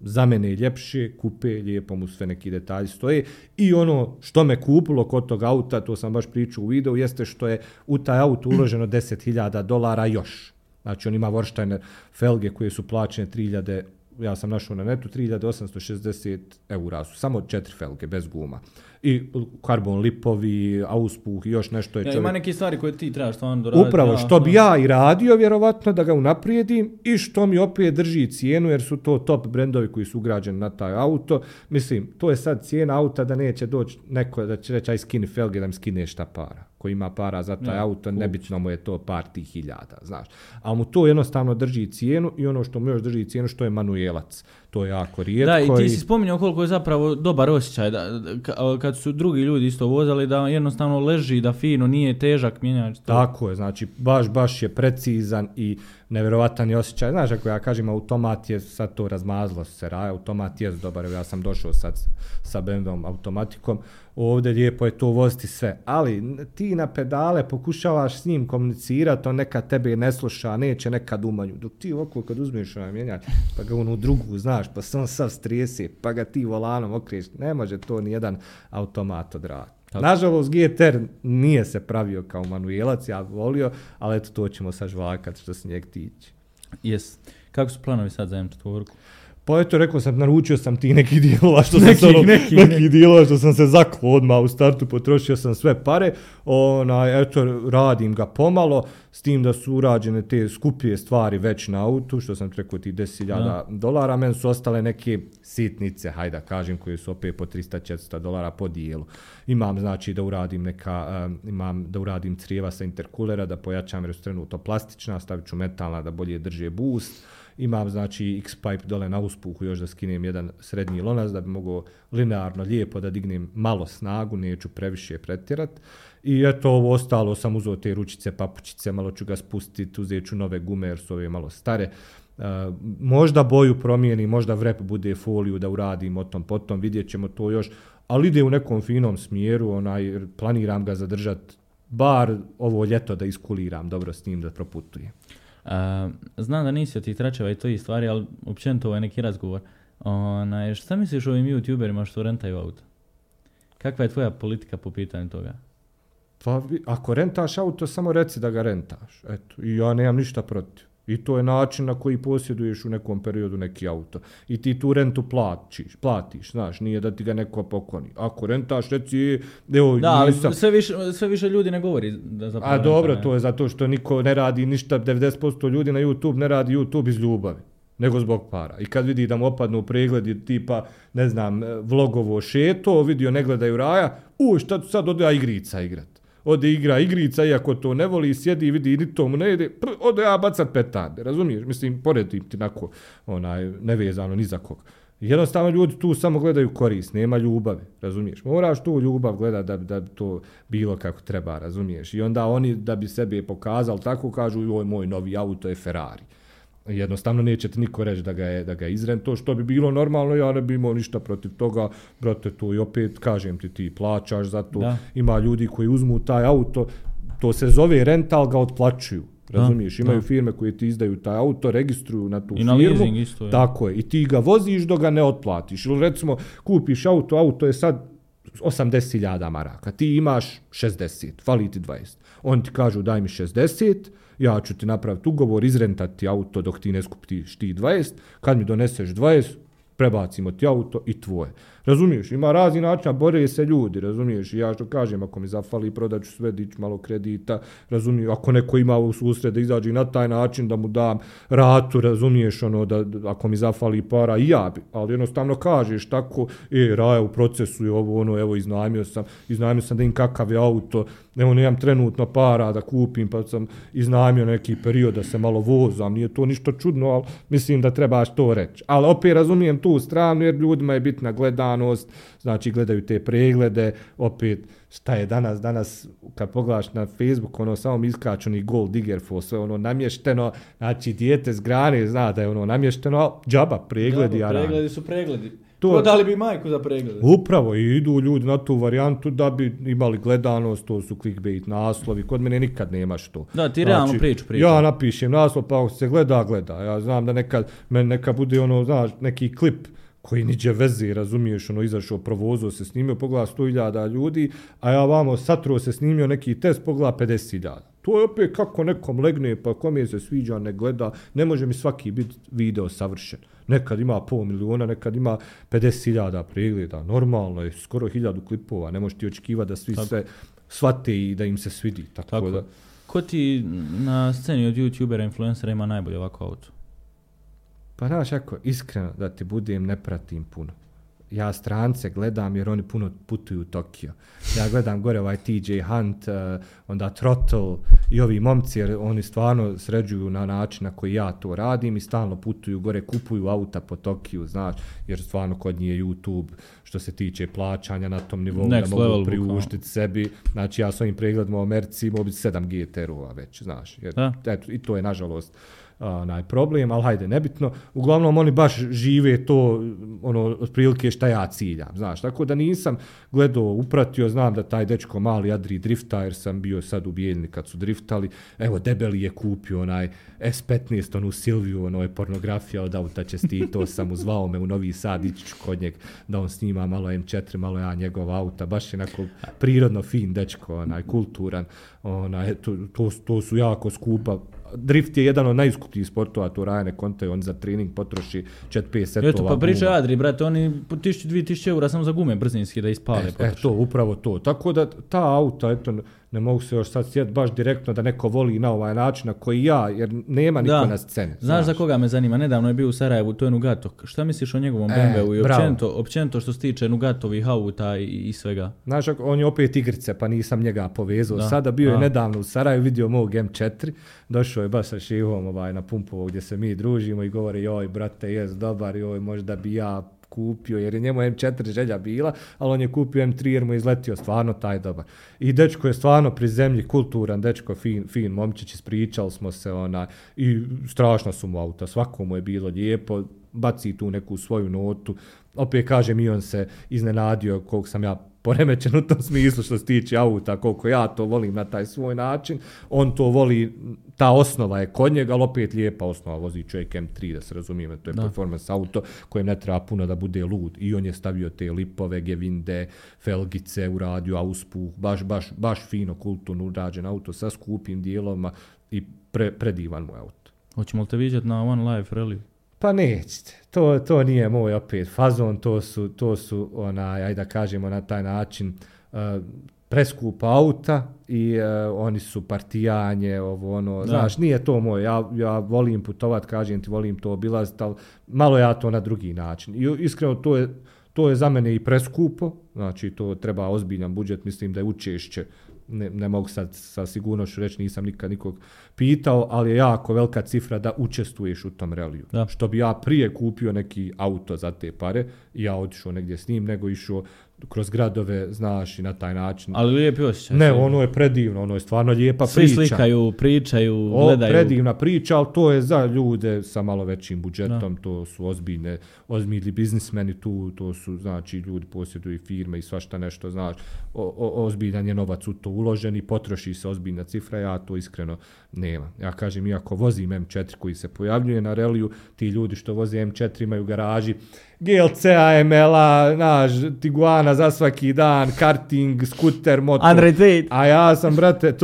za mene je ljepše, kupe, lijepo mu sve neki detalji stoje i ono što me kupilo kod tog auta, to sam baš pričao u videu, jeste što je u taj auto uloženo $10,000 još. Znači on ima Vorštajner felge koje su plaćene 3.000 ja sam našao na netu, 3860 eura su, samo 4 felge, bez guma. I karbon lipovi, auspuh i još nešto je čovjek... Ima neke stvari koje ti trebaš stvarno doraditi. Upravo, što bi ja i radio, vjerovatno, da ga unaprijedim i što mi opet drži cijenu, jer su to top brendovi koji su ugrađeni na taj auto. Mislim, to je sad cijena auta da neće doći neko da će reći aj skini felge da mi skine šta para. Ko ima para za taj auto, nebitno mu je to par tih hiljada, znaš. A mu to jednostavno drži cijenu i ono što mu još drži cijenu što je manuelac. To je jako rijetko. Da, i ti si spominjao koliko je zapravo dobar osjećaj da, kad su drugi ljudi isto vozali da jednostavno leži, da fino, nije težak mijenjač. Tako je, znači baš je precizan i nevjerovatan je osjećaj. Znaš, ako ja kažem automat je, sad to razmazlo se, automat je dobar, ja sam došao sad sa BMW-om automatikom, ovdje lijepo je to voziti sve, ali ti na pedale pokušavaš s njim komunicirati, on nekad tebe ne sluša, neće nekad umanju, dok ti ovako kad uzmiješ na mijenjač, pa ga onu drugu, znaš, pa se on sav strese, pa ga ti volanom okriješ, ne može to nijedan automat odraditi. Nažalost, GTR nije se pravio kao manuelac, ja volio, ali eto to ćemo sažvakat što se njeg tiče. Jes. Kako su planovi sad za M4? Pa eto, rekao sam, naručio sam ti nekih dijelova što sam se zaklo odmah u startu, potrošio sam sve pare, eto, radim ga pomalo, s tim da su urađene te skupije stvari već na autu, što sam rekao ti $10,000, meni su ostale neke sitnice, hajde kažem, koje su opet po $300-400 po dijelu. Imam, znači, da uradim imam da uradim crijeva sa interkulera, da pojačam jer su trenutno plastična, stavit ću metalna da bolje drže boost. Imam, znači, X-pipe dole na uspuhu, još da skinem jedan srednji lonac da bi mogao linearno lijepo da dignem malo snagu, neću previše pretjerat. I eto, ovo ostalo sam uzeo te ručice, papučice, malo ću ga spustiti, uzet ću nove gume jer su ove malo stare. Možda boju promijeni, možda vrep bude foliju da uradim o tom potom, vidjet ćemo to još, ali ide u nekom finom smjeru, planiram ga zadržati bar ovo ljeto da iskuliram dobro s njim, da proputujem. Znam da nisi od tih tračeva i tih stvari, ali općenito ovaj neki razgovor. Šta misliš o ovim youtuberima što rentaju auto? Kakva je tvoja politika po pitanju toga? Pa ako rentaš auto, samo reci da ga rentaš. Eto, i ja nemam ništa protiv. I to je način na koji posjeduješ u nekom periodu neki auto. I ti tu rentu platiš, znaš, nije da ti ga neko pokloni. Ako rentaš, reci, evo... Da, ali sve više ljudi ne govori da zapravo renta. A dobro, to je zato što niko ne radi ništa, 90% ljudi na YouTube ne radi YouTube iz ljubavi, nego zbog para. I kad vidi da mu opadnu pregledi tipa, ne znam, vlogovo šeto, vidio ne gledaju raja, šta tu sad ode igrica igrat. Ode igra igrica, iako to ne voli, sjedi i vidi, ni to mu ne ide, ode ja bacat petarde, razumiješ? Mislim, poredim ti nako, nevezano ni za koga. Jednostavno ljudi tu samo gledaju korist, nema ljubavi, razumiješ? Moraš tu ljubav gledati da bi to bilo kako treba, razumiješ? I onda oni, da bi sebe pokazali tako, kažu, joj, moj novi auto je Ferrari. Jednostavno neće ti niko reći da ga je izrento, to što bi bilo normalno, ja ne bi imao ništa protiv toga, brate, to i opet, kažem ti plaćaš za to, da. Ima ljudi koji uzmu taj auto, to se zove rental, ga otplaćuju, razumiješ, imaju firme koje ti izdaju taj auto, registruju na tu firmu, leasing isto, tako je, i ti ga voziš dok ga ne otplatiš, ili recimo kupiš auto je sad 80.000 maraka, ti imaš 60, fali ti 20, oni ti kažu daj mi 60, ja ću ti napraviti ugovor, izrentati auto dok ti ne skupiš ti 20, kad mi doneseš 20, prebacimo ti auto i tvoje. Razumiješ, ima razni načina, bore se ljudi, razumiješ, ja što kažem, ako mi zafali prodat ću sve, dić malo kredita, razumiješ, ako neko ima u susred da izađe na taj način, da mu dam ratu, razumiješ, da ako mi zafali para i ja bi, ali jednostavno kažeš tako, raja u procesu je ovo, evo iznajmio sam da im kakav je auto, evo nemam trenutno para da kupim, pa sam iznajmio neki period da se malo vozam, nije to ništa čudno, ali mislim da trebaš to reći, ali opet razumijem tu stranu jer ljudima je bitna gledan. Znači gledaju te preglede, opet šta je danas kad pogledaš na Facebook, samo mi iskaču ni gold digger for sve, namješteno, znači dijete s grane zna da je namješteno, a džaba pregledi. Džaba, pregledi su pregledi. Prodali bi majku za preglede. Upravo, i idu ljudi na tu varijantu da bi imali gledanost, to su clickbait naslovi, kod mene nikad nemaš to. Da, ti realno pričam. Ja napišem naslov, pa ako se gleda. Ja znam da nekad bude neki klip koji niđe veze, razumiješ, ono, izašao, provozo se snimio, pogleda 100.000 ljudi, a ja vamo satro se snimio neki test, pogleda 50.000. To je opet kako nekom legne, pa kom je se sviđa, ne gleda, ne može mi svaki biti video savršen. Nekad ima 500.000, nekad ima 50.000 pregleda, normalno je, skoro 1.000 klipova, ne možeš ti očekivati da svi tako sve shvate i da im se svidi. Tako da. Ko ti na sceni od youtubera, influencera ima najbolje ovako auto? Pa znaš, ako iskreno da ti budem, ne pratim puno. Ja strance gledam jer oni puno putuju u Tokio. Ja gledam gore ovaj TJ Hunt, onda Throttle i ovi momci, jer oni stvarno sređuju na način na koji ja to radim i stalno putuju gore, kupuju auta po Tokiju, znaš, jer stvarno kod njih je YouTube što se tiče plaćanja na tom nivou Next da mogu priuštiti sebi. Znači ja s ovim pregledom o Merci mogu biti 7 GTR-ova već, znaš. Jer, eto, i to je nažalost problem, ali hajde, nebitno. Uglavnom, oni baš žive to, ono, otprilike šta ja ciljam, znaš. Tako da nisam gledao, upratio, znam da taj dečko mali Adri drifta, jer sam bio sad u Bijeljni kad su driftali. Evo, debeli je kupio onaj S15, onu Silviju, ono je pornografija od auta čestito, sam uzvao me u Novi Sad, ići ću kod njeg, da on snima malo M4, malo ja njegov auta, baš je onako prirodno fin dečko, onaj, kulturan, onaj, to su jako skupa. Drift je jedan od najskupljih sportova, to Rajane Konte, on za trening potroši 4-5 setova. Eto, pa priča Adri, brate, oni po 1000-2000 eura samo za gume brzinski da ispale. Eto, upravo to. Tako da ta auta, eto, ne mogu se još sad sjetiti baš direktno da neko voli na ovaj način, na koji ja, jer nema niko na sceni. Znaš za koga me zanima? Nedavno je bio u Sarajevu, to je Nugato. Šta misliš o njegovom BMW-u i općenito što se tiče Nugatovih auta i svega? Znaš, on je opet igrice, pa nisam njega povezao. Sada bio je nedavno u Sarajevu, vidio mog M4, došao je baš sa Šihom na Pumpovo gdje se mi družimo i govori, joj, brate, jes dobar, joj, možda bi ja kupio, jer je njemu M4 želja bila, ali on je kupio M3 jer mu je izletio stvarno taj dobar. I dečko je stvarno pri zemlji kulturan, dečko fin momčić, ispričali smo se i strašno su mu auta, svako mu je bilo lijepo, baci tu neku svoju notu, opet kažem i on se iznenadio koliko sam ja poremećen u tom smislu što se tiče auta, koliko ja to volim na taj svoj način, on to voli, ta osnova je kod njega, ali opet lijepa osnova, vozi čovjek M3, da se razumijeme, to je performance auto kojem ne treba puno da bude lud. I on je stavio te lipove, Gewinde, felgice, uradio auspuh, baš fino, kulturno urađen auto sa skupim dijelovima i predivan mu auto. Hoćemo li te vidjeti na One Life Rally? Pa nećete, to nije moj opet fazon, to su aj da kažemo na taj način preskupa auta i oni su partijanje, znaš, nije to moj, ja volim putovat, kažem ti, volim to obilazit, ali malo ja to na drugi način. I iskreno to je za mene i preskupo, znači to treba ozbiljan budžet, mislim da je učešće. Ne mogu sad sa sigurnošću reći, nisam nikad nikog pitao, ali je jako velika cifra da učestvuješ u tom reliju. Da. Što bi ja prije kupio neki auto za te pare i ja otišao negdje s njim, nego išao kroz gradove, znaš, i na taj način. Ali lijepi osjećaj. Ne, ono je predivno, ono je stvarno lijepa svi priča. Svi slikaju, pričaju, gledaju. Predivna priča, ali to je za ljude sa malo većim budžetom, to su ozbiljni biznismeni tu, to su, znači, ljudi posjeduju firme i svašta nešto, znaš, ozbiljan je novac u to uložen i potroši se ozbiljna cifra, ja to iskreno nemam. Ja kažem, iako vozim M4 koji se pojavljuje na reliju, ti ljudi što voze M4 imaju garaži GLC, AML-a, Tiguana za svaki dan, karting, skuter, motor. A ja sam, brate,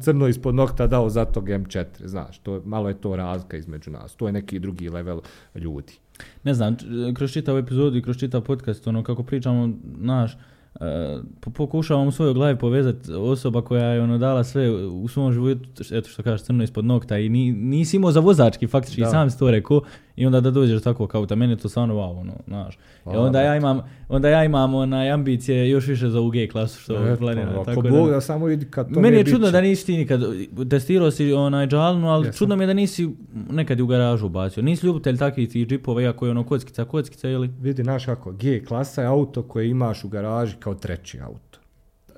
crno ispod nokta dao za tog M4, znaš, malo je to razlika između nas, to je neki drugi level ljudi. Ne znam, kroz čitav epizodu i kroz čitav podcast, kako pričamo, znaš, pokušavamo u svojoj glavi povezati osoba koja je dala sve u svom životu, eto što kažeš, crno ispod nokta i nisi imao za vozački, faktički sam si to rekao, i onda da dođeš tako kao ta, meni je to stvarno wow, znaš. Hvala, i onda ja imam ambicije još više za UG klasu što planiram. Ako Bog da samo vidi kad to meni je čudno da nisi ti nikad, testirao si džalnu, ali jesam. Čudno mi je da nisi nekad u garažu bacio. Nisi ljubitelj takvih i džipova, iako je kockica ili? Vidi, znaš kako, G klasa je auto koje imaš u garaži kao treći auto.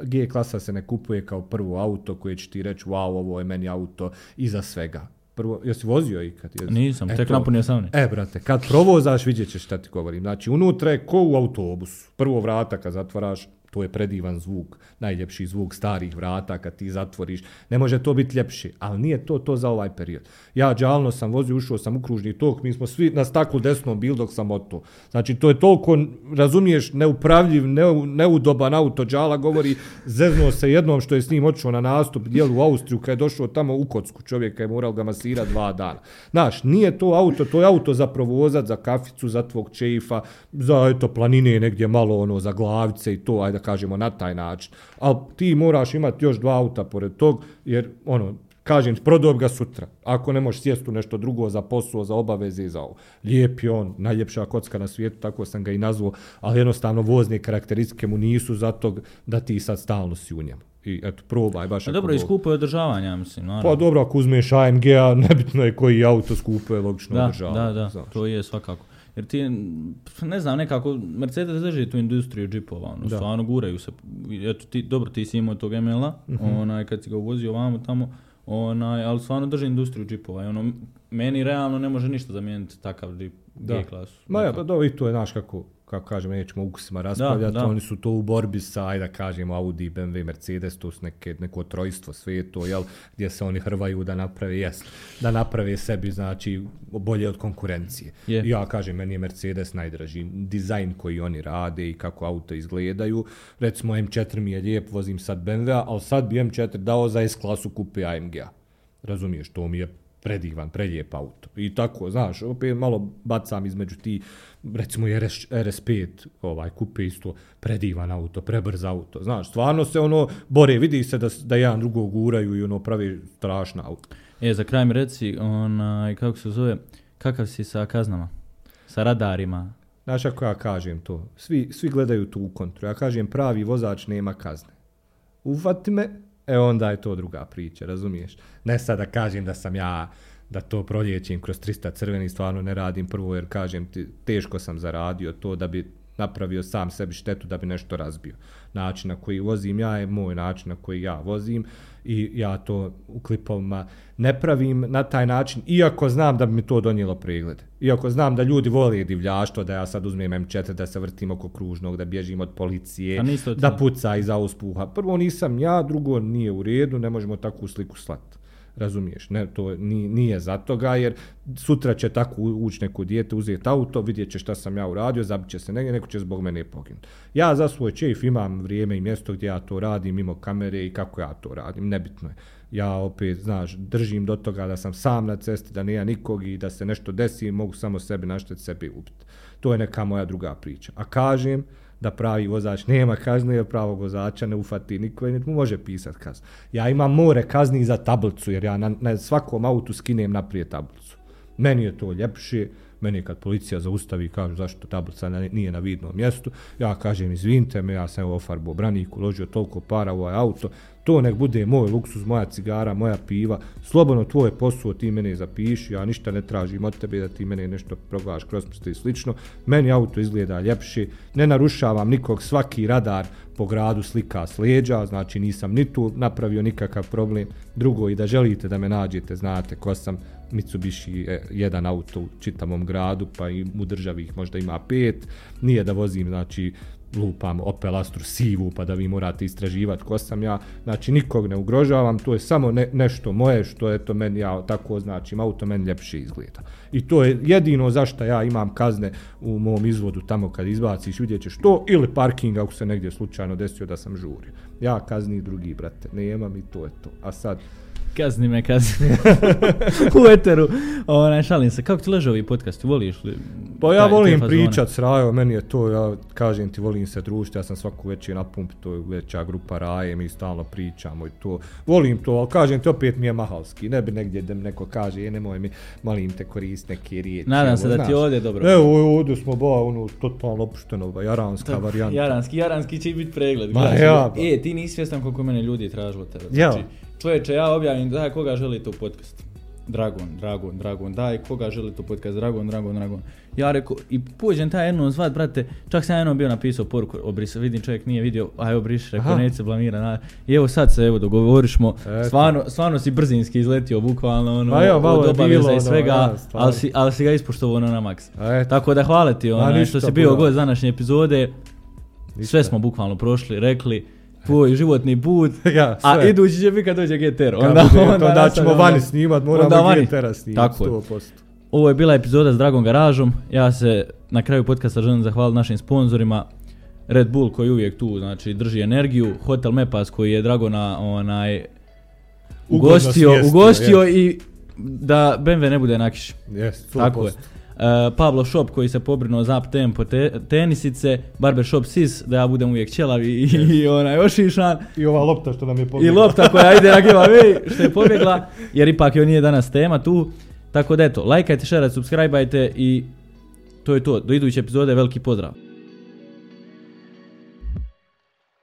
G klasa se ne kupuje kao prvo auto koje će ti reći wow, ovo je meni auto iza svega. Prvo, jesi vozio ikad? Nisam, tek napunio 18. Brate, kad provozaš vidjet ćeš šta ti govorim. Znači, unutra je ko u autobusu. Prvo vrata kad zatvaraš, To je predivan zvuk, najljepši zvuk starih vrata kad ti zatvoriš. Ne može to biti ljepši, ali nije to za ovaj period. Ja đalno sam vozio, ušao sam u kružni tok, mi smo svi na staklu desnom bili dok sam oto. Znači to je toliko, razumiješ, neupravljiv, neudoban auto. Đala govori, zeznuo se jednom što je s njim otišao na nastup dijelu u Austriju, kad je došao tamo u kocku, čovjeka je moral ga masirati 2 dana. Znaš, nije to auto, to je auto za provozat, za kaficu, za tvog čeifa, za eto planine negdje malo ono, za glavice i to, ajde kažemo na taj način, ali ti moraš imati još 2 auta pored tog, jer ono, kažem, prodob ga sutra, ako ne možeš sjesti u nešto drugo za posao, za obaveze i za ovo. Lijep je on, najljepša kocka na svijetu, tako sam ga i nazvao, ali jednostavno vozne karakteristike mu nisu za to da ti sad stalno si u njemu. I eto, probaj baš. A dobro, i skupo je održavanja, mislim. Naravno. Pa dobro, ako uzmeš AMG-a, nebitno je koji auto, skupo je logično održavanje. Da, to je svakako. Jer ti, ne znam, nekako, Mercedes drži tu industriju džipova, ono, stvarno guraju se, eto, ti, dobro, ti si imao tog ML-a, onaj, kad si ga uvozio ovamo tamo, onaj, ali stvarno drži industriju džipova, ono, meni realno ne može ništa zamijeniti takav džip, G-klasu. Ma ja, dobro, i to je, znaš, kako kažem, nećemo ukusima raspravljati, oni su to u borbi sa, ajde da kažemo, Audi, BMW, Mercedes, to su neko trojstvo, sve je to, jel, gdje se oni hrvaju da naprave sebi, znači, bolje od konkurencije. Yeah. Ja kažem, meni je Mercedes najdraži, dizajn koji oni rade i kako auto izgledaju, recimo M4 mi je lijep, vozim sad BMW-a, ali sad bi M4 dao za S-klasu kupe AMG-a, razumiješ, to mi je predivan, prelijep auto. I tako, znaš, opet malo bacam između ti, recimo RS5, kupe isto predivan auto, prebrz auto. Znaš, stvarno se ono bore, vidi se da jedan drugog guraju i ono pravi strašna auto. Za kraj mi reci, kako se zove, kakav si sa kaznama, sa radarima? Znaš, ako ja kažem to, svi gledaju tu u kontru, ja kažem pravi vozač nema kazne. Uvati me, onda je to druga priča, razumiješ? Ne sada kažem da sam ja, da to proljećim kroz 300 crveni, stvarno ne radim prvo, jer kažem ti, teško sam zaradio to da bi napravio sam sebi štetu, da bi nešto razbio. Način na koji vozim ja je moj način na koji ja vozim i ja to u klipovima ne pravim na taj način, iako znam da bi mi to donijelo preglede. Iako znam da ljudi vole divljaštvo, da ja sad uzmem M4, da se vrtim oko kružnog, da bježim od policije, da puca iza uspuha. Prvo nisam ja, drugo nije u redu, ne možemo takvu sliku slati. Razumiješ, ne, to nije za toga, jer sutra će tako ući neko dijete, uzeti auto, vidjet će šta sam ja uradio, zabit će se negdje, neko će zbog mene poginuti. Ja za svoj čef imam vrijeme i mjesto gdje ja to radim, mimo kamere i kako ja to radim, nebitno je. Ja opet, znaš, držim do toga da sam sam na cesti, da nema nikog i da se nešto desi, mogu samo sebi naštetiti, sebi ubiti. To je neka moja druga priča. A kažem da pravi vozač nema kazne, jer pravog vozača ne ufati niko i ne može pisati kaznu. Ja imam more kazni za tablicu, jer ja na svakom autu skinem naprijed tablicu. Meni je to ljepše, meni kad policija zaustavi i kaže zašto tablica nije na vidnom mjestu, ja kažem izvinite me, ja sam ofarbo branik, uložio toliko para u ovaj auto, to nek bude moj luksuz, moja cigara, moja piva, slobodno tvoj posao, ti mene zapiši, ja ništa ne tražim od tebe da ti mene nešto proglaš kroz prste i slično, meni auto izgleda ljepše, ne narušavam nikog, svaki radar po gradu slika s leđa, znači nisam ni tu napravio nikakav problem, drugo i da želite da me nađete, znate ko sam, Mitsubishi je jedan auto u čitavom gradu, pa i u državi ih možda ima 5, nije da vozim, znači, lupam Opel Astru sivu, pa da vi morate istraživati ko sam ja, znači nikog ne ugrožavam, to je samo nešto moje što eto meni, ja tako označim auto, meni ljepše izgleda. I to je jedino zašto ja imam kazne u mom izvodu, tamo kad izbaciš vidjet ćeš to, ili parking ako se negdje slučajno desio da sam žurio. Ja kazni drugi, brate, nemam i to je to. A sad... Kazni me. U eteru. Šalim se. Kako ti leže ovi podcasti? Voliš li? Pa ja volim pričat s Rajom, meni je to, ja kažem ti, volim se družiti, ja sam svaku večer na pumpi, to je veća grupa Raje, mi stalno pričamo i to. Volim to, ali kažem ti, opet mi je mahalski, ne bi negdje da mi neko kaže, nemoj mi, malim te korist neke riječi. Nadam se da ti ovdje dobro. Evo, ovdje smo totalno opušteno, jaranska varijanta. Jaranski će biti pregled. Ti nisi svjestan koliko mene ljudi tražilo tebe. Čovječe, ja objavim, daj koga želite u podcast. Dragon, daj koga želite u podcast, Dragon. Ja rekao, i pođem taj jednom zvat, brate, čak sam jednom bio napisao poruku, obrisa, vidim čovjek nije vidio, aj obriš, rekao, neće se blamira. I evo sad se, dogovorišmo, stvarno si brzinski izletio, bukvalno, od obaveza i svega, ali si ga ispoštovao na maks. Tako da hvala ti, što si bio gost današnje epizode. Sve smo bukvalno prošli, rekli, tvoj životni put, ja, a idući će biti kad dođe GTR. Onda ćemo vani snimat, moramo GTR-a snimat 100%. Ovo je bila epizoda s Dragon Garažom. Ja se na kraju podcasta želim zahvaliti našim sponzorima. Red Bull koji uvijek tu, znači, drži energiju. Hotel Mepas koji je Dragona ugostio i da BMW ne bude nakiš. Yes, tako je. Pablo Shop koji se pobrinuo za tempo tenisice, Barber Shop Sis da ja budem uvijek ćelav i onaj ošišan. I ova lopta što nam je pobjegla. I lopta koja ide na giveaway što je pobjegla jer ipak joj nije danas tema tu. Tako da eto, lajkajte, šerajte, subscribeajte i to je to. Do iduće epizode, veliki pozdrav.